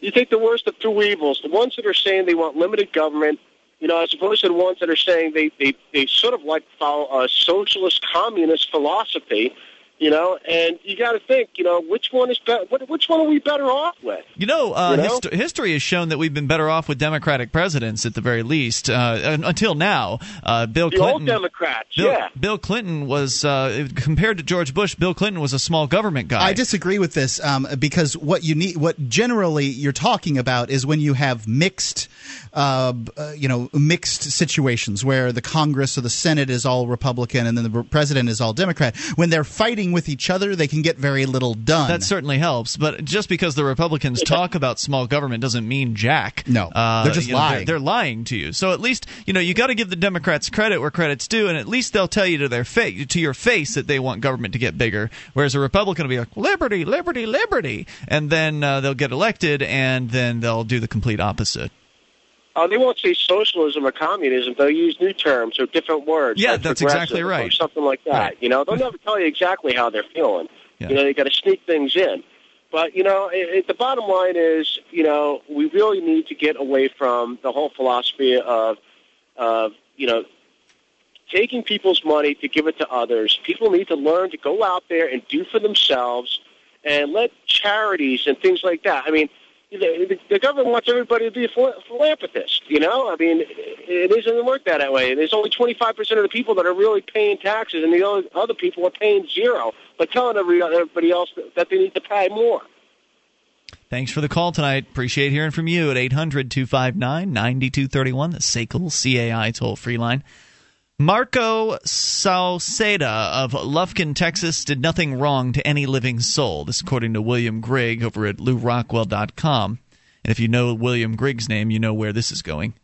You take the worst of two evils: the ones that are saying they want limited government. You know, as opposed to the ones that are saying they, they, they sort of like follow a socialist, communist philosophy, you know, and you got to think, you know, which one is better? Which one are we better off with? You know, uh, you know? Hist- history has shown that we've been better off with Democratic presidents at the very least uh, until now. Uh, Bill the Clinton, old Democrats, Bill, yeah. Bill Clinton was, uh, compared to George Bush, Bill Clinton was a small government guy. I disagree with this um, because what you need, what generally you're talking about is when you have mixed. Uh, you know, mixed situations where the Congress or the Senate is all Republican and then the president is all Democrat. When they're fighting with each other, they can get very little done. That certainly helps. But just because the Republicans talk about small government doesn't mean jack. No, uh, they're just lying. Know, they're, they're lying to you. So at least, you know, you got to give the Democrats credit where credit's due, and at least they'll tell you to their face, to your face, that they want government to get bigger. Whereas a Republican will be like, liberty, liberty, liberty, and then uh, they'll get elected, and then they'll do the complete opposite. Uh, they won't say socialism or communism. They'll use new terms or different words. Yeah, like that's exactly right. Or something like that. Right. You know, they'll never tell you exactly how they're feeling. Yeah. You know, they got to sneak things in. But you know, it, it, the bottom line is, you know, we really need to get away from the whole philosophy of, of you know, taking people's money to give it to others. People need to learn to go out there and do for themselves, and let charities and things like that. I mean. The, the government wants everybody to be a philanthropist, you know? I mean, it doesn't work that way. There's only twenty-five percent of the people that are really paying taxes, and the other, other people are paying zero, but telling everybody else that they need to pay more. Thanks for the call tonight. Appreciate hearing from you at eight hundred, two five nine, nine two three one, the S A C L C A I toll-free line. Marco Sauceda of Lufkin, Texas, did nothing wrong to any living soul. This according to William Grigg over at Lew Rockwell dot com. And if you know William Grigg's name, you know where this is going.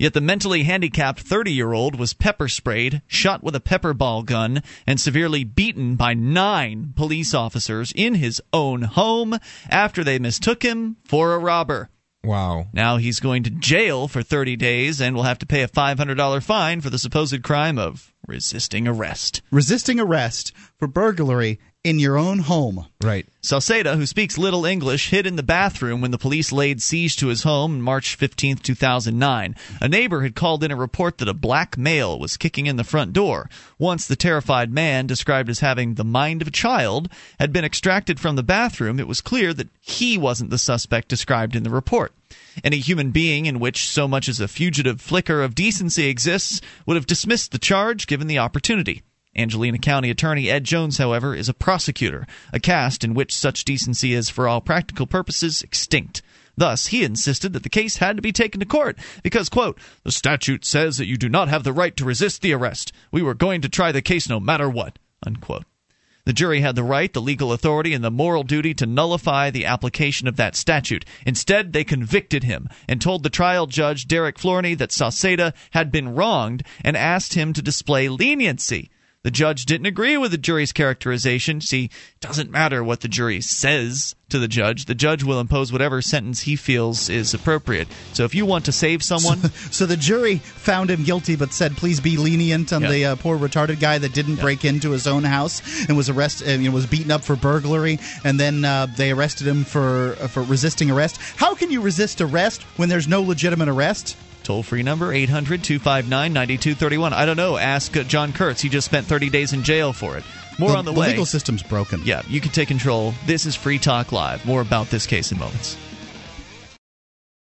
Yet the mentally handicapped thirty-year-old was pepper sprayed, shot with a pepper ball gun, and severely beaten by nine police officers in his own home after they mistook him for a robber. Wow. Now he's going to jail for thirty days and will have to pay a five hundred dollars fine for the supposed crime of resisting arrest. Resisting arrest for burglary in your own home. Right. Sauceda, who speaks little English, hid in the bathroom when the police laid siege to his home on March fifteenth, two thousand nine. A neighbor had called in a report that a black male was kicking in the front door. Once the terrified man, described as having the mind of a child, had been extracted from the bathroom, it was clear that he wasn't the suspect described in the report. Any human being in which so much as a fugitive flicker of decency exists would have dismissed the charge given the opportunity. Angelina County Attorney Ed Jones, however, is a prosecutor, a caste in which such decency is, for all practical purposes, extinct. Thus, he insisted that the case had to be taken to court because, quote, the statute says that you do not have the right to resist the arrest. We were going to try the case no matter what, unquote. The jury had the right, the legal authority, and the moral duty to nullify the application of that statute. Instead, they convicted him and told the trial judge, Derek Flournoy, that Sauceda had been wronged and asked him to display leniency. The judge didn't agree with the jury's characterization. See, it doesn't matter what the jury says to the judge. The judge will impose whatever sentence he feels is appropriate. So if you want to save someone... So, so the jury found him guilty but said, please be lenient on yeah. the uh, poor retarded guy that didn't yeah. break into his own house and was arrested and you know, was beaten up for burglary, and then uh, they arrested him for, uh, for resisting arrest. How can you resist arrest when there's no legitimate arrest? Toll-free number, eight hundred, two five nine, nine two three one. I don't know. Ask John Kurtz. He just spent thirty days in jail for it. More the, on the, the way. The legal system's broken. Yeah, you can take control. This is Free Talk Live. More about this case in moments.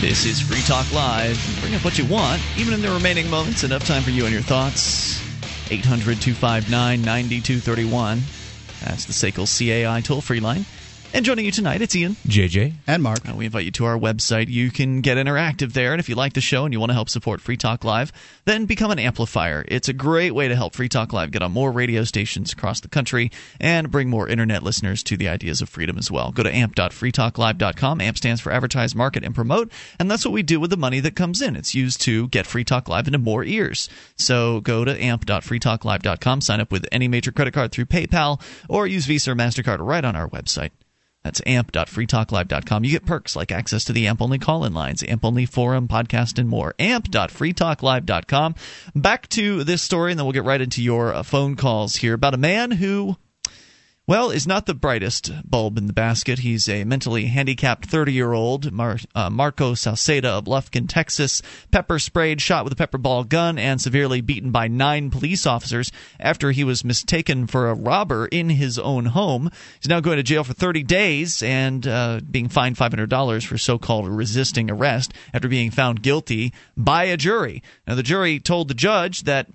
This is Free Talk Live. Bring up what you want, even in the remaining moments. Enough time for you and your thoughts. eight hundred, two five nine, nine two three one. That's the S A C L C A I toll-free line. And joining you tonight, it's Ian, J J, and Mark. And we invite you to our website. You can get interactive there. And if you like the show and you want to help support Free Talk Live, then become an amplifier. It's a great way to help Free Talk Live get on more radio stations across the country and bring more internet listeners to the ideas of freedom as well. Go to amp dot free talk live dot com. AMP stands for Advertise, Market, and Promote. And that's what we do with the money that comes in. It's used to get Free Talk Live into more ears. So go to amp dot free talk live dot com. Sign up with any major credit card through PayPal or use Visa or MasterCard right on our website. That's amp dot free talk live dot com. You get perks like access to the A M P-only call-in lines, A M P-only forum, podcast, and more. amp dot free talk live dot com. Back to this story, and then we'll get right into your uh, phone calls here about a man who, well, is not the brightest bulb in the basket. He's a mentally handicapped thirty-year-old, Mar- uh, Marco Salceda of Lufkin, Texas, pepper sprayed, shot with a pepper ball gun, and severely beaten by nine police officers after he was mistaken for a robber in his own home. He's now going to jail for thirty days and uh, being fined five hundred dollars for so-called resisting arrest after being found guilty by a jury. Now, the jury told the judge that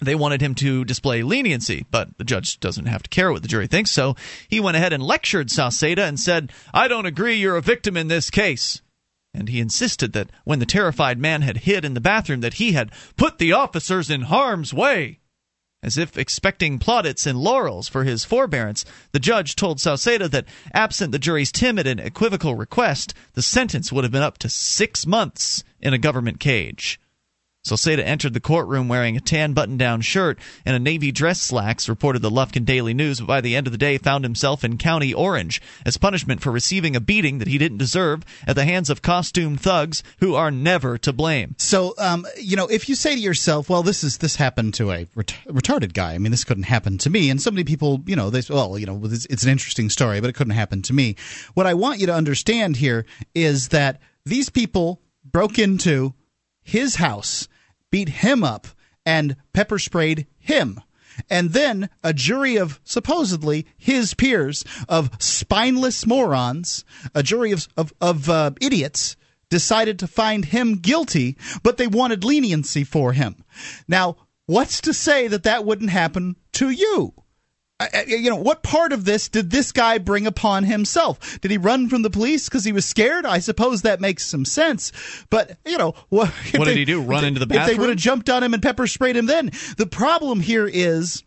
they wanted him to display leniency, but the judge doesn't have to care what the jury thinks, so he went ahead and lectured Salceda and said, "I don't agree you're a victim in this case." And he insisted that when the terrified man had hid in the bathroom that he had put the officers in harm's way. As if expecting plaudits and laurels for his forbearance, the judge told Salceda that absent the jury's timid and equivocal request, the sentence would have been up to six months in a government cage. Salceda entered the courtroom wearing a tan button-down shirt and a navy dress slacks, reported the Lufkin Daily News, but by the end of the day found himself in County Orange as punishment for receiving a beating that he didn't deserve at the hands of costumed thugs who are never to blame. So, um, you know, if you say to yourself, well, this is this happened to a ret- retarded guy. I mean, this couldn't happen to me. And so many people, you know, they say, well, you know, it's, it's an interesting story, but it couldn't happen to me. What I want you to understand here is that these people broke into his house, beat him up, and pepper sprayed him. And then a jury of supposedly his peers, of spineless morons, a jury of of, of uh, idiots, decided to find him guilty, but they wanted leniency for him. Now, what's to say that that wouldn't happen to you? You know, what part of this did this guy bring upon himself? Did he run from the police because he was scared? I suppose that makes some sense. But, you know, what, what did they, he do? Run they, into the bathroom? If they would have jumped on him and pepper sprayed him then. The problem here is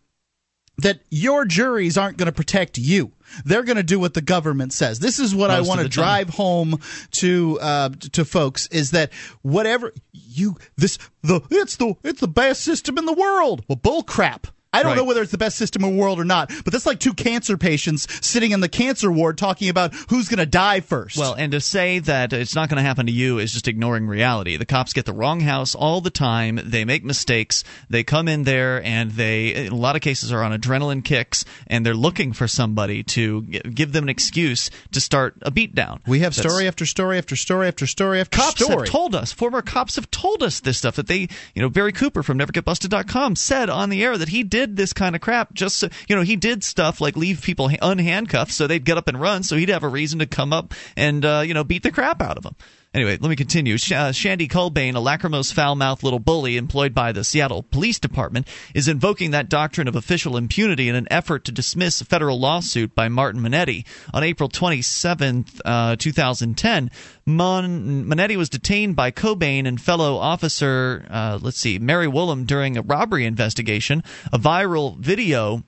that your juries aren't going to protect you. They're going to do what the government says. This is what Most I want to drive time. home to uh, to folks is that whatever you this the it's the it's the best system in the world. Well, bull crap. I don't right. know whether it's the best system in the world or not, but that's like two cancer patients sitting in the cancer ward talking about who's going to die first. Well, and to say that it's not going to happen to you is just ignoring reality. The cops get the wrong house all the time. They make mistakes. They come in there and they, in a lot of cases, are on adrenaline kicks, and they're looking for somebody to give them an excuse to start a beatdown. We have that's, story after story after story after story after cops story. Cops have told us, former cops have told us this stuff that they, you know, Barry Cooper from never get busted dot com said on the air that he did this kind of crap just so, you know, he did stuff like leave people unhandcuffed so they'd get up and run so he'd have a reason to come up and, uh, you know, beat the crap out of them. Anyway, let me continue. Sh- uh, Shandy Culbane, a lachrymose, foul-mouthed little bully employed by the Seattle Police Department, is invoking that doctrine of official impunity in an effort to dismiss a federal lawsuit by Martin Minetti. On April twenty-seventh, uh, two thousand ten, Mon- Minetti was detained by Cobain and fellow officer, uh, let's see, Mary Woolham during a robbery investigation. A viral video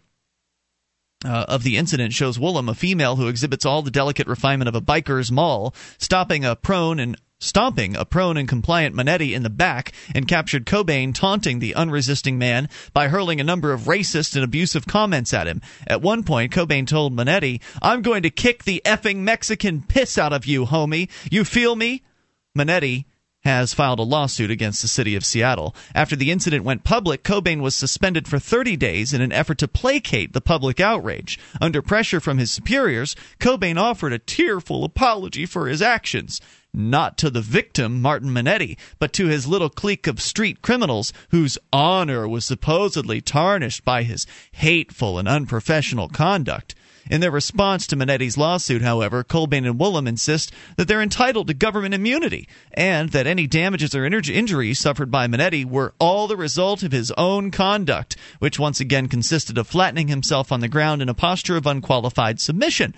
Uh, of the incident shows Woolham, a female who exhibits all the delicate refinement of a biker's moll, stopping a prone and stomping a prone and compliant Manetti in the back, and captured Cobain taunting the unresisting man by hurling a number of racist and abusive comments at him. At one point, Cobain told Manetti, "I'm going to kick the effing Mexican piss out of you, homie. You feel me?" Manetti has filed a lawsuit against the city of Seattle. After the incident went public, Cobain was suspended for thirty days in an effort to placate the public outrage. Under pressure from his superiors, Cobain offered a tearful apology for his actions. Not to the victim, Martin Manetti, but to his little clique of street criminals whose honor was supposedly tarnished by his hateful and unprofessional conduct. In their response to Manetti's lawsuit, however, Cobain and Woolham insist that they're entitled to government immunity and that any damages or injuries suffered by Manetti were all the result of his own conduct, which once again consisted of flattening himself on the ground in a posture of unqualified submission,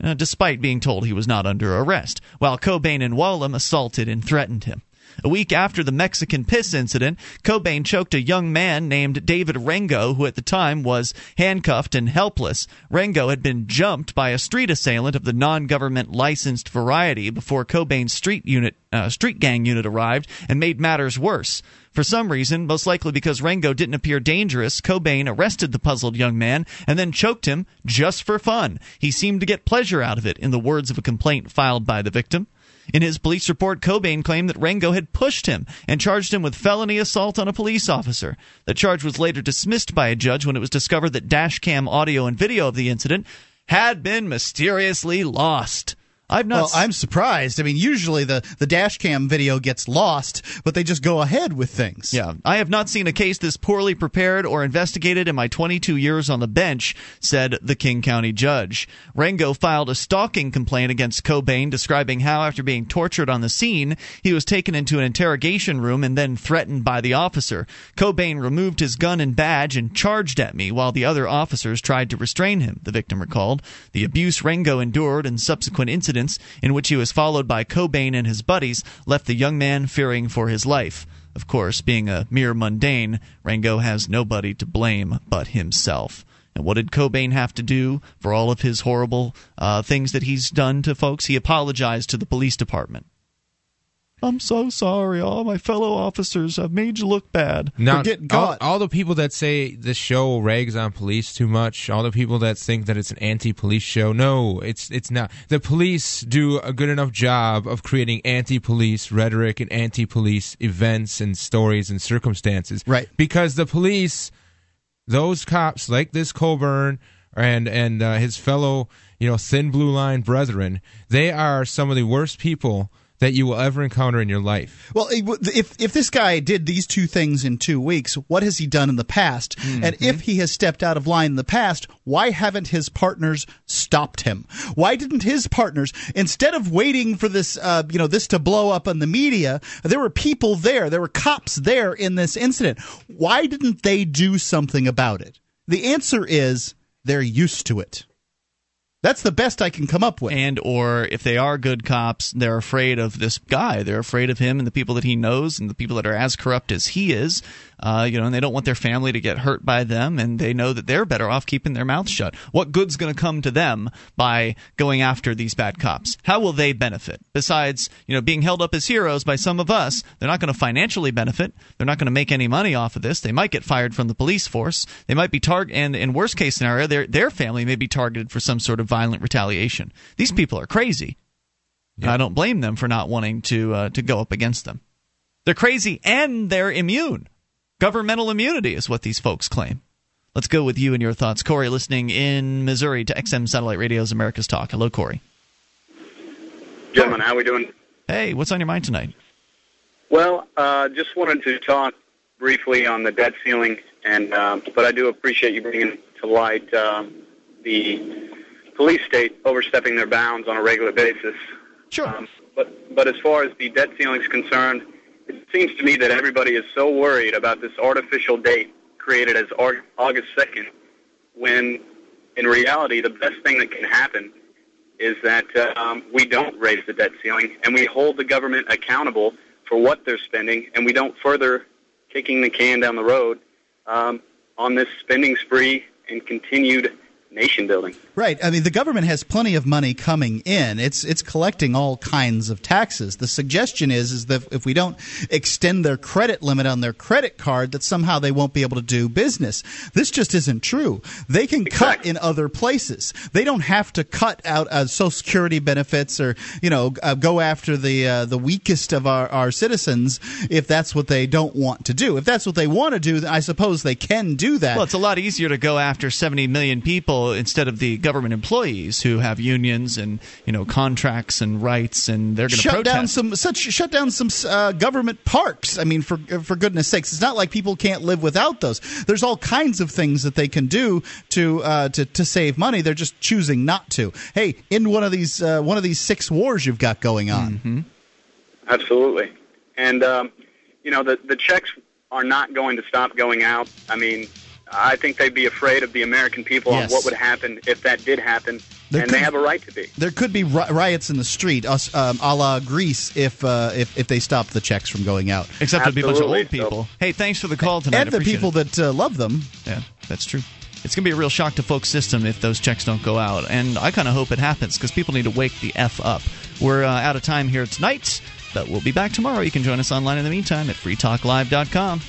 Uh, despite being told he was not under arrest, while Cobain and Wollum assaulted and threatened him. A week after the Mexican piss incident, Cobain choked a young man named David Rengo, who at the time was handcuffed and helpless. Rengo had been jumped by a street assailant of the non-government licensed variety before Cobain's street unit, uh, street gang unit arrived and made matters worse. For some reason, most likely because Rengo didn't appear dangerous, Cobain arrested the puzzled young man and then choked him just for fun. He seemed to get pleasure out of it, in the words of a complaint filed by the victim. In his police report, Cobain claimed that Rengo had pushed him and charged him with felony assault on a police officer. The charge was later dismissed by a judge when it was discovered that dash cam audio and video of the incident had been mysteriously lost. I've not well, I'm surprised. I mean, usually the, the dash cam video gets lost, but they just go ahead with things. Yeah. I have not seen a case this poorly prepared or investigated in my twenty-two years on the bench, said the King County judge. Rengo filed a stalking complaint against Cobain, describing how, after being tortured on the scene, he was taken into an interrogation room and then threatened by the officer. Cobain removed his gun and badge and charged at me while the other officers tried to restrain him, the victim recalled. The abuse Rengo endured and subsequent incidents in which he was followed by Cobain and his buddies left the young man fearing for his life. Of course, being a mere mundane, Rengo has nobody to blame but himself. And what did Cobain have to do for all of his horrible uh, things that he's done to folks? He apologized to the police department. I'm so sorry. All my fellow officers, I've made you look bad. Now, all, all the people that say this show rags on police too much, all the people that think that it's an anti-police show, no, it's it's not. The police do a good enough job of creating anti-police rhetoric and anti-police events and stories and circumstances. Right. Because the police, those cops like this Coburn and, and uh, his fellow, you know, thin blue line brethren, they are some of the worst people that you will ever encounter in your life. Well, if if this guy did these two things in two weeks, what has he done in the past? Mm-hmm. And if he has stepped out of line in the past, why haven't his partners stopped him? Why didn't his partners, instead of waiting for this, uh, you know, this to blow up in the media, there were people there, there were cops there in this incident. Why didn't they do something about it? The answer is they're used to it. That's the best I can come up with. And or if they are good cops, they're afraid of this guy. They're afraid of him and the people that he knows and the people that are as corrupt as he is. Uh, you know, and they don't want their family to get hurt by them, and they know that they're better off keeping their mouth shut. What good's going to come to them by going after these bad cops? How will they benefit? Besides, you know, being held up as heroes by some of us, they're not going to financially benefit. They're not going to make any money off of this. They might get fired from the police force. They might be targeted, and in worst case scenario, their their family may be targeted for some sort of violent retaliation. These people are crazy. Yeah. I don't blame them for not wanting to uh, to go up against them. They're crazy and they're immune. Governmental immunity is what these folks claim. Let's go with you and your thoughts. Corey, listening in Missouri to X M Satellite Radio's America's Talk. Hello, Corey. Gentlemen, how are we doing? Hey, what's on your mind tonight? Well, uh, just wanted to talk briefly on the debt ceiling, and uh, but I do appreciate you bringing to light uh, the police state overstepping their bounds on a regular basis. Sure. Um, but, but as far as the debt ceiling is concerned, it seems to me that everybody is so worried about this artificial date created as August second, when in reality the best thing that can happen is that um, we don't raise the debt ceiling and we hold the government accountable for what they're spending, and we don't further kicking the can down the road um, on this spending spree and continued nation building. Right. I mean, the government has plenty of money coming in. It's it's collecting all kinds of taxes. The suggestion is is that if we don't extend their credit limit on their credit card, that somehow they won't be able to do business. This just isn't true. They can exactly. cut in other places. They don't have to cut out uh, Social Security benefits or, you know, uh, go after the uh, the weakest of our, our citizens if that's what they don't want to do. If that's what they want to do, then I suppose they can do that. Well, it's a lot easier to go after seventy million people instead of the government employees who have unions and, you know, contracts and rights, and they're going to protest. Down some, such, shut down some uh, government parks. I mean, for for goodness sakes, it's not like people can't live without those. There's all kinds of things that they can do to uh, to, to save money. They're just choosing not to. Hey, in one of these uh, one of these six wars you've got going on. Mm-hmm. Absolutely. And, um, you know, the, the checks are not going to stop going out. I mean, I think they'd be afraid of the American people yes. on what would happen if that did happen, there and could, they have a right to be. There could be ri- riots in the street, us, um, a la Greece, if, uh, if if they stopped the checks from going out. Except it'd be a bunch of old people. So, hey, thanks for the call tonight. And the people it. that uh, love them. Yeah, that's true. It's going to be a real shock to folks' system if those checks don't go out, and I kind of hope it happens because people need to wake the F up. We're uh, out of time here tonight, but we'll be back tomorrow. You can join us online in the meantime at free talk live dot com.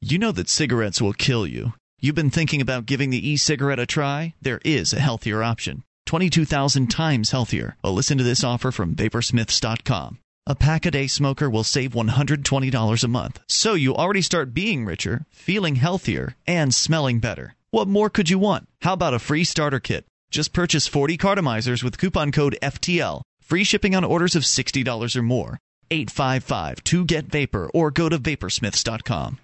You know that cigarettes will kill you. You've been thinking about giving the e-cigarette a try? There is a healthier option. twenty-two thousand times healthier. Well, listen to this offer from Vaporsmiths dot com. A pack-a-day smoker will save one hundred twenty dollars a month. So you already start being richer, feeling healthier, and smelling better. What more could you want? How about a free starter kit? Just purchase forty cartomizers with coupon code F T L. Free shipping on orders of sixty dollars or more. eight five five, two, get Vapor or go to Vaporsmiths dot com.